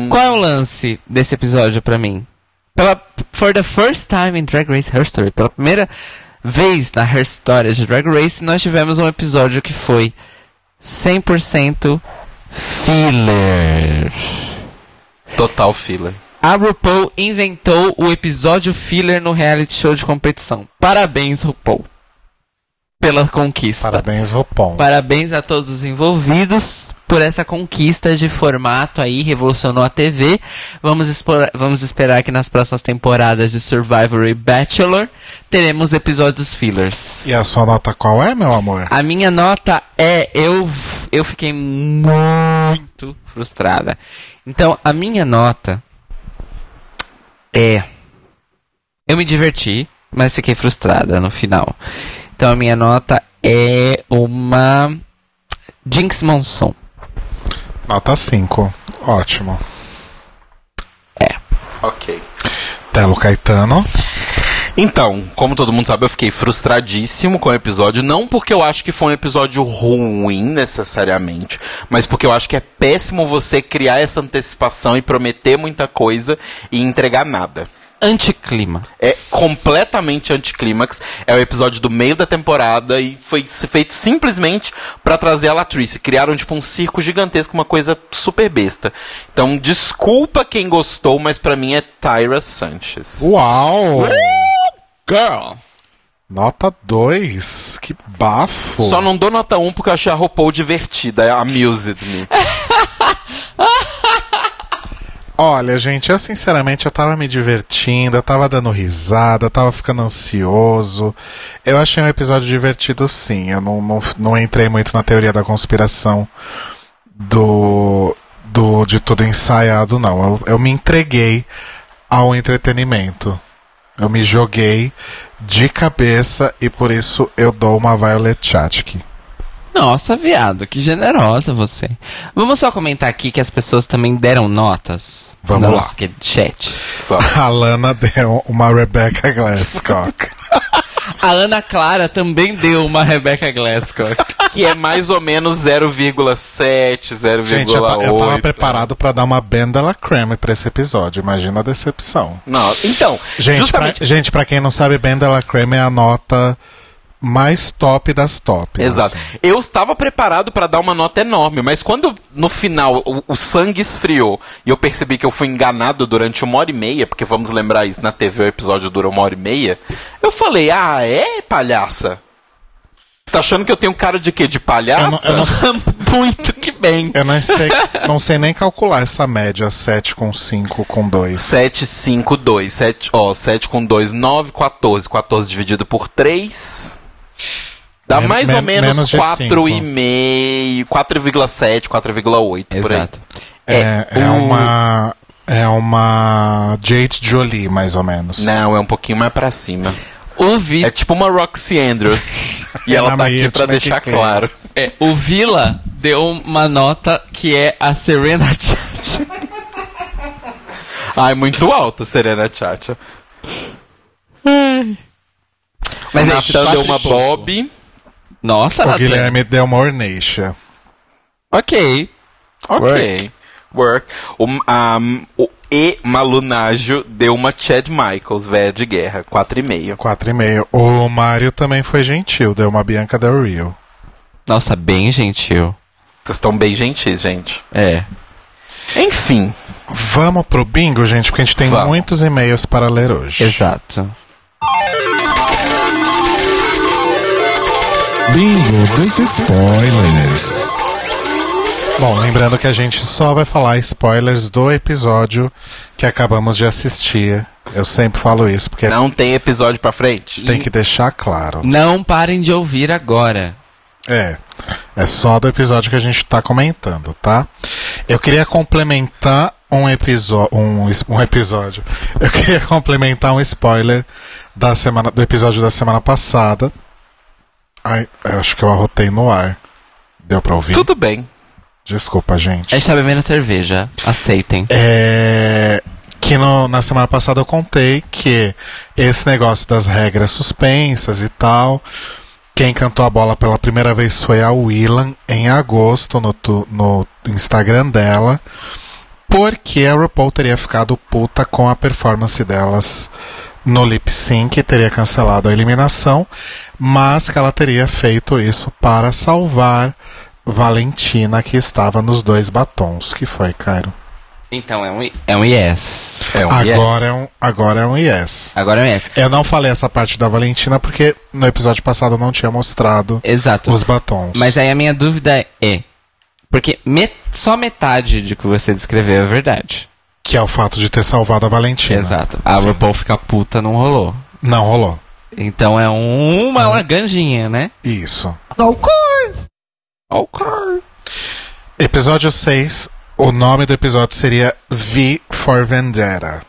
Qual é o lance desse episódio pra mim? For the first time in Drag Race History, pela primeira vez na história de Drag Race, nós tivemos um episódio que foi 100% filler. Total filler. A RuPaul inventou o episódio filler no reality show de competição. Parabéns, RuPaul, pela conquista. Parabéns, RuPaul. Parabéns a todos os envolvidos por essa conquista de formato aí, revolucionou a TV. Vamos esperar que nas próximas temporadas de Survivor e Bachelor teremos episódios fillers. E a sua nota qual é, meu amor? A minha nota é... Eu fiquei muito frustrada. Então, a minha nota... Eu me diverti, mas fiquei frustrada no final. Então a minha nota é uma Jinx Monsoon. Nota 5. Ótimo. Ok. Telo Caetano. Então, como todo mundo sabe, eu fiquei frustradíssimo com o episódio. Não porque eu acho que foi um episódio ruim, necessariamente, mas porque eu acho que é péssimo você criar essa antecipação e prometer muita coisa e entregar nada. Anticlima. É completamente anticlímax. É o episódio do meio da temporada e foi feito simplesmente pra trazer a Latrice. Criaram tipo um circo gigantesco, uma coisa super besta. Então, desculpa quem gostou, mas pra mim é Tyra Sanchez. Uau! Girl! Nota 2. Que bafo. Só não dou nota 1 porque eu achei a RuPaul divertida. Amused me. Olha, gente, eu sinceramente, eu tava me divertindo, eu tava dando risada, eu tava ficando ansioso. Eu achei um episódio divertido, sim. Eu não entrei muito na teoria da conspiração de tudo ensaiado, não. Eu me entreguei ao entretenimento. Eu me joguei de cabeça e por isso eu dou uma Violet Chachki. Nossa, viado, que generosa você. Vamos só comentar aqui que as pessoas também deram notas. Vamos no nosso chat. Vamos. A Lana deu uma Rebecca Glasscock. A Ana Clara também deu uma Rebecca Glasscock. Que é mais ou menos 0,7, 0,8. Gente, eu tava preparado pra dar uma Benda La Creme pra esse episódio. Imagina a decepção. Não, então, gente, justamente... pra quem não sabe, Benda La Creme é a nota... mais top das tops. Exato. Assim. Eu estava preparado para dar uma nota enorme, mas quando no final o sangue esfriou e eu percebi que eu fui enganado durante 1h30, porque vamos lembrar isso, na TV o episódio durou 1h30, eu falei, ah, é, palhaça? Você tá achando que eu tenho cara de quê? De palhaça? Eu não muito que bem. Eu não sei nem calcular essa média. 7 com 5 com 2. 7, 5, 2. 7 com 2, 9, 14. 14 dividido por 3... dá mais ou menos 4,5, 4,7, 4,8 por aí. É uma Jade Jolie, mais ou menos. Não, é um pouquinho mais pra cima. É tipo uma Roxy Andrews. E ela tá aqui pra deixar claro. O Vila deu uma nota que é a Serena Chacha. Ai, muito alto, Serena Chacha. Mas o Natan deu uma Bob. Nossa, Natan. O Guilherme deu uma Orneixa. Ok. Work. E Malunágio deu uma Chad Michaels, velha de guerra. 4,5. 4,5. O Mário também foi gentil, deu uma Bianca Del Rio. Nossa, bem gentil. Vocês estão bem gentis, gente. Enfim. Vamos pro bingo, gente, porque a gente tem muitos e-mails para ler hoje. Exato. Bingo dos spoilers. Bom, lembrando que a gente só vai falar spoilers do episódio que acabamos de assistir. Eu sempre falo isso porque não tem episódio pra frente. Tem que deixar claro. Não parem de ouvir agora. É só do episódio que a gente tá comentando, tá? Eu queria complementar um episódio. Eu queria complementar um spoiler do episódio da semana passada. Ai, eu acho que eu arrotei no ar. Deu pra ouvir? Tudo bem. Desculpa, gente. A gente tá bebendo cerveja. Aceitem. Que na semana passada eu contei que esse negócio das regras suspensas e tal, Quem cantou a bola pela primeira vez foi a Willan em agosto no Instagram dela, porque a RuPaul teria ficado puta com a performance delas no lip sync, teria cancelado a eliminação, mas que ela teria feito isso para salvar Valentina, que estava nos dois batons, que foi, Cairo. Então, é um yes. Agora é um yes. Eu não falei essa parte da Valentina porque no episódio passado eu não tinha mostrado os batons. Mas aí a minha dúvida é, porque só metade de que você descreveu é verdade. Que é o fato de ter salvado a Valentina. Exato. A RuPaul fica puta, não rolou. Não rolou. Então é uma laganjinha, né? Isso. Ok. Episódio 6. O nome do episódio seria V for Vendetta.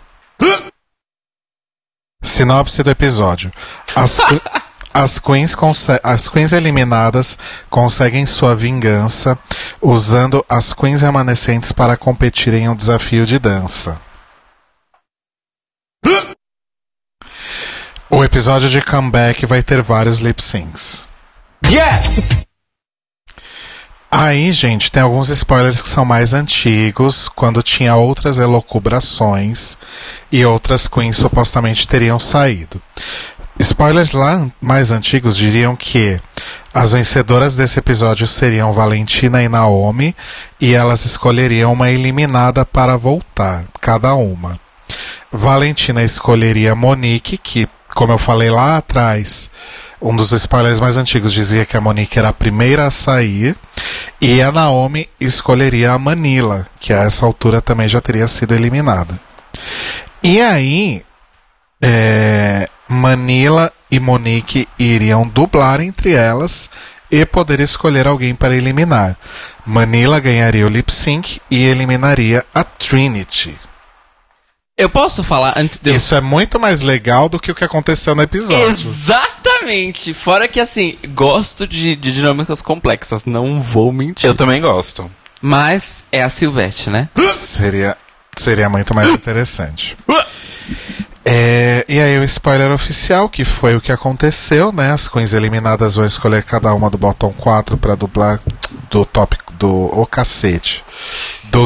Sinopse do episódio. As queens eliminadas conseguem sua vingança usando as queens remanescentes para competirem em um desafio de dança. O episódio de comeback vai ter vários lip-syncs. Yes! Aí, gente, tem alguns spoilers que são mais antigos, quando tinha outras elucubrações e outras queens supostamente teriam saído. Spoilers lá mais antigos diriam que as vencedoras desse episódio seriam Valentina e Naomi, e elas escolheriam uma eliminada para voltar, cada uma. Valentina escolheria Monique, que, como eu falei lá atrás, um dos spoilers mais antigos dizia que a Monique era a primeira a sair, e a Naomi escolheria a Manila, que a essa altura também já teria sido eliminada. E aí, Manila e Monique iriam dublar entre elas e poder escolher alguém para eliminar. Manila ganharia o lip sync e eliminaria a Trinity. Eu posso falar antes de... Isso é muito mais legal do que o que aconteceu no episódio. Exatamente! Fora que, assim, gosto de dinâmicas complexas, não vou mentir. Eu também gosto. Mas é a Silvete, né? Seria muito mais interessante. E aí o spoiler oficial, que foi o que aconteceu, né? As queens eliminadas vão escolher cada uma do bottom 4 pra dublar do tópico do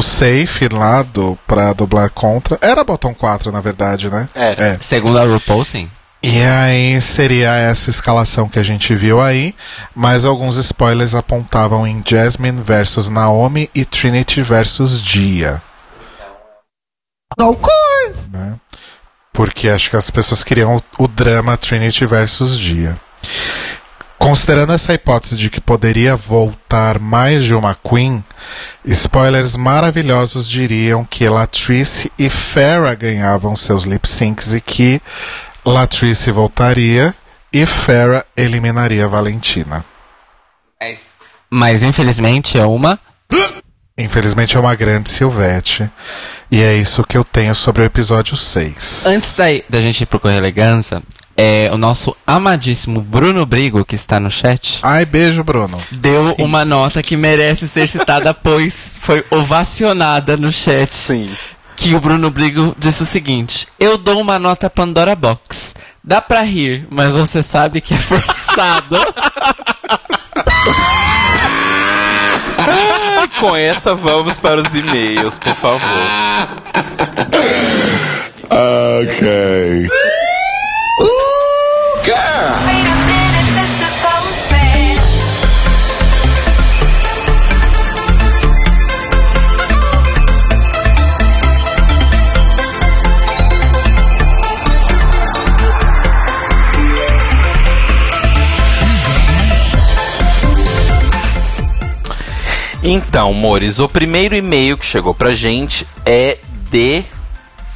safe lá, pra dublar contra. Era bottom 4, na verdade, né? É. Segundo a RuPaul, sim. E aí seria essa escalação que a gente viu aí, mas alguns spoilers apontavam em Jasmine versus Naomi e Trinity versus Gia. Né? Porque acho que as pessoas queriam o drama Trinity versus Gia. Considerando essa hipótese de que poderia voltar mais de uma queen, spoilers maravilhosos diriam que Latrice e Farrah ganhavam seus lip-syncs e que Latrice voltaria e Farrah eliminaria Valentina. Mas infelizmente é uma... Infelizmente é uma grande Silvete. E é isso que eu tenho sobre o episódio 6. Antes da gente ir pro Correr Elegança, o nosso amadíssimo Bruno Brigo, que está no chat... Ai, beijo, Bruno. Deu uma nota que merece ser citada, pois foi ovacionada no chat. Sim. Que o Bruno Brigo disse o seguinte: eu dou uma nota Pandora Box. Dá pra rir, mas você sabe que é forçado. Com essa, vamos para os e-mails, por favor. Ok... Então, amores, o primeiro e-mail que chegou pra gente é de...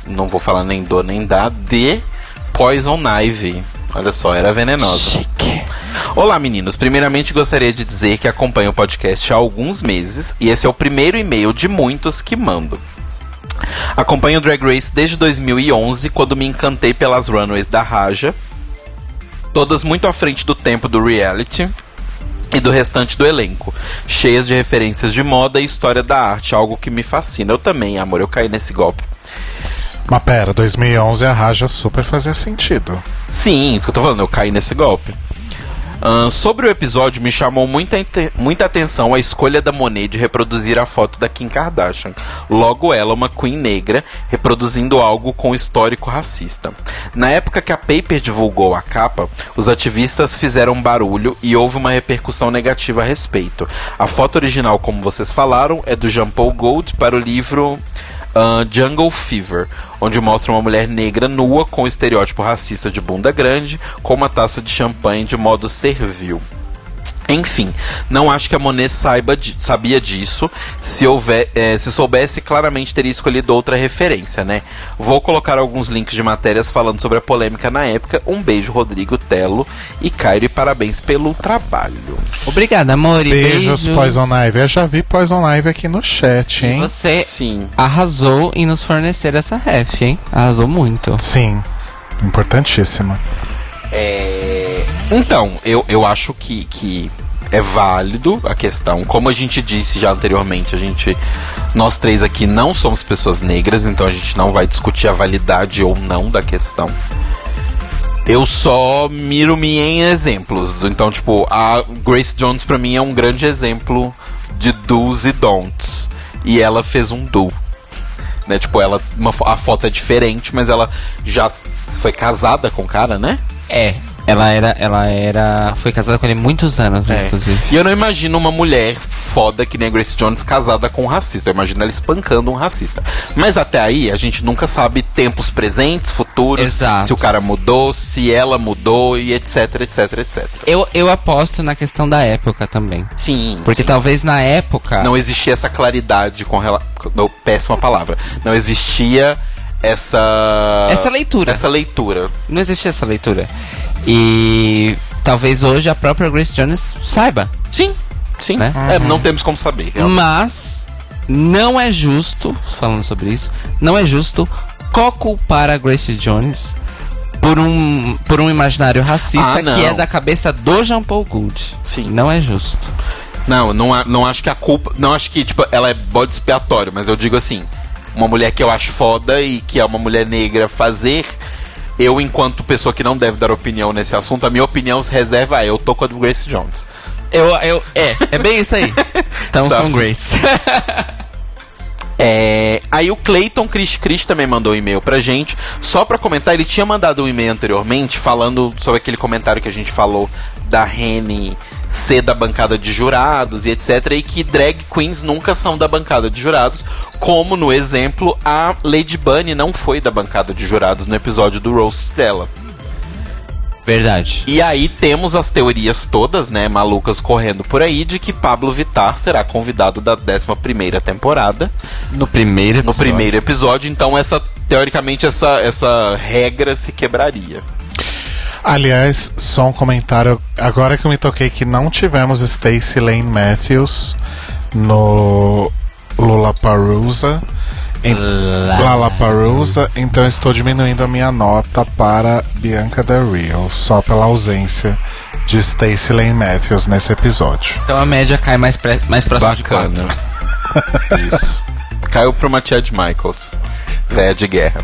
Não vou falar nem do, nem da. De Poison Ivy. Olha só, era venenosa. Chique. Olá, meninos. Primeiramente, gostaria de dizer que acompanho o podcast há alguns meses. E esse é o primeiro e-mail de muitos que mando. Acompanho o Drag Race desde 2011, quando me encantei pelas runways da Raja. Todas muito à frente do tempo do reality e do restante do elenco, cheias de referências de moda e história da arte, algo que me fascina. Eu também, amor, eu caí nesse golpe. Mas pera, 2011 a Raja super fazia sentido. Sim, isso que eu tô falando, eu caí nesse golpe. Sobre o episódio, me chamou muita atenção a escolha da Monet de reproduzir a foto da Kim Kardashian. Logo ela, uma queen negra, reproduzindo algo com histórico racista. Na época que a Paper divulgou a capa, os ativistas fizeram barulho e houve uma repercussão negativa a respeito. A foto original, como vocês falaram, é do Jean Paul Gold para o livro... Jungle Fever, onde mostra uma mulher negra nua com o estereótipo racista de bunda grande, com uma taça de champanhe de modo servil. Enfim, não acho que a Monet sabia disso. Se soubesse, claramente teria escolhido outra referência, né? Vou colocar alguns links de matérias falando sobre a polêmica na época. Um beijo, Rodrigo, Telo e Cairo, e parabéns pelo trabalho. Obrigada, amor. Beijos, Poison Ivy. Eu já vi Poison Ivy aqui no chat, hein? E você arrasou em nos fornecer essa ref, hein? Arrasou muito. Sim, importantíssima. Então, eu acho que é válido a questão. Como a gente disse já anteriormente, nós três aqui não somos pessoas negras, então a gente não vai discutir a validade ou não da questão. Eu só miro-me em exemplos. Então, tipo, a Grace Jones pra mim é um grande exemplo de do's e don'ts. E ela fez um do. Né? Tipo, a foto é diferente, mas ela já foi casada com o cara, né? É. Ela foi casada com ele há muitos anos, né, inclusive. E eu não imagino uma mulher foda que nem a Grace Jones casada com um racista. Eu imagino ela espancando um racista. Mas até aí, a gente nunca sabe tempos presentes, futuros. Exato. Se o cara mudou, se ela mudou, e etc, etc, etc. Eu aposto na questão da época também. Sim. Porque talvez na época... não existia essa claridade com relação... péssima palavra. Não existia essa leitura. Essa leitura. Não existia essa leitura. E talvez hoje a própria Grace Jones saiba. Sim, sim. Né? Uhum. Não temos como saber. Realmente. Mas não é justo, falando sobre isso, não é justo co-culpar a Grace Jones por um imaginário racista que é da cabeça do Jean Paul Gould. Sim. Não é justo. Não acho que a culpa... não acho que tipo, ela é bode expiatório, mas eu digo assim, uma mulher que eu acho foda e que é uma mulher negra fazer... eu, enquanto pessoa que não deve dar opinião nesse assunto, a minha opinião se reserva a eu tô com a do Grace Jones. É bem isso aí. Estamos com Grace. Aí o Clayton Cris também mandou um e-mail pra gente. Só pra comentar, ele tinha mandado um e-mail anteriormente falando sobre aquele comentário que a gente falou da Rene ser da bancada de jurados e etc. E que drag queens nunca são da bancada de jurados, como no exemplo a Lady Bunny não foi da bancada de jurados no episódio do roast dela. Verdade. E aí temos as teorias todas, né, malucas correndo por aí, de que Pablo Vittar será convidado da 11ª temporada. No primeiro episódio, então teoricamente essa regra se quebraria. Aliás, só um comentário. Agora que eu me toquei que não tivemos Stacy Lane Matthews no LaLaPaRUza, então estou diminuindo a minha nota para Bianca Del Rio, só pela ausência de Stacy Lane Matthews nesse episódio. Então a média cai mais próxima de 4. Isso. Caiu para uma Chad Michaels, véia de guerra.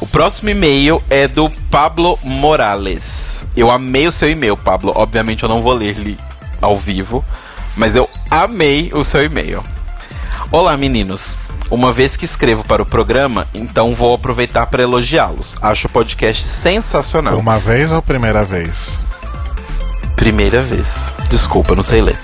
O próximo e-mail é do Pablo Morales. Eu amei o seu e-mail, Pablo. Obviamente eu não vou ler ele ao vivo, mas eu amei o seu e-mail. Olá, meninos. Uma vez que escrevo para o programa, então vou aproveitar para elogiá-los. Acho o podcast sensacional. Uma vez ou primeira vez? Primeira vez. Desculpa, não sei ler.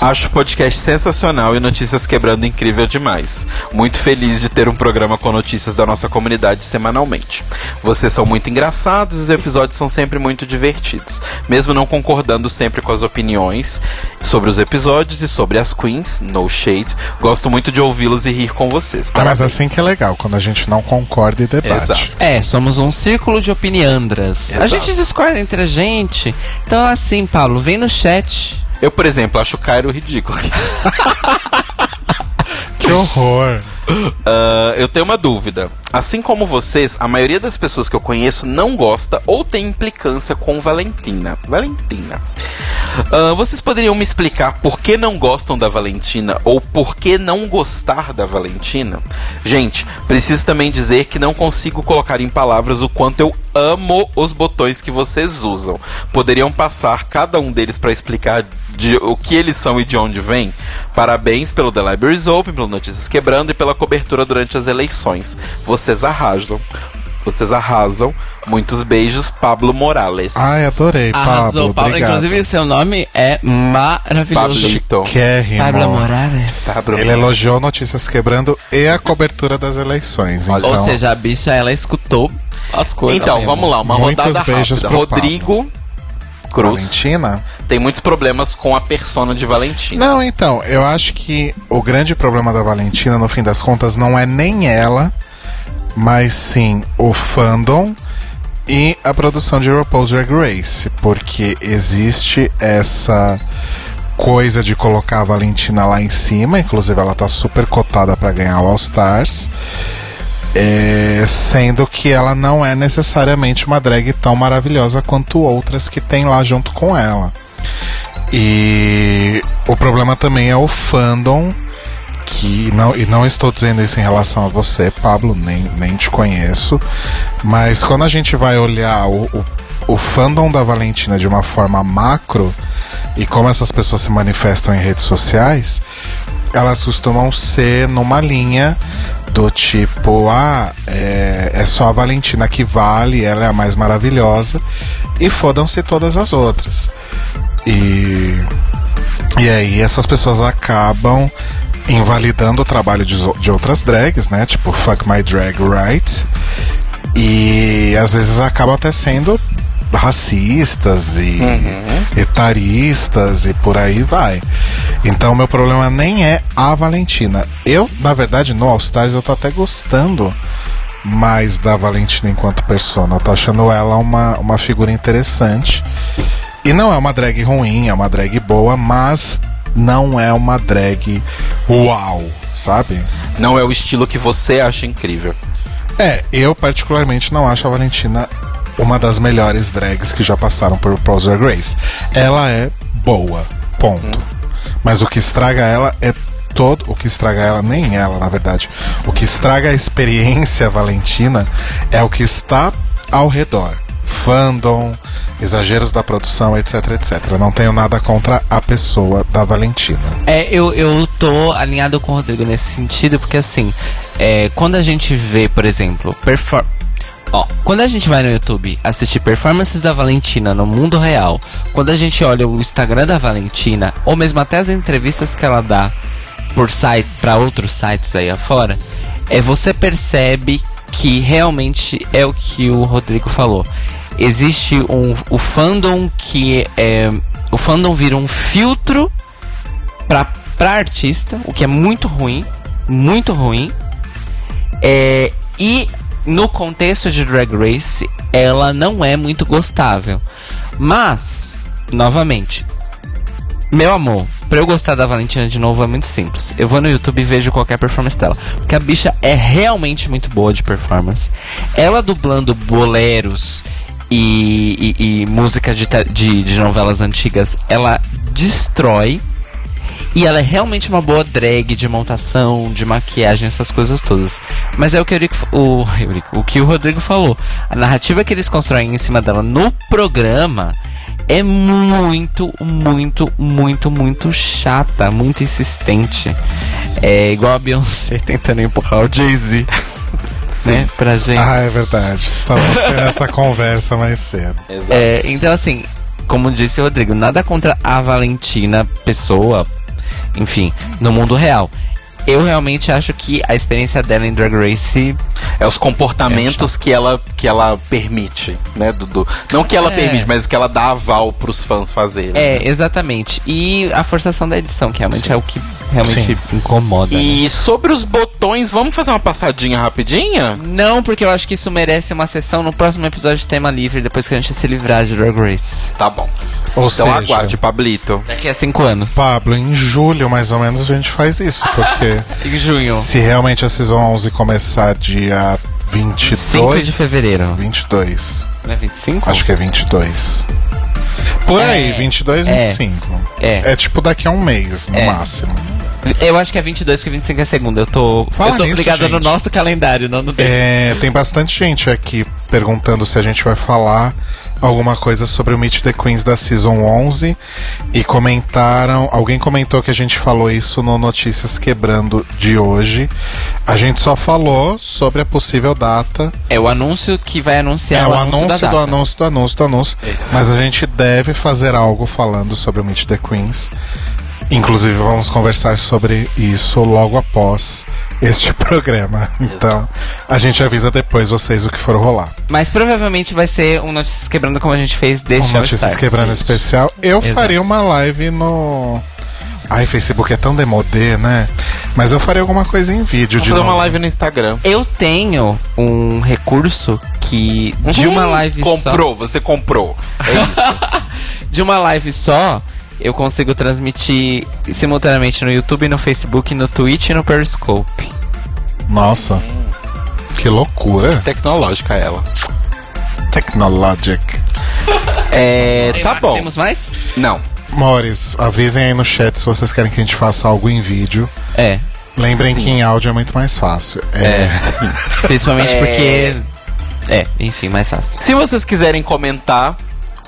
Acho o podcast sensacional e notícias quebrando incrível demais. Muito feliz de ter um programa com notícias da nossa comunidade semanalmente. Vocês são muito engraçados e os episódios são sempre muito divertidos. Mesmo não concordando sempre com as opiniões sobre os episódios e sobre as queens, no shade, gosto muito de ouvi-los e rir com vocês. Parabéns. Mas assim que é legal, quando a gente não concorda e debate. Exato. Somos um círculo de opiniandras. Exato. A gente discorda entre a gente. Então assim, Paulo, vem no chat... Eu, por exemplo, acho o Cairo ridículo. Que horror. Eu tenho uma dúvida. Assim como vocês, a maioria das pessoas que eu conheço não gosta ou tem implicância com Valentina. Vocês poderiam me explicar por que não gostam da Valentina ou por que não gostar da Valentina? Gente, preciso também dizer que não consigo colocar em palavras o quanto eu amo os botões que vocês usam. Poderiam passar cada um deles para explicar o que eles são e de onde vêm? Parabéns pelo The Library is Open, pelo Notícias Quebrando e pela cobertura durante as eleições. Vocês arrasam. Vocês arrasam. Muitos beijos, Pablo Morales. Ai, adorei, Pablo. Arrasou, Pablo. Obrigado. Inclusive, seu nome é maravilhoso. Pablo Morales. Pablo. Ele elogiou Notícias Quebrando e a cobertura das eleições. Então... Ou seja, a bicha, ela escutou as coisas. Então, vamos lá. Uma rodada rápida. Rodrigo... Pablo. Cruz. Valentina? Tem muitos problemas com a persona de Valentina. Não, então, eu acho que o grande problema da Valentina, no fim das contas, não é nem ela, mas sim o fandom e a produção de RuPaul's Drag Race, porque existe essa coisa de colocar a Valentina lá em cima, inclusive ela tá super cotada pra ganhar o All Stars. É, sendo que ela não é necessariamente uma drag tão maravilhosa quanto outras que tem lá junto com ela. E o problema também é o fandom, que não, e não estou dizendo isso em relação a você, Pablo, nem te conheço, mas quando a gente vai olhar o fandom da Valentina de uma forma macro e como essas pessoas se manifestam em redes sociais, elas costumam ser numa linha do tipo, é só a Valentina que vale, ela é a mais maravilhosa, e fodam-se todas as outras. E aí essas pessoas acabam invalidando o trabalho de outras drags, né? Tipo, fuck my drag, right? E às vezes acabam até sendo racistas e etaristas e por aí vai. Então meu problema nem é a Valentina. Eu, na verdade, no All Stars eu tô até gostando mais da Valentina enquanto persona. Eu tô achando ela uma figura interessante. E não é uma drag ruim, é uma drag boa, mas não é uma drag uau, sabe? Não é o estilo que você acha incrível. É, eu particularmente não acho a Valentina uma das melhores drags que já passaram por RuPaul's Drag Race. Ela é boa, ponto. Mas o que estraga ela é todo... O que estraga ela, nem ela, na verdade. O que estraga a experiência Valentina é o que está ao redor. Fandom, exageros da produção, etc, etc. Não tenho nada contra a pessoa da Valentina. É, eu tô alinhado com o Rodrigo nesse sentido, porque assim, quando a gente vê, por exemplo, quando a gente vai no YouTube assistir performances da Valentina no mundo real, quando a gente olha o Instagram da Valentina, ou mesmo até as entrevistas que ela dá por site, pra outros sites aí afora, você percebe que realmente é o que o Rodrigo falou. Existe o fandom que é... O fandom vira um filtro pra artista, o que é muito ruim, muito ruim. E... no contexto de Drag Race, ela não é muito gostável. Mas, novamente, meu amor, pra eu gostar da Valentina de novo é muito simples. Eu vou no YouTube e vejo qualquer performance dela, porque a bicha é realmente muito boa de performance. Ela dublando boleros e música de novelas antigas, ela destrói. E ela é realmente uma boa drag de montação, de maquiagem, essas coisas todas. Mas é o que o Rodrigo falou. A narrativa que eles constroem em cima dela no programa é muito, muito, muito, muito chata, muito insistente. É igual a Beyoncé tentando empurrar o Jay-Z. Né, pra gente. Ah, é verdade. Estávamos tendo essa conversa mais cedo. Então, assim, como disse o Rodrigo, nada contra a Valentina, pessoa... Enfim, no mundo real. Eu realmente acho que a experiência dela em Drag Race... É os comportamentos que ela permite, né, Dudu? Não que ela permite, mas que ela dá aval pros fãs fazerem. Né? Exatamente. E a forçação da edição, que realmente é o que realmente incomoda. E sobre os botões, vamos fazer uma passadinha rapidinha? Não, porque eu acho que isso merece uma sessão no próximo episódio de Tema Livre, depois que a gente se livrar de Drag Race. Tá bom. Ou então seja, aguarde, Pablito. Daqui a 5 anos. Pablo, em julho, mais ou menos, a gente faz isso, porque... em junho. Se realmente a Season 11 começar dia 22... 5 de fevereiro. 22. Não é 25? Acho que é 22. Por aí, 22, 25. É tipo daqui a um mês, no máximo. Eu acho que é 22 que 25 é segunda. Eu tô ligada no nosso calendário, não no dele. É, tem bastante gente aqui perguntando se a gente vai falar alguma coisa sobre o Meet the Queens da Season 11. E comentaram... Alguém comentou que a gente falou isso no Notícias Quebrando de hoje. A gente só falou sobre a possível data. É o anúncio que vai anunciar o anúncio da data. É o anúncio do anúncio do anúncio do anúncio. Mas a gente deve fazer algo falando sobre o Meet the Queens. Inclusive, vamos conversar sobre isso logo após este programa. Então, a gente avisa depois vocês o que for rolar. Mas provavelmente vai ser um Notícias Quebrando como a gente fez deste Notícias Quebrando especial. Eu faria uma live no... Ai, Facebook é tão demodê, né? Mas eu faria alguma coisa em vídeo de novo. Vou fazer uma live no Instagram. Eu tenho um recurso que de uma live só... Você comprou. É isso. De uma live só... Eu consigo transmitir simultaneamente no YouTube, no Facebook, no Twitch e no Periscope. Nossa, que loucura. Que tecnológica ela. Technologic. Tá bom. Temos mais? Não. Mores, avisem aí no chat se vocês querem que a gente faça algo em vídeo. É. Lembrem que em áudio é muito mais fácil. Sim. Principalmente porque... enfim, mais fácil. Se vocês quiserem comentar...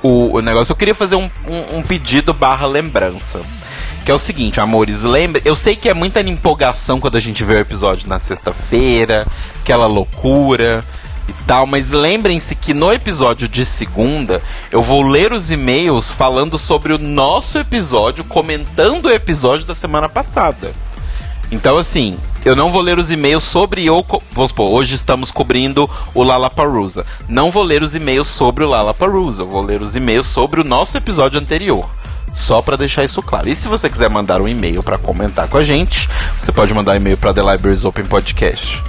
O negócio, eu queria fazer um pedido / lembrança, que é o seguinte, amores, lembra, eu sei que é muita empolgação quando a gente vê o episódio na sexta-feira, aquela loucura e tal, mas lembrem-se que no episódio de segunda, eu vou ler os e-mails falando sobre o nosso episódio, comentando o episódio da semana passada. Então, assim, eu não vou ler os e-mails sobre... Vamos supor, hoje estamos cobrindo o LaLaPaRuza. Não vou ler os e-mails sobre o LaLaPaRuza. Vou ler os e-mails sobre o nosso episódio anterior. Só pra deixar isso claro. E se você quiser mandar um e-mail pra comentar com a gente, você pode mandar um e-mail pra The Library is Open Podcast.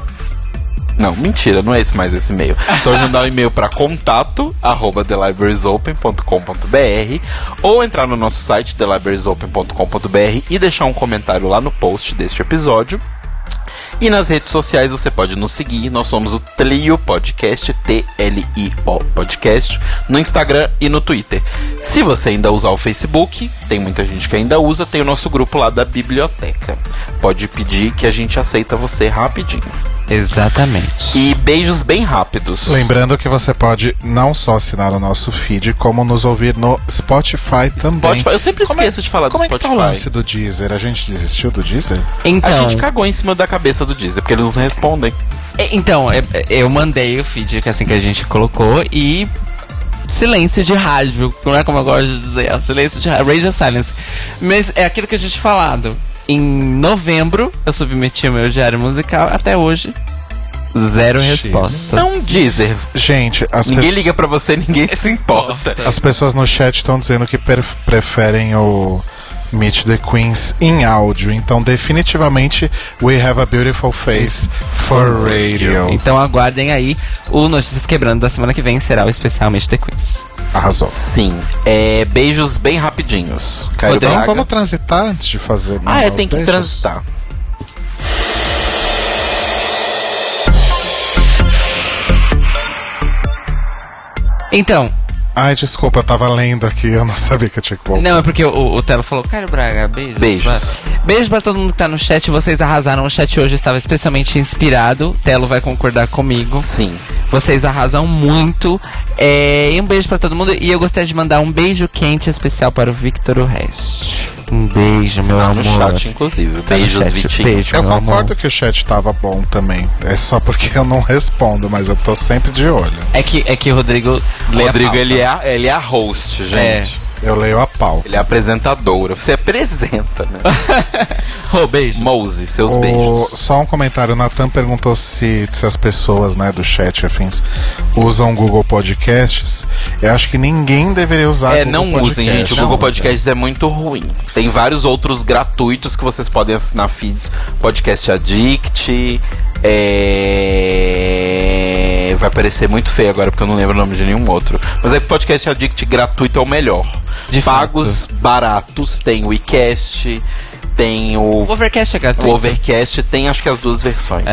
Não, mentira, não é esse mais esse e-mail. Só mandar um e-mail para contato@thelibrariesopen.com.br ou entrar no nosso site thelibrariesopen.com.br e deixar um comentário lá no post deste episódio. E nas redes sociais você pode nos seguir. Nós somos o Tlio Podcast, T-L-I-O Podcast, no Instagram e no Twitter. Se você ainda usar o Facebook, tem muita gente que ainda usa, tem o nosso grupo lá da biblioteca. Pode pedir que a gente aceita você rapidinho. Exatamente. E beijos bem rápidos. Lembrando que você pode não só assinar o nosso feed, como nos ouvir no Spotify também. Spotify, eu sempre esqueço de falar do Spotify. Como é que tá o lance do Deezer? A gente desistiu do Deezer? Então, a gente cagou em cima da cabeça do Deezer, porque eles não respondem. Então, eu mandei o feed assim que a gente colocou e... silêncio de rádio, não é como eu gosto de dizer, é o silêncio de rádio, radio silence. Mas é aquilo que a gente falado. Em novembro, eu submeti o meu diário musical. Até hoje, zero respostas. Não dizem. Gente, ninguém liga pra você, ninguém se importa. As pessoas no chat estão dizendo que preferem o Meet the Queens em áudio. Então, definitivamente, we have a beautiful face for radio. Então, aguardem aí. O Notícias Quebrando da semana que vem será o especial Meet the Queens. Arrasou. Sim. Beijos bem rapidinhos. Então vamos transitar antes de fazer. Tem que transitar. Então. Ai, desculpa, eu tava lendo aqui, eu não sabia que eu tinha que voltar. Não, é porque o Telo falou, Cairo Braga, beijos. Beijos. Beijo pra todo mundo que tá no chat, vocês arrasaram. O chat hoje estava especialmente inspirado. Telo vai concordar comigo. Sim. Vocês arrasam muito. E um beijo pra todo mundo. E eu gostaria de mandar um beijo quente especial para o Victor Rest. Um beijo, meu amor. No chat, inclusive. Beijos, Vitinho. Beijo, eu concordo que o chat tava bom também. É só porque eu não respondo, mas eu tô sempre de olho. É que o Rodrigo... Rodrigo, ele é a host, gente. Eu leio a pauta. Ele é apresentadora. Você apresenta, né? Beijo. Mouse, seus beijos. Só um comentário. O Natan perguntou se as pessoas, né, do chat afins usam Google Podcasts. Eu acho que ninguém deveria usar Google Podcasts. Não usem, gente. O Google Podcasts é muito ruim. Tem vários outros gratuitos que vocês podem assinar feeds. Podcast Addict. Vai parecer muito feio agora, porque eu não lembro o nome de nenhum outro. Mas é que Podcast Addict gratuito é o melhor. De pagos baratos, tem o iCast, tem o Overcast é gratuito. O Overcast tem acho que as duas versões.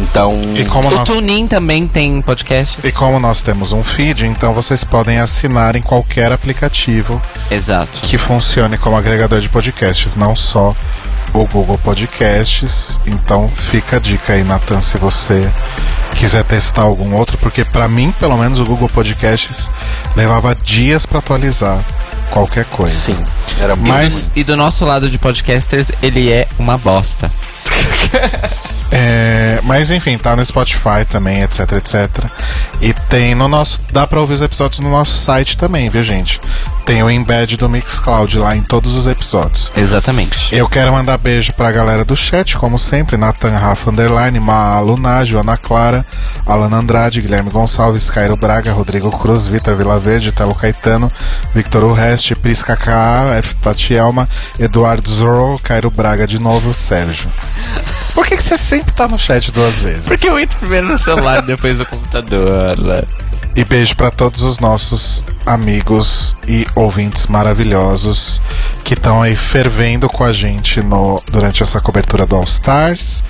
Então, o TuneIn também tem podcast. E como nós temos um feed, então vocês podem assinar em qualquer aplicativo. Exato. Que funcione como agregador de podcasts, não só o Google Podcasts. Então fica a dica aí, Natan, se você quiser testar algum outro, porque pra mim, pelo menos, o Google Podcasts levava dias pra atualizar qualquer coisa. Sim, era muito. Mas... E do nosso lado de podcasters, ele é uma bosta. É, mas enfim, tá no Spotify também, etc, etc. E tem no nosso... Dá pra ouvir os episódios no nosso site também, viu, gente? Tem o embed do Mixcloud lá em todos os episódios. Exatamente. Eu quero mandar beijo pra galera do chat, como sempre: Nathan Rafa Underline, Ma Lunágio, Ana Clara, Alan Andrade, Guilherme Gonçalves, Cairo Braga, Rodrigo Cruz, Vitor Vilaverde, Telo Caetano, Victor Urreste, Pris KKA, F. Tatielma, Eduardo Zorro, Cairo Braga de novo, Sérgio. Por que você sempre tá no chat duas vezes? Porque eu entro primeiro no celular e depois no computador. E beijo pra todos os nossos amigos e ouvintes maravilhosos que estão aí fervendo com a gente durante essa cobertura do All Stars.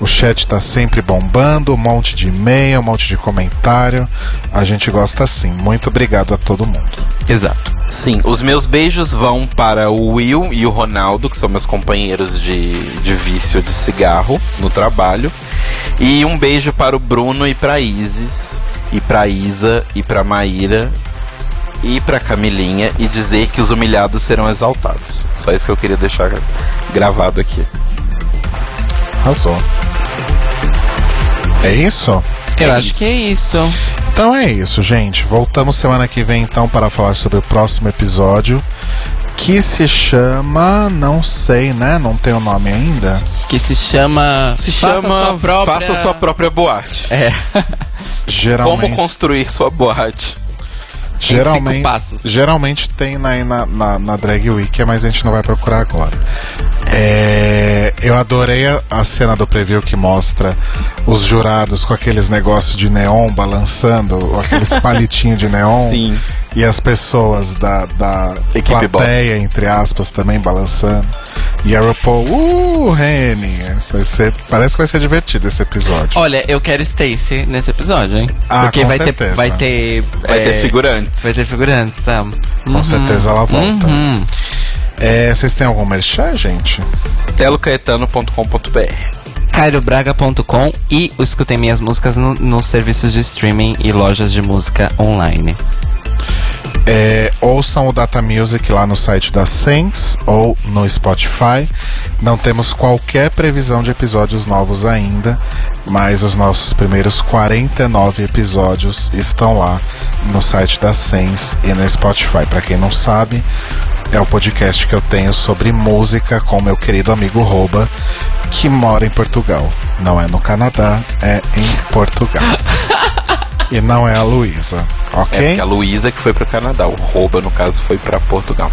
O chat tá sempre bombando, um monte de e-mail, um monte de comentário. A gente gosta assim. Muito obrigado a todo mundo. Exato. Sim, os meus beijos vão para o Will e o Ronaldo, que são meus companheiros de vício de cigarro no trabalho. E um beijo para o Bruno e para a Isis, e para a Isa, e para a Maíra, e para a Camilinha, e dizer que os humilhados serão exaltados. Só isso que eu queria deixar gravado aqui. Arrasou. É isso? Eu acho que é isso. Então é isso, gente. Voltamos semana que vem, então, para falar sobre o próximo episódio, que se chama... Não sei, né? Não tem o nome ainda. Que se chama... Faça sua própria boate. É. Geralmente... Como construir sua boate. Geralmente tem na Drag Week, mas a gente não vai procurar agora. Eu adorei a cena do preview que mostra os jurados com aqueles negócios de neon balançando, aqueles palitinhos de neon. Sim. E as pessoas da plateia, entre aspas, também balançando. E a RuPaul, Reni, parece que vai ser divertido esse episódio. Olha, eu quero Stacy nesse episódio, hein? Porque com certeza. Vai ter figurantes. Vai ter figurantes, tá? Com certeza ela volta. Vocês têm algum merchan, gente? telocaetano.com.br, cairobraga.com, e escutem minhas músicas nos serviços de streaming e lojas de música online. Ouçam o Data Music lá no site da Sens ou no Spotify. Não temos qualquer previsão de episódios novos ainda, mas os nossos primeiros 49 episódios estão lá no site da Sens e no Spotify. Pra quem não sabe, é o podcast que eu tenho sobre música com meu querido amigo Roba, que mora em Portugal. Não é no Canadá, é em Portugal. E não é a Luísa, ok? É porque a Luísa que foi pro Canadá, o Rouba, no caso, foi pra Portugal.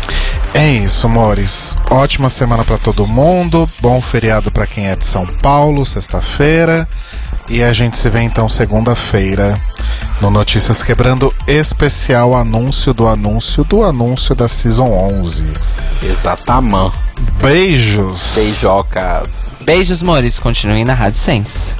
É isso, amores. Ótima semana pra todo mundo, bom feriado pra quem é de São Paulo, sexta-feira. E a gente se vê então segunda-feira no Notícias Quebrando, especial anúncio da Season 11. Exatamente. Beijos. Beijocas. Beijos, amores. Continuem na Rádio Sens.